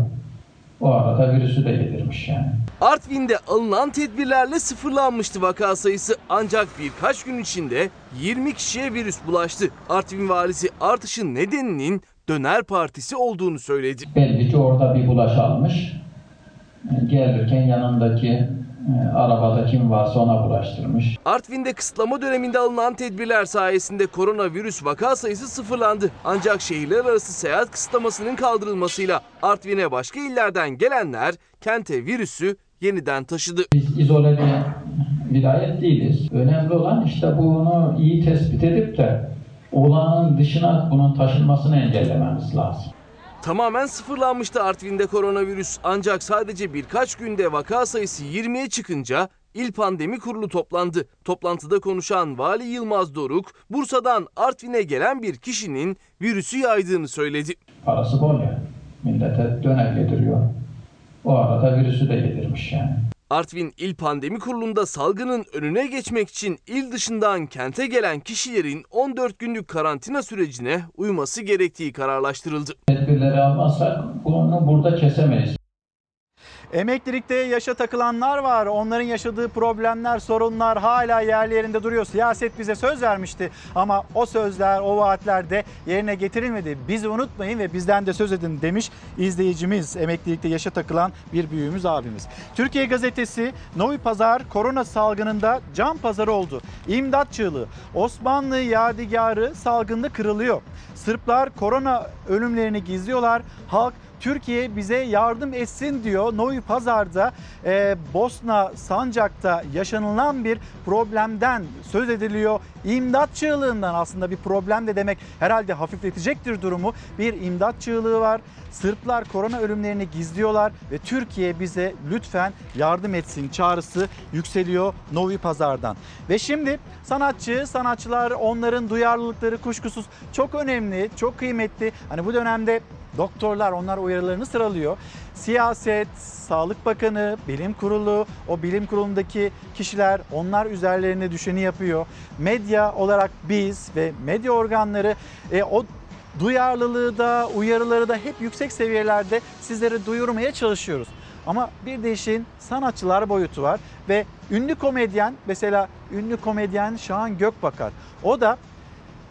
O arada virüsü de yedirmiş yani. Artvin'de alınan tedbirlerle sıfırlanmıştı vaka sayısı. Ancak birkaç gün içinde yirmi kişiye virüs bulaştı. Artvin valisi artışın nedeninin döner partisi olduğunu söyledi. Belli ki orada bir bulaş almış. Gelirken yanındaki arabada kim varsa ona bulaştırmış. Artvin'de kısıtlama döneminde alınan tedbirler sayesinde koronavirüs vaka sayısı sıfırlandı. Ancak şehirler arası seyahat kısıtlamasının kaldırılmasıyla Artvin'e başka illerden gelenler kente virüsü yeniden taşıdı. Biz izole bir vilayet değiliz. Önemli olan işte bunu iyi tespit edip de olanın dışına bunun taşınmasını engellememiz lazım. Tamamen sıfırlanmıştı Artvin'de koronavirüs, ancak sadece birkaç günde vaka sayısı yirmiye çıkınca İl Pandemi Kurulu toplandı. Toplantıda konuşan Vali Yılmaz Doruk, Bursa'dan Artvin'e gelen bir kişinin virüsü yaydığını söyledi. Parası bol ya. Millete döner getiriyor. O arada virüsü de getirmiş yani. Artvin İl Pandemi Kurulu'nda salgının önüne geçmek için il dışından kente gelen kişilerin on dört günlük karantina sürecine uyması gerektiği kararlaştırıldı. Tedbirleri almazsak bunu burada kesemeyiz. Emeklilikte yaşa takılanlar var. Onların yaşadığı problemler, sorunlar hala yerlerinde duruyor. Siyaset bize söz vermişti ama o sözler, o vaatler de yerine getirilmedi. Bizi unutmayın ve bizden de söz edin demiş izleyicimiz, emeklilikte yaşa takılan bir büyüğümüz abimiz. Türkiye Gazetesi, Novi Pazar korona salgınında can pazarı oldu. İmdat çığlığı, Osmanlı yadigarı salgında kırılıyor. Sırplar korona ölümlerini gizliyorlar. Halk Türkiye bize yardım etsin diyor. Novi Pazar'da, e, Bosna Sancak'ta yaşanılan bir problemden söz ediliyor. İmdat çığlığından, aslında bir problem de demek herhalde hafifletecektir durumu. Bir imdat çığlığı var. Sırplar korona ölümlerini gizliyorlar ve Türkiye bize lütfen yardım etsin çağrısı yükseliyor Novi Pazar'dan. Ve şimdi sanatçı, sanatçılar, onların duyarlılıkları kuşkusuz çok önemli, çok kıymetli. Hani bu dönemde doktorlar, onlar uyarılarını sıralıyor. Siyaset, Sağlık Bakanı, Bilim Kurulu, o bilim kurulundaki kişiler, onlar üzerlerine düşeni yapıyor. Medya olarak biz ve medya organları e, o duyarlılığı da, uyarıları da hep yüksek seviyelerde sizlere duyurmaya çalışıyoruz. Ama bir de işin sanatçılar boyutu var ve ünlü komedyen, mesela ünlü komedyen Şahan Gökbakar, o da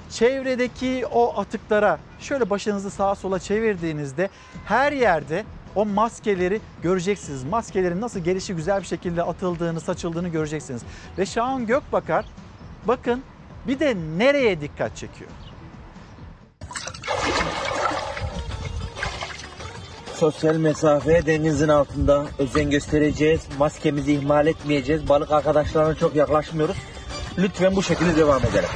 çevredeki o atıklara şöyle başınızı sağa sola çevirdiğinizde her yerde o maskeleri göreceksiniz. Maskelerin nasıl gelişigüzel bir şekilde atıldığını, saçıldığını göreceksiniz. Ve Şahan Gökbakar bakın bir de nereye dikkat çekiyor. Sosyal mesafe, denizin altında özen göstereceğiz. Maskemizi ihmal etmeyeceğiz. Balık arkadaşlarına çok yaklaşmıyoruz. Lütfen bu şekilde devam edelim.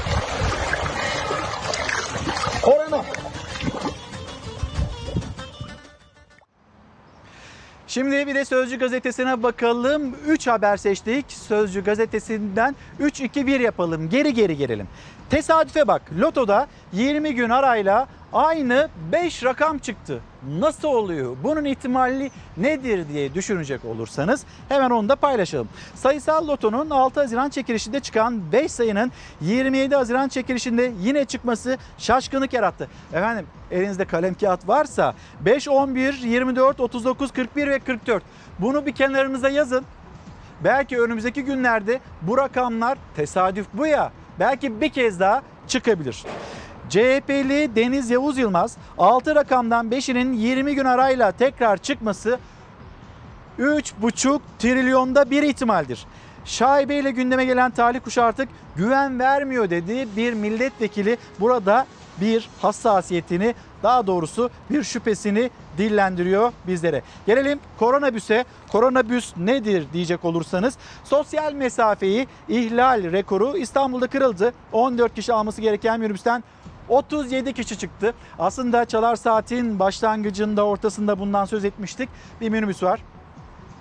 Şimdi bir de Sözcü Gazetesi'ne bakalım. üç haber seçtik. Sözcü Gazetesi'nden üç iki bir yapalım. Geri geri gelelim. Tesadüfe bak. Loto'da yirmi gün arayla aynı beş rakam çıktı. Nasıl oluyor? Bunun ihtimali nedir diye düşünecek olursanız hemen onu da paylaşalım. Sayısal Loto'nun altı Haziran çekilişinde çıkan beş sayının yirmi yedi Haziran çekilişinde yine çıkması şaşkınlık yarattı. Efendim, elinizde kalem kağıt varsa beş, on bir, yirmi dört, otuz dokuz, kırk bir ve kırk dört. Bunu bir kenarınıza yazın. Belki önümüzdeki günlerde bu rakamlar, tesadüf bu ya, belki bir kez daha çıkabilir. C H P'li Deniz Yavuz Yılmaz, altı rakamdan beşinin yirmi gün arayla tekrar çıkması üç buçuk trilyonda bir ihtimaldir. Şaibeyle gündeme gelen talih kuşu artık güven vermiyor dedi. Bir milletvekili burada bir hassasiyetini, daha doğrusu bir şüphesini dillendiriyor bizlere. Gelelim koronabüse. Koronabüs nedir diyecek olursanız, sosyal mesafeyi ihlal rekoru İstanbul'da kırıldı. on dört kişi alması gereken minibüsten otuz yedi kişi çıktı. Aslında çalar saatin başlangıcında, ortasında bundan söz etmiştik. Bir minibüs var.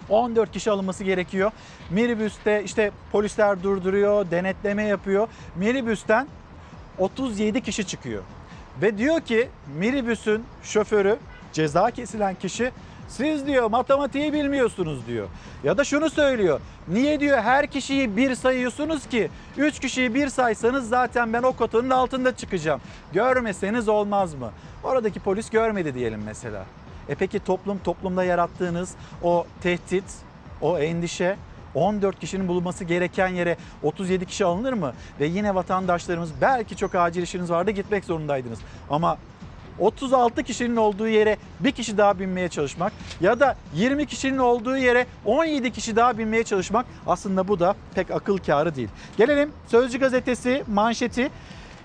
on dört kişi alınması gerekiyor. Minibüste işte polisler durduruyor, denetleme yapıyor. Minibüsten otuz yedi kişi çıkıyor. Ve diyor ki minibüsün şoförü, ceza kesilen kişi, siz diyor matematiği bilmiyorsunuz diyor. Ya da şunu söylüyor. Niye diyor her kişiyi bir sayıyorsunuz ki? Üç kişiyi bir saysanız zaten ben o kotanın altında çıkacağım. Görmeseniz olmaz mı? Oradaki polis görmedi diyelim mesela. E peki toplum, toplumda yarattığınız o tehdit, o endişe, on dört kişinin bulunması gereken yere otuz yedi kişi alınır mı? Ve yine vatandaşlarımız, belki çok acil işiniz vardı, gitmek zorundaydınız. Ama otuz altı kişinin olduğu yere bir kişi daha binmeye çalışmak ya da yirmi kişinin olduğu yere on yedi kişi daha binmeye çalışmak, aslında bu da pek akıl kârı değil. Gelelim Sözcü Gazetesi manşeti.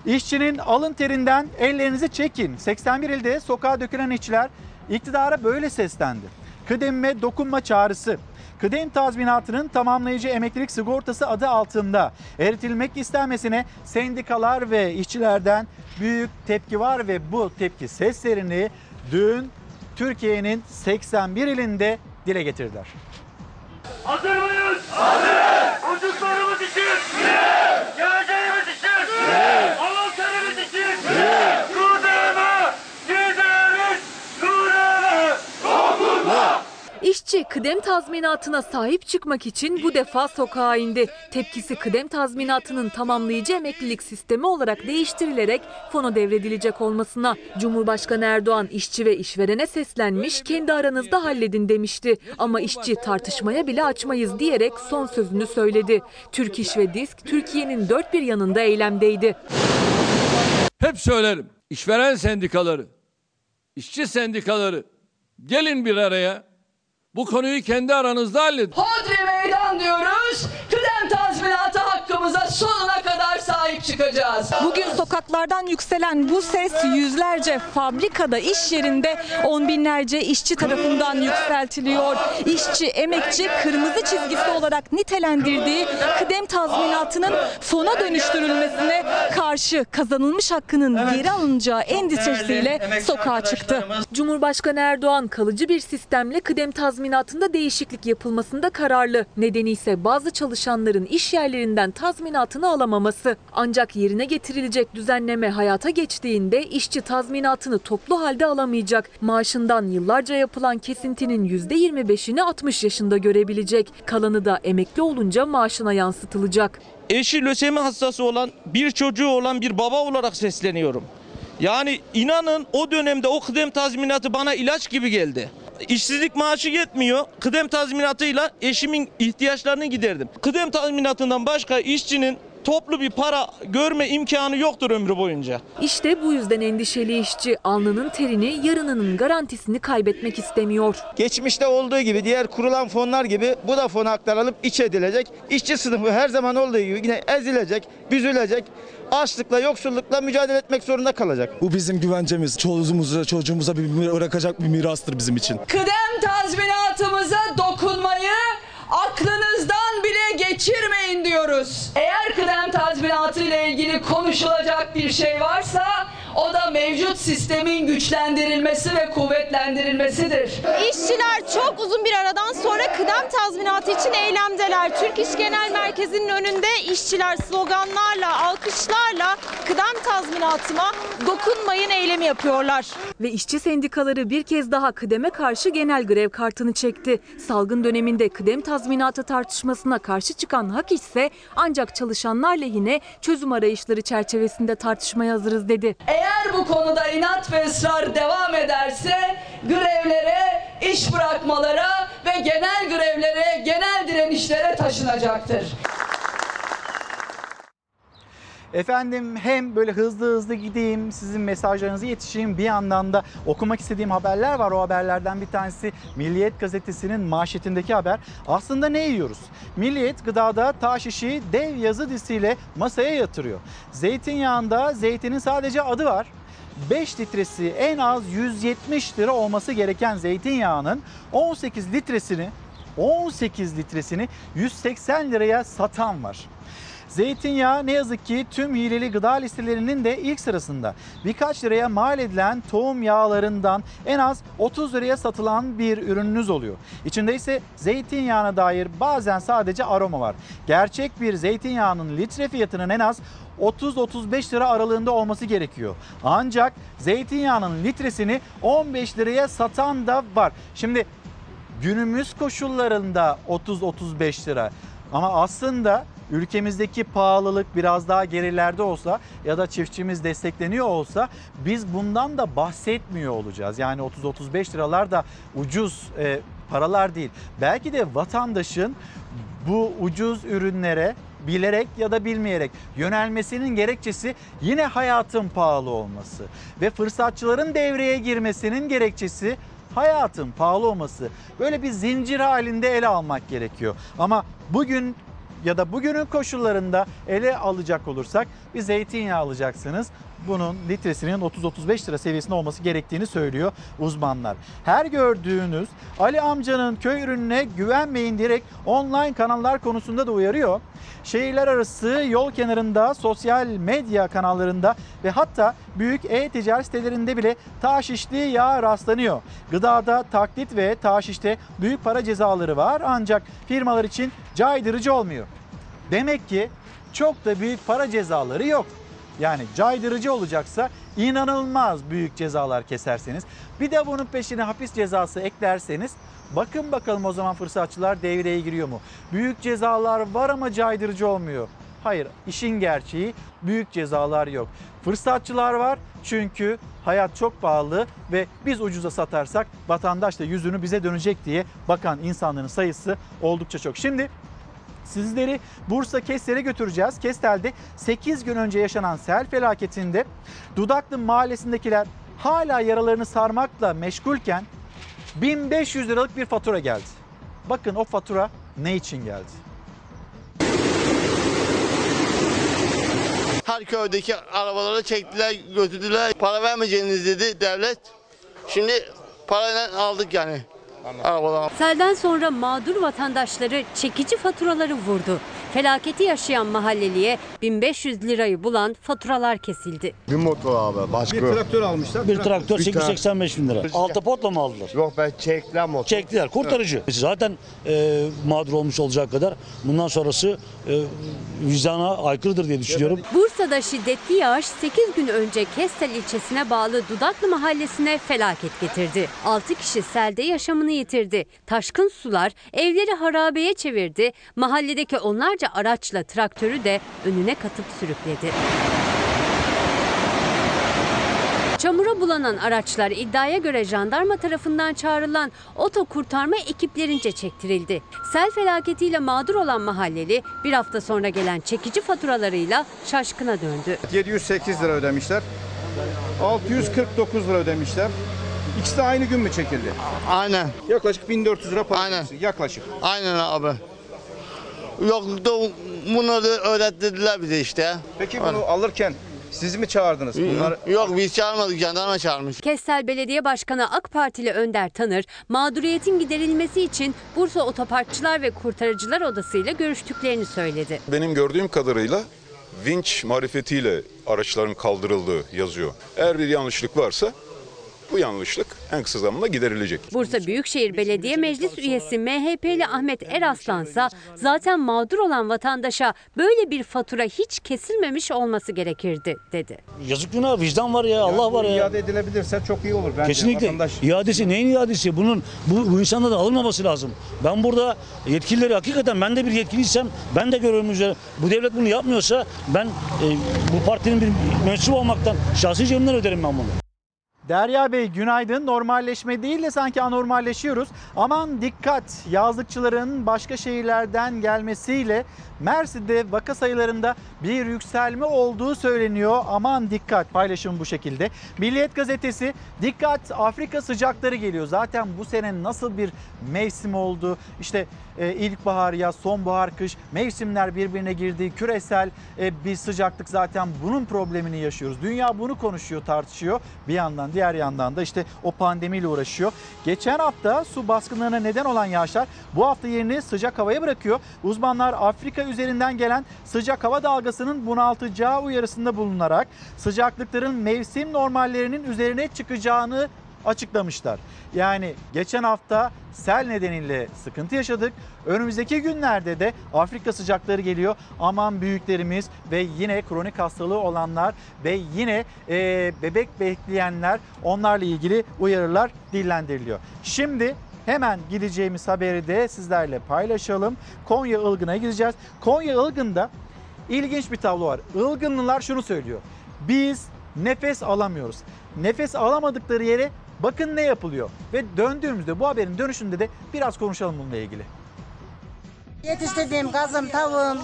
İşçinin alın terinden ellerinizi çekin. seksen bir ilde sokağa dökülen işçiler iktidara böyle seslendi. Kıdemime dokunma çağrısı. Kıdem tazminatının tamamlayıcı emeklilik sigortası adı altında eritilmek istenmesine sendikalar ve işçilerden büyük tepki var ve bu tepki seslerini dün Türkiye'nin seksen bir ilinde dile getirdiler. Hazır mıyız? Hazırız! İşçi kıdem tazminatına sahip çıkmak için bu defa sokağa indi. Tepkisi kıdem tazminatının tamamlayıcı emeklilik sistemi olarak değiştirilerek fona devredilecek olmasına. Cumhurbaşkanı Erdoğan işçi ve işverene seslenmiş, kendi aranızda halledin demişti. Ama işçi tartışmaya bile açmayız diyerek son sözünü söyledi. Türk İş ve DİSK Türkiye'nin dört bir yanında eylemdeydi. Hep söylerim, işveren sendikaları, işçi sendikaları gelin bir araya. Bu konuyu kendi aranızda halledin. Hodri meydan diyoruz. Kıdem tazminatı hakkımıza sonuna kadar sahip çıkacağız. Bugün sokaklardan yükselen bu ses yüzlerce fabrikada, iş yerinde on binlerce işçi tarafından yükseltiliyor. İşçi, emekçi kırmızı çizgisi olarak nitelendirdiği kıdem tazminatının fona dönüştürülmesine karşı kazanılmış hakkının evet. geri alınacağı endişesiyle sokağa çıktı. Cumhurbaşkanı Erdoğan kalıcı bir sistemle kıdem tazminatında değişiklik yapılmasında kararlı. Nedeni ise bazı çalışanların iş yerlerinden tazminatını alamaması. Ancak yerine getirilecek düzenleme hayata geçtiğinde işçi tazminatını toplu halde alamayacak. Maaşından yıllarca yapılan kesintinin yüzde yirmi beşini altmış yaşında görebilecek. Kalanı da emekli olunca maaşına yansıtılacak. Eşi lösemi hastası olan, bir çocuğu olan bir baba olarak sesleniyorum. Yani inanın o dönemde o kıdem tazminatı bana ilaç gibi geldi. İşsizlik maaşı yetmiyor. Kıdem tazminatıyla eşimin ihtiyaçlarını giderdim. Kıdem tazminatından başka işçinin toplu bir para görme imkanı yoktur ömrü boyunca. İşte bu yüzden endişeli işçi alnının terini, yarınının garantisini kaybetmek istemiyor. Geçmişte olduğu gibi diğer kurulan fonlar gibi bu da fona aktarılıp iç edilecek. İşçi sınıfı her zaman olduğu gibi yine ezilecek, büzülecek. Açlıkla, yoksullukla mücadele etmek zorunda kalacak. Bu bizim güvencemiz. Çoluğumuza, çocuğumuza bir bırakacak bir mirastır bizim için. Kıdem tazminatımıza dokunmayı aklınızdan bile geçirmeyin diyoruz. Eğer kıdem tazminatı ile ilgili konuşulacak bir şey varsa o da mevcut sistemin güçlendirilmesi ve kuvvetlendirilmesidir. İşçiler çok uzun bir aradan sonra kıdem tazminatı için eylemdeler. Türk İş Genel Merkezi'nin önünde işçiler sloganlarla, alkışlarla kıdem tazminatıma dokunmayın eylemi yapıyorlar. Ve işçi sendikaları bir kez daha kıdeme karşı genel grev kartını çekti. Salgın döneminde kıdem tazminatı tartışmasına karşı çıkan Hak İş ise ancak çalışanlar lehine çözüm arayışları çerçevesinde tartışmaya hazırız dedi. Eğer bu konuda inat ve ısrar devam ederse grevlere, iş bırakmalara ve genel grevlere, genel direnişlere taşınacaktır. Efendim hem böyle hızlı hızlı gideyim, sizin mesajlarınızı yetişeyim, bir yandan da okumak istediğim haberler var. O haberlerden bir tanesi Milliyet gazetesinin manşetindeki haber. Aslında ne yiyoruz? Milliyet gıdada taş şişi dev yazı dizisiyle masaya yatırıyor. Zeytinyağında zeytinin sadece adı var. beş litresi en az yüz yetmiş lira olması gereken zeytinyağının on sekiz litresini on sekiz litresini yüz seksen liraya satan var. Zeytinyağı ne yazık ki tüm hileli gıda listelerinin de ilk sırasında. Birkaç liraya mal edilen tohum yağlarından en az otuz liraya satılan bir ürününüz oluyor. İçinde ise zeytinyağına dair bazen sadece aroma var. Gerçek bir zeytinyağının litre fiyatının en az otuz otuz beş lira aralığında olması gerekiyor. Ancak zeytinyağının litresini on beş liraya satan da var. Şimdi günümüz koşullarında otuz otuz beş lira ama aslında ülkemizdeki pahalılık biraz daha gerilerde olsa ya da çiftçimiz destekleniyor olsa biz bundan da bahsetmiyor olacağız. Yani otuz otuz beş liralar da ucuz e, paralar değil. Belki de vatandaşın bu ucuz ürünlere bilerek ya da bilmeyerek yönelmesinin gerekçesi yine hayatın pahalı olması ve fırsatçıların devreye girmesinin gerekçesi hayatın pahalı olması. Böyle bir zincir halinde ele almak gerekiyor. Ama bugün ya da bugünün koşullarında ele alacak olursak bir zeytinyağı alacaksınız. Bunun litresinin otuz otuz beş lira seviyesinde olması gerektiğini söylüyor uzmanlar. Her gördüğünüz Ali amcanın köy ürününe güvenmeyin direkt online kanallar konusunda da uyarıyor. Şehirler arası yol kenarında, sosyal medya kanallarında ve hatta büyük e-ticaret sitelerinde bile taşişli yağ rastlanıyor. Gıdada taklit ve taşişte büyük para cezaları var ancak firmalar için caydırıcı olmuyor. Demek ki çok da büyük para cezaları yok. Yani caydırıcı olacaksa inanılmaz büyük cezalar keserseniz, bir de bunun peşine hapis cezası eklerseniz, bakın bakalım o zaman fırsatçılar devreye giriyor mu? Büyük cezalar var ama caydırıcı olmuyor. Hayır, işin gerçeği büyük cezalar yok. Fırsatçılar var çünkü hayat çok pahalı ve biz ucuza satarsak vatandaş da yüzünü bize dönecek diye bakan insanların sayısı oldukça çok. Şimdi sizleri Bursa Kestel'e götüreceğiz. Kestel'de sekiz gün önce yaşanan sel felaketinde Dudaklı mahallesindekiler hala yaralarını sarmakla meşgulken bin beş yüz liralık bir fatura geldi. Bakın o fatura ne için geldi? Her köydeki arabaları çektiler, götürdüler. Para vermeyeceğiniz dedi devlet. Şimdi parayla aldık yani. Arabadan. Selden sonra mağdur vatandaşları çekici faturaları vurdu. Felaketi yaşayan mahalleliye bin beş yüz lirayı bulan faturalar kesildi. Bir motor abi, başka. Bir traktör almışlar. Bir traktör sekiz yüz seksen beş bin lira. Altı potla mı aldılar? Yok be, çektiler motor. Çektiler, kurtarıcı. Evet. Zaten e, mağdur olmuş olacak kadar bundan sonrası e, vicdana aykırıdır diye düşünüyorum. Bursa'da şiddetli yağış sekiz gün önce Kestel ilçesine bağlı Dudaklı mahallesine felaket getirdi. altı kişi selde yaşamını yitirdi. Taşkın sular evleri harabeye çevirdi. Mahalledeki onlar araçla traktörü de önüne katıp sürükledi. Çamura bulanan araçlar iddiaya göre jandarma tarafından çağrılan oto kurtarma ekiplerince çektirildi. Sel felaketiyle mağdur olan mahalleli bir hafta sonra gelen çekici faturalarıyla şaşkına döndü. yedi yüz sekiz lira ödemişler, altı yüz kırk dokuz lira ödemişler. İkisi de aynı gün mü çekildi? Aynen. Yaklaşık bin dört yüz lira para. Aynen. Yaklaşık. Aynen abi. Yok, bunu da öğrettirdiler bize işte. Peki bunu alırken siz mi çağırdınız? Bunlar... Yok, biz çağırmadık, jandarma çağırmış. Kestel Belediye Başkanı AK Partili Önder Tanır, mağduriyetin giderilmesi için Bursa Otoparkçılar ve Kurtarıcılar Odası ile görüştüklerini söyledi. Benim gördüğüm kadarıyla vinç marifetiyle araçların kaldırıldığı yazıyor. Eğer bir yanlışlık varsa bu yanlışlık en kısa zamanda giderilecek. Bursa Büyükşehir Belediye Meclis üyesi M H P'li Ahmet Eraslan'sa zaten mağdur olan vatandaşa böyle bir fatura hiç kesilmemiş olması gerekirdi dedi. Yazık günah, vicdan var ya, Allah var ya. İade edilebilirse çok iyi olur. Bence kesinlikle. Vatandaş... İadesi neyin iadesi? Bunun bu, bu insanlara alınmaması lazım. Ben burada yetkilileri hakikaten, ben de bir yetkiliysem, ben de görüyorum üzere. Bu devlet bunu yapmıyorsa ben e, bu partinin bir mensubu olmaktan şahsi cebimden öderim ben bunu. Derya Bey günaydın. Normalleşme değil de sanki anormalleşiyoruz. Aman dikkat, yazlıkçıların başka şehirlerden gelmesiyle Mersin'de vaka sayılarında bir yükselme olduğu söyleniyor. Aman dikkat, paylaşım bu şekilde. Milliyet gazetesi dikkat, Afrika sıcakları geliyor. Zaten bu sene nasıl bir mevsim oldu? İşte e, ilkbahar, yaz, sonbahar, kış, mevsimler birbirine girdi. Küresel e, bir sıcaklık, zaten bunun problemini yaşıyoruz. Dünya bunu konuşuyor, tartışıyor. Bir yandan diğer yandan da işte o pandemiyle uğraşıyor. Geçen hafta su baskınlarına neden olan yağışlar bu hafta yerini sıcak havaya bırakıyor. Uzmanlar Afrika üzerinden gelen sıcak hava dalgasının bunaltacağı uyarısında bulunarak sıcaklıkların mevsim normallerinin üzerine çıkacağını açıklamışlar. Yani geçen hafta sel nedeniyle sıkıntı yaşadık. Önümüzdeki günlerde de Afrika sıcakları geliyor. Aman büyüklerimiz ve yine kronik hastalığı olanlar ve yine e, bebek bekleyenler, onlarla ilgili uyarılar dillendiriliyor. Şimdi hemen gideceğimiz haberi de sizlerle paylaşalım. Konya Ilgın'a gideceğiz. Konya Ilgın'da ilginç bir tablo var. Ilgınlılar şunu söylüyor: biz nefes alamıyoruz. Nefes alamadıkları yere bakın ne yapılıyor. Ve döndüğümüzde, bu haberin dönüşünde de biraz konuşalım bununla ilgili. Yetiştirdiğim kazım, tavuğum,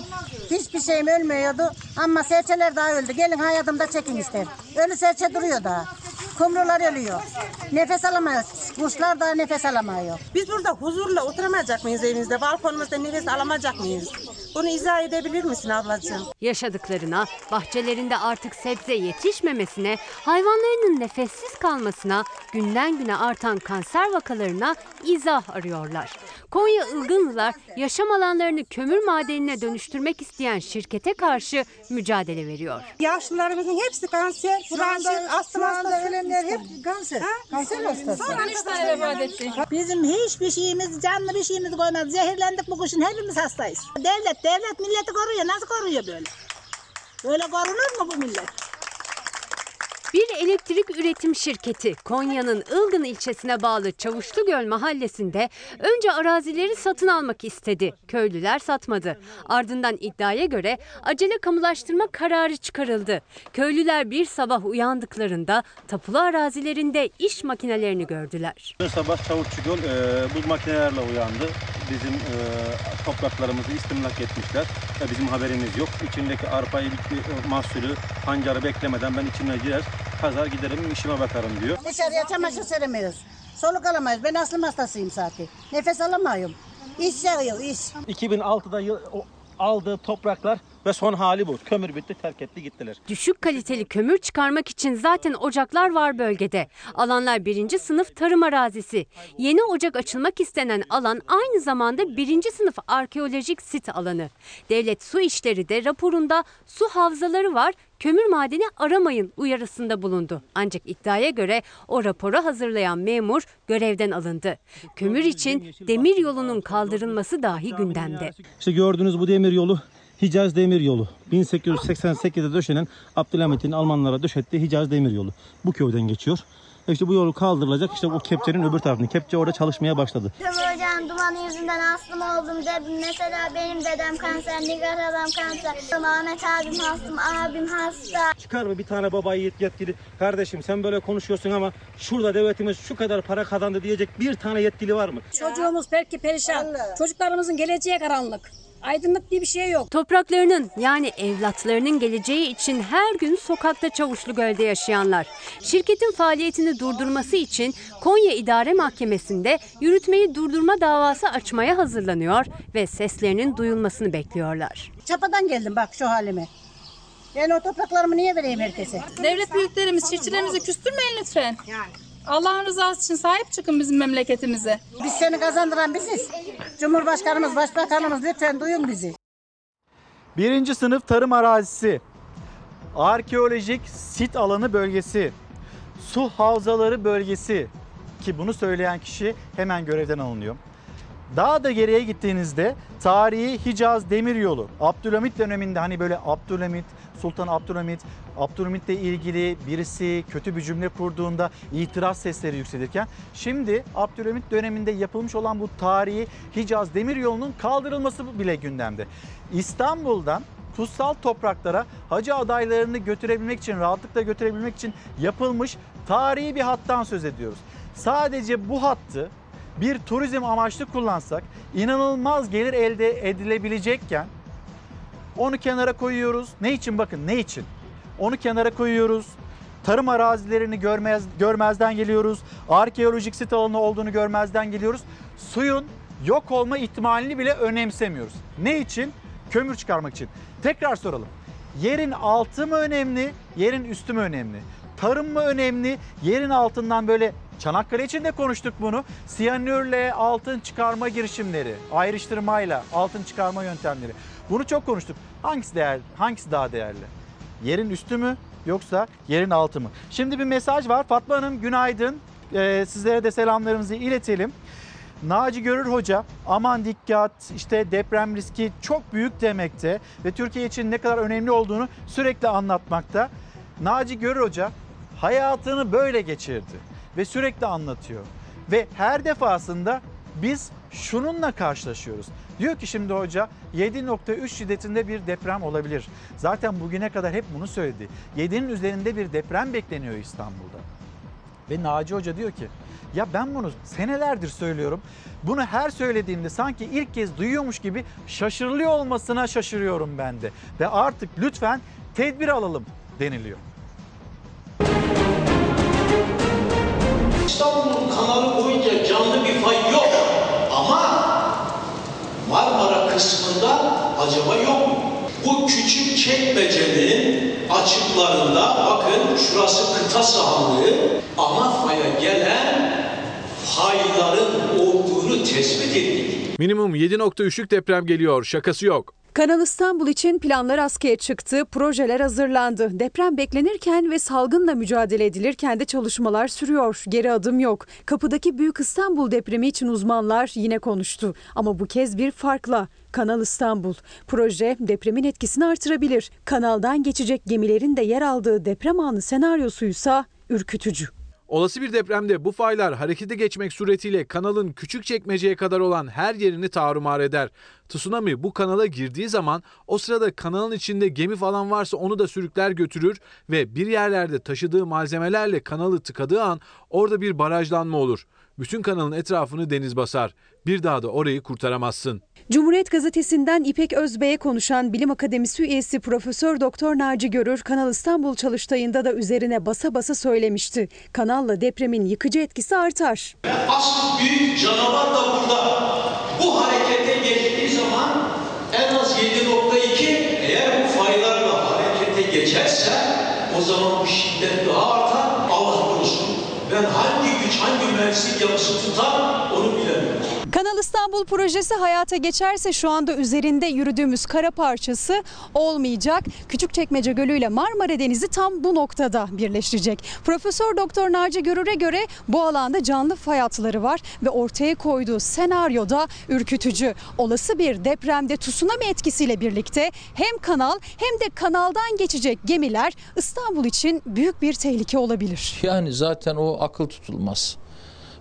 hiçbir şeyim ölmüyordu ama serçeler daha öldü. Gelin hayatımda çekin isterim. Ölü serçe duruyor daha. Kumrular ölüyor. Nefes alamıyor. Kuşlar da nefes alamıyor. Biz burada huzurla oturamayacak mıyız evimizde? Balkonumuzda nefes alamayacak mıyız? Bunu izah edebilir misin ablacığım? Yaşadıklarına, bahçelerinde artık sebze yetişmemesine, hayvanlarının nefessiz kalmasına, günden güne artan kanser vakalarına izah arıyorlar. Konya Ilgınlılar yaşam alanlarını kömür madenine dönüştürmek isteyen şirkete karşı mücadele veriyor. Yaşlılarımızın hepsi kanser, kanser, astım hastası, ölenler hep kanser. Ha? Kanser hastası. Bizim hiçbir şeyimiz, canlı bir şeyimiz koymaz. Zehirlendik bu kuşun, hepimiz hastayız. Devlet, devlet milleti koruyor. Nasıl koruyor böyle? Böyle korunur mu bu millet? Bir elektrik üretim şirketi Konya'nın Ilgın ilçesine bağlı Çavuşlugöl mahallesinde önce arazileri satın almak istedi. Köylüler satmadı. Ardından iddiaya göre acele kamulaştırma kararı çıkarıldı. Köylüler bir sabah uyandıklarında tapulu arazilerinde iş makinelerini gördüler. Bir sabah Çavuşlugöl e, bu makinelerle uyandı. Bizim e, topraklarımızı istimlak etmişler. E, bizim haberimiz yok. İçindeki arpa, bitki mahsulü, pancarı beklemeden ben içine girer, pazar giderim, işime bakarım diyor. Dışarıya çamaşır seremiyoruz. Soluk alamayız. Ben astım hastasıyım zaten. Nefes alamıyorum. İş yarıyor, iş. iki bin altıda yıl, o, aldığı topraklar ve son hali bu. Kömür bitti, terk etti, gittiler. Düşük kaliteli kömür çıkarmak için zaten ocaklar var bölgede. Alanlar birinci sınıf tarım arazisi. Yeni ocak açılmak istenen alan aynı zamanda birinci sınıf arkeolojik sit alanı. Devlet Su İşleri de raporunda su havzaları var, kömür madeni aramayın uyarısında bulundu. Ancak iddiaya göre o raporu hazırlayan memur görevden alındı. Kömür için demir yolunun kaldırılması dahi gündemde. İşte gördüğünüz bu demir yolu Hicaz Demiryolu. bin sekiz yüz seksen sekizde döşenen Abdülhamit'in Almanlara döşettiği Hicaz Demiryolu. Bu köyden geçiyor. İşte bu yolu kaldırılacak. İşte bu kepçenin öbür tarafını. Kepçe orada çalışmaya başladı. Hocam dumanı yüzünden astım oldum. Mesela benim dedem kanser, Nigar adam kanser. Ahmet abim hastım, abim hasta. Çıkar mı bir tane babayı yetkili? Kardeşim sen böyle konuşuyorsun ama şurada devletimiz şu kadar para kazandı diyecek bir tane yetkili var mı? Çocuğumuz belki perişan. Çocuklarımızın geleceği karanlık. Aydınlık diye bir şey yok. Topraklarının yani evlatlarının geleceği için her gün sokakta Çavuşlugöl'de yaşayanlar. Şirketin faaliyetini durdurması için Konya İdare Mahkemesi'nde yürütmeyi durdurma davası açmaya hazırlanıyor ve seslerinin duyulmasını bekliyorlar. Çapadan geldim bak şu halime. Yani o topraklarımı niye vereyim herkese? Devlet büyüklerimiz çiftçilerimizi küstürmeyin lütfen. Yani. Allah'ın rızası için sahip çıkın bizim memleketimize. Biz seni kazandıran biziz. Cumhurbaşkanımız, başbakanımız lütfen duyun bizi. Birinci sınıf tarım arazisi, arkeolojik sit alanı bölgesi, su havzaları bölgesi ki bunu söyleyen kişi hemen görevden alınıyor. Daha da geriye gittiğinizde tarihi Hicaz Demiryolu, Abdülhamit döneminde hani böyle Abdülhamit, Sultan Abdülhamit, Abdülhamit'le ilgili birisi kötü bir cümle kurduğunda itiraz sesleri yükselirken şimdi Abdülhamit döneminde yapılmış olan bu tarihi Hicaz Demiryolu'nun kaldırılması bile gündemde. İstanbul'dan kutsal topraklara hacı adaylarını götürebilmek için, rahatlıkla götürebilmek için yapılmış tarihi bir hattan söz ediyoruz. Sadece bu hattı bir turizm amaçlı kullansak inanılmaz gelir elde edilebilecekken onu kenara koyuyoruz. Ne için bakın ne için? Onu kenara koyuyoruz. Tarım arazilerini görmez, görmezden geliyoruz. Arkeolojik sit alanı olduğunu görmezden geliyoruz. Suyun yok olma ihtimalini bile önemsemiyoruz. Ne için? Kömür çıkarmak için. Tekrar soralım. Yerin altı mı önemli, yerin üstü mü önemli? Tarım mı önemli, yerin altından böyle... Çanakkale için de konuştuk bunu. Siyanürle altın çıkarma girişimleri, ayrıştırmayla altın çıkarma yöntemleri. Bunu çok konuştuk. Hangisi değerli, hangisi daha değerli? Yerin üstü mü yoksa yerin altı mı? Şimdi bir mesaj var. Fatma Hanım günaydın. Ee, sizlere de selamlarımızı iletelim. Naci Görür Hoca aman dikkat işte deprem riski çok büyük demekte ve Türkiye için ne kadar önemli olduğunu sürekli anlatmakta. Naci Görür Hoca hayatını böyle geçirdi. Ve sürekli anlatıyor. Ve her defasında biz şununla karşılaşıyoruz. Diyor ki şimdi hoca yedi nokta üç şiddetinde bir deprem olabilir. Zaten bugüne kadar hep bunu söyledi. yedinin üzerinde bir deprem bekleniyor İstanbul'da. Ve Naci Hoca diyor ki ya ben bunu senelerdir söylüyorum. Bunu her söylediğimde sanki ilk kez duyuyormuş gibi şaşırılıyor olmasına şaşırıyorum ben de. Ve artık lütfen tedbir alalım deniliyor. İstanbul'un kanalı boyunca canlı bir fay yok ama Marmara kısmında acaba yok mu? Bu küçük çekmecenin açıklarında bakın şurası kıta sahanlığı ama faya gelen hainlerin olduğunu tespit ettik. Minimum yedi nokta üçlük deprem geliyor. Şakası yok. Kanal İstanbul için planlar askıya çıktı, projeler hazırlandı. Deprem beklenirken ve salgınla mücadele edilirken de çalışmalar sürüyor. Geri adım yok. Kapıdaki Büyük İstanbul depremi için uzmanlar yine konuştu. Ama bu kez bir farkla. Kanal İstanbul. Proje depremin etkisini artırabilir. Kanaldan geçecek gemilerin de yer aldığı deprem anı senaryosuysa ürkütücü. Olası bir depremde bu faylar harekete geçmek suretiyle kanalın Küçükçekmece'ye kadar olan her yerini tarumar eder. Tsunami bu kanala girdiği zaman o sırada kanalın içinde gemi falan varsa onu da sürükler götürür ve bir yerlerde taşıdığı malzemelerle kanalı tıkadığı an orada bir barajlanma olur. Bütün kanalın etrafını deniz basar. Bir daha da orayı kurtaramazsın. Cumhuriyet Gazetesi'nden İpek Özbey'e konuşan Bilim Akademisi üyesi Profesör Doktor Naci Görür, Kanal İstanbul çalıştayında da üzerine basa basa söylemişti. Kanalla depremin yıkıcı etkisi artar. Asıl büyük canavar da burada. Bu harekete geçtiği zaman en az yedi nokta iki, eğer bu faylarla harekete geçerse o zaman bu şiddet daha artar. Allah korusun. Ben hangi güç, hangi mühendislik yapısı tutar onu bilemiyorum. Kanal İstanbul projesi hayata geçerse şu anda üzerinde yürüdüğümüz kara parçası olmayacak. Küçükçekmece Gölü ile Marmara Denizi tam bu noktada birleştirecek. Profesör Doktor Naci Görür'e göre bu alanda canlı fay hatları var ve ortaya koyduğu senaryo da ürkütücü. Olası bir depremde tsunami etkisiyle birlikte hem kanal hem de kanaldan geçecek gemiler İstanbul için büyük bir tehlike olabilir. Yani zaten o akıl tutulmaz.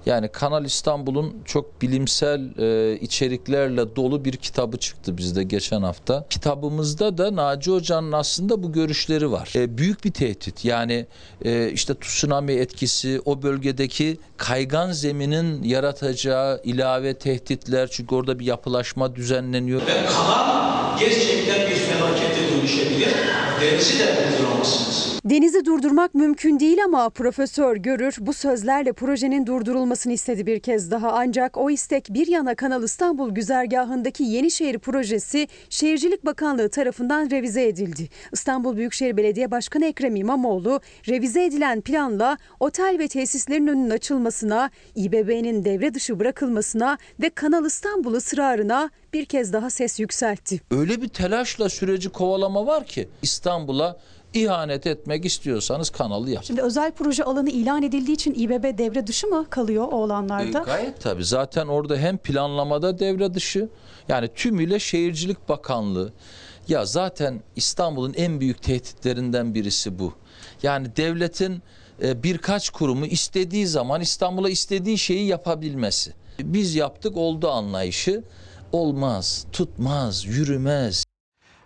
Yani Kanal İstanbul'un çok bilimsel e, içeriklerle dolu bir kitabı çıktı bizde geçen hafta. Kitabımızda da Naci Hoca'nın aslında bu görüşleri var. E, büyük bir tehdit, yani e, işte tsunami etkisi, o bölgedeki kaygan zeminin yaratacağı ilave tehditler, çünkü orada bir yapılaşma düzenleniyor. Ve kanal gerçekten bir felakete dönüşebilir. Denizi de durduramazsınız. Denizi durdurmak mümkün değil ama Profesör Görür bu sözlerle projenin durdurulmasını istedi bir kez daha. Ancak o istek bir yana Kanal İstanbul güzergahındaki Yenişehir projesi Şehircilik Bakanlığı tarafından revize edildi. İstanbul Büyükşehir Belediye Başkanı Ekrem İmamoğlu revize edilen planla otel ve tesislerin önünün açılmasına, İ B B'nin devre dışı bırakılmasına ve Kanal İstanbul ısrarına bir kez daha ses yükseltti. Öyle bir telaşla süreci kovalama var ki İstanbul'a İhanet etmek istiyorsanız kanalı yapın. Şimdi özel proje alanı ilan edildiği için İ B B devre dışı mı kalıyor o alanlarda? E, gayet tabii. Zaten orada hem planlamada devre dışı, yani tümüyle Şehircilik Bakanlığı. Ya zaten İstanbul'un en büyük tehditlerinden birisi bu. Yani devletin e, birkaç kurumu istediği zaman İstanbul'a istediği şeyi yapabilmesi. Biz yaptık oldu anlayışı olmaz, tutmaz, yürümez.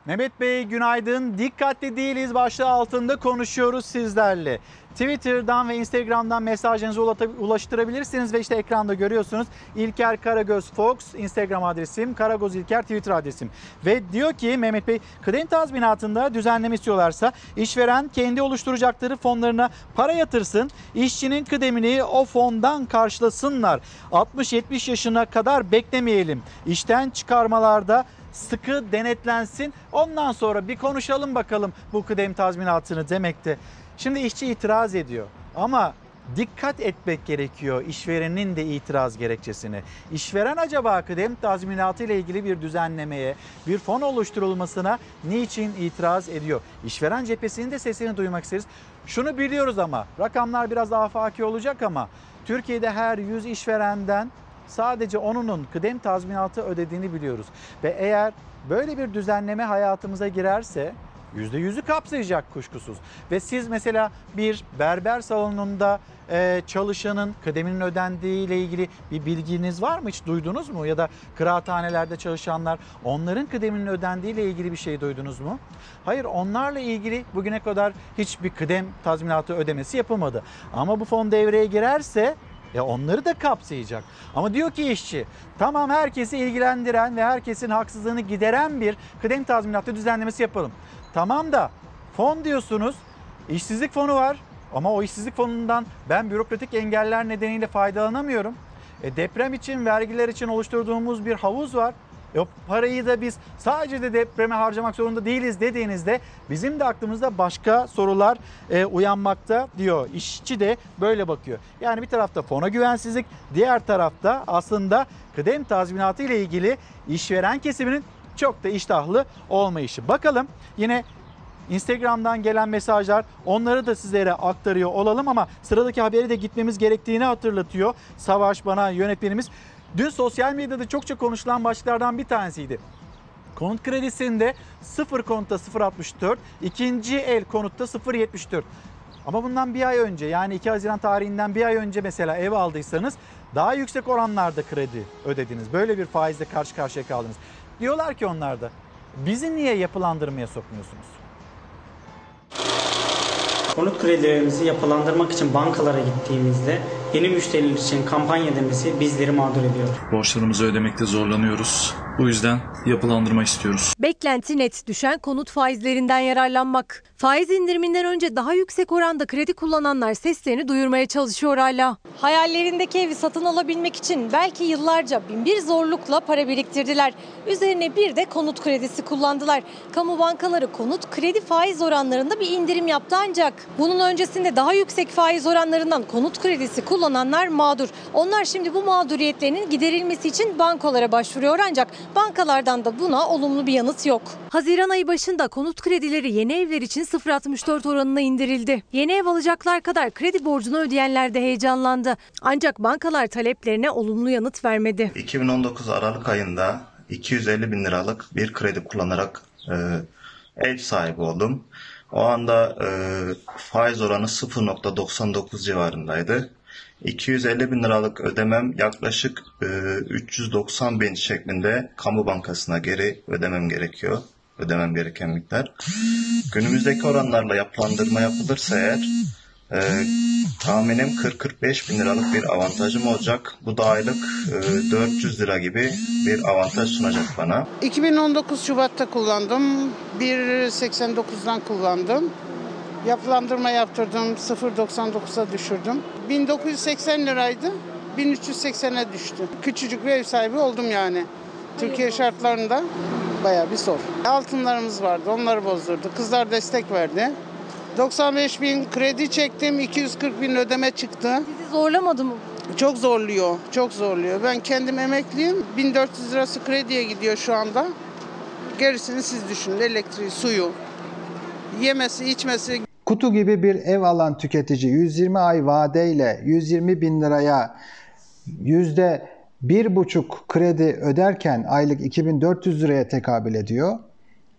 Mehmet Bey günaydın. Dikkatli değiliz başlığı altında konuşuyoruz sizlerle. Twitter'dan ve Instagram'dan mesajlarınızı ulaştırabilirsiniz ve işte ekranda görüyorsunuz. İlker Karagöz Fox Instagram adresim, Karagöz İlker Twitter adresim. Ve diyor ki Mehmet Bey, kıdem tazminatında düzenleme istiyorlarsa işveren kendi oluşturacakları fonlarına para yatırsın, işçinin kıdemini o fondan karşılasınlar. altmış yetmiş yaşına kadar beklemeyelim. İşten çıkarmalarda sıkı denetlensin, ondan sonra bir konuşalım bakalım bu kıdem tazminatını demekte. Şimdi işçi itiraz ediyor ama dikkat etmek gerekiyor işverenin de itiraz gerekçesine. İşveren acaba kıdem tazminatı ile ilgili bir düzenlemeye, bir fon oluşturulmasına niçin itiraz ediyor? İşveren cephesinin de sesini duymak isteriz. Şunu biliyoruz ama rakamlar biraz daha afaki olacak ama Türkiye'de her yüz işverenden sadece onunun kıdem tazminatı ödediğini biliyoruz. Ve eğer böyle bir düzenleme hayatımıza girerse yüzde yüzü kapsayacak kuşkusuz. Ve siz mesela bir berber salonunda e, çalışanın kıdeminin ödendiği ile ilgili bir bilginiz var mı? Hiç duydunuz mu? Ya da kıraathanelerde çalışanlar, onların kıdeminin ödendiği ile ilgili bir şey duydunuz mu? Hayır, onlarla ilgili bugüne kadar hiçbir kıdem tazminatı ödemesi yapılmadı. Ama bu fon devreye girerse ya onları da kapsayacak. Ama diyor ki işçi, tamam herkesi ilgilendiren ve herkesin haksızlığını gideren bir kıdem tazminatı düzenlemesi yapalım. Tamam da fon diyorsunuz, işsizlik fonu var ama o işsizlik fonundan ben bürokratik engeller nedeniyle faydalanamıyorum. E deprem için, vergiler için oluşturduğumuz bir havuz var. E o parayı da biz sadece de depreme harcamak zorunda değiliz dediğinizde bizim de aklımızda başka sorular e, uyanmakta diyor. İşçi de böyle bakıyor. Yani bir tarafta fona güvensizlik, diğer tarafta aslında kıdem tazminatı ile ilgili işveren kesiminin çok da iştahlı olmayışı. Bakalım yine Instagram'dan gelen mesajlar, onları da sizlere aktarıyor olalım ama sıradaki haberi de gitmemiz gerektiğini hatırlatıyor Savaş bana, yönetmenimiz. Dün sosyal medyada çokça konuşulan başlıklardan bir tanesiydi. Konut kredisinde sıfır konutta sıfır virgül altmış dört, ikinci el konutta sıfır virgül yetmiş dört. Ama bundan bir ay önce, yani iki Haziran tarihinden bir ay önce mesela ev aldıysanız daha yüksek oranlarda kredi ödediniz. Böyle bir faizle karşı karşıya kaldınız. Diyorlar ki onlar da, bizi niye yapılandırmaya sokmuyorsunuz? Konut kredilerimizi yapılandırmak için bankalara gittiğimizde yeni müşteriler için kampanya demesi bizleri mağdur ediyor. Borçlarımızı ödemekte zorlanıyoruz. Bu yüzden yapılandırma istiyoruz. Beklenti net, düşen konut faizlerinden yararlanmak. Faiz indiriminden önce daha yüksek oranda kredi kullananlar seslerini duyurmaya çalışıyor hala. Hayallerindeki evi satın alabilmek için belki yıllarca binbir zorlukla para biriktirdiler. Üzerine bir de konut kredisi kullandılar. Kamu bankaları konut kredi faiz oranlarında bir indirim yaptı ancak bunun öncesinde daha yüksek faiz oranlarından konut kredisi kullananlar mağdur. Onlar şimdi bu mağduriyetlerinin giderilmesi için bankalara başvuruyor ancak bankalardan da buna olumlu bir yanıt yok. Haziran ayı başında konut kredileri yeni evler için sıfır virgül altmış dört oranına indirildi. Yeni ev alacaklar kadar kredi borcunu ödeyenler de heyecanlandı. Ancak bankalar taleplerine olumlu yanıt vermedi. iki bin on dokuz Aralık ayında iki yüz elli bin liralık bir kredi kullanarak e, ev sahibi oldum. O anda e, faiz oranı sıfır virgül doksan dokuz civarındaydı. iki yüz elli bin liralık ödemem yaklaşık üç yüz doksan bin şeklinde kamu bankasına geri ödemem gerekiyor. Ödemem gereken miktar. Günümüzdeki oranlarla yapılandırma yapılırsa eğer e, tahminim kırk kırk beş bin liralık bir avantajım olacak. Bu da aylık e, dört yüz lira gibi bir avantaj sunacak bana. iki bin on dokuz Şubat'ta kullandım. bir virgül seksen dokuzdan kullandım. Yapılandırma yaptırdım, sıfır virgül doksan dokuza düşürdüm. bin dokuz yüz seksen liraydı, bin üç yüz seksene düştü. Küçücük bir ev sahibi oldum yani. Türkiye şartlarında bayağı bir zor. Altınlarımız vardı, onları bozdurdu. Kızlar destek verdi. doksan beş bin kredi çektim, iki yüz kırk bin ödeme çıktı. Sizi zorlamadı mı? Çok zorluyor, çok zorluyor. Ben kendim emekliyim, bin dört yüz lirası krediye gidiyor şu anda. Gerisini siz düşünün, elektriği, suyu. Yemesi, içmesi. Kutu gibi bir ev alan tüketici yüz yirmi ay vadeyle yüz yirmi bin liraya yüzde bir virgül beş kredi öderken aylık iki bin dört yüz liraya tekabül ediyor.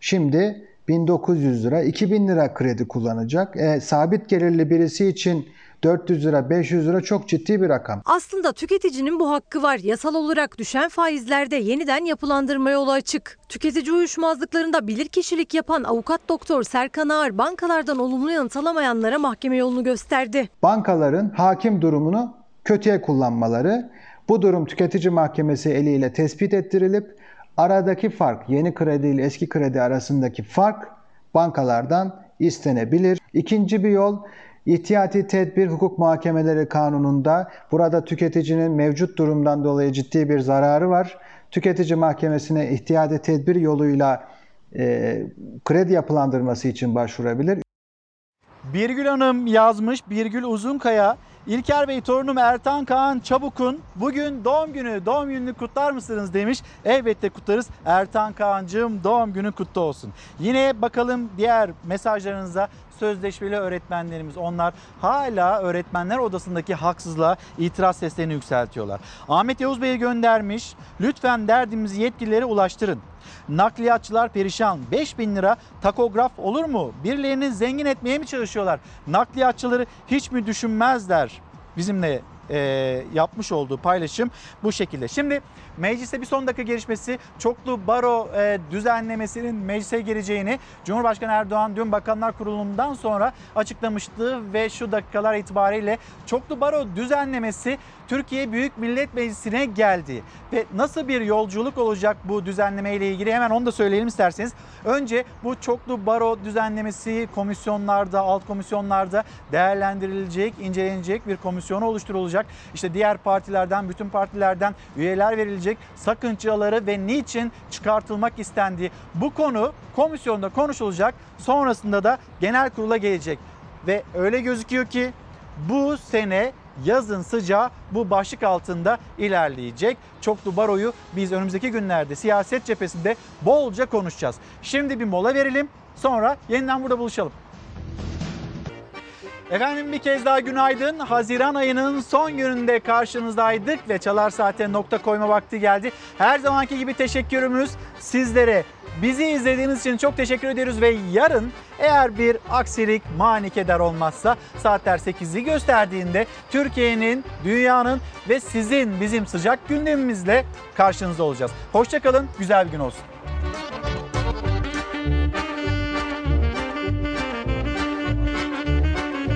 Şimdi bin dokuz yüz lira, iki bin lira kredi kullanacak. E, sabit gelirli birisi için dört yüz lira, beş yüz lira çok ciddi bir rakam. Aslında tüketicinin bu hakkı var. Yasal olarak düşen faizlerde yeniden yapılandırma yolu açık. Tüketici uyuşmazlıklarında bilirkişilik yapan avukat doktor Serkan Ağar bankalardan olumlu yanıt alamayanlara mahkeme yolunu gösterdi. Bankaların hakim durumunu kötüye kullanmaları, bu durum tüketici mahkemesi eliyle tespit ettirilip aradaki fark, yeni kredi ile eski kredi arasındaki fark bankalardan istenebilir. İkinci bir yol, İhtiyati tedbir hukuk muhakemeleri kanununda burada tüketicinin mevcut durumdan dolayı ciddi bir zararı var. Tüketici mahkemesine ihtiyati tedbir yoluyla e, kredi yapılandırması için başvurabilir. Birgül Hanım yazmış, Birgül Uzunkaya. İlker Bey, torunum Ertan Kaan Çabuk'un bugün doğum günü, doğum gününü kutlar mısınız demiş. Elbette kutlarız Ertan Kaan'cığım, doğum günün kutlu olsun. Yine bakalım diğer mesajlarınıza. Sözleşmeli öğretmenlerimiz, onlar hala öğretmenler odasındaki haksızlığa itiraz seslerini yükseltiyorlar. Ahmet Yavuz Bey'e göndermiş, lütfen derdimizi yetkililere ulaştırın. Nakliyatçılar perişan, beş bin lira takograf olur mu? Birilerini zengin etmeye mi çalışıyorlar? Nakliyatçıları hiç mi düşünmezler? Bizimle e, yapmış olduğu paylaşım bu şekilde. Şimdi mecliste bir son dakika gelişmesi, çoklu baro e, düzenlemesinin meclise geleceğini Cumhurbaşkanı Erdoğan dün Bakanlar Kurulu'ndan sonra açıklamıştı ve şu dakikalar itibariyle çoklu baro düzenlemesi Türkiye Büyük Millet Meclisi'ne geldi. Ve nasıl bir yolculuk olacak bu düzenleme ile ilgili, hemen onu da söyleyelim isterseniz. Önce bu çoklu baro düzenlemesi komisyonlarda, alt komisyonlarda değerlendirilecek, incelenecek, bir komisyon oluşturulacak. olacak. İşte diğer partilerden, bütün partilerden üyeler verilecek. Sakıncaları ve niçin çıkartılmak istendiği bu konu komisyonda konuşulacak. Sonrasında da genel kurula gelecek. Ve öyle gözüküyor ki bu sene yazın sıcağı bu başlık altında ilerleyecek. Çoklu baroyu biz önümüzdeki günlerde siyaset cephesinde bolca konuşacağız. Şimdi bir mola verelim, sonra yeniden burada buluşalım. Efendim bir kez daha günaydın. Haziran ayının son gününde karşınızdaydık ve Çalar Saat'e nokta koyma vakti geldi. Her zamanki gibi teşekkürümüz sizlere. Bizi izlediğiniz için çok teşekkür ediyoruz ve yarın eğer bir aksilik manikedar olmazsa saatler sekizi gösterdiğinde Türkiye'nin, dünyanın ve sizin bizim sıcak gündemimizle karşınızda olacağız. Hoşça kalın, güzel bir gün olsun.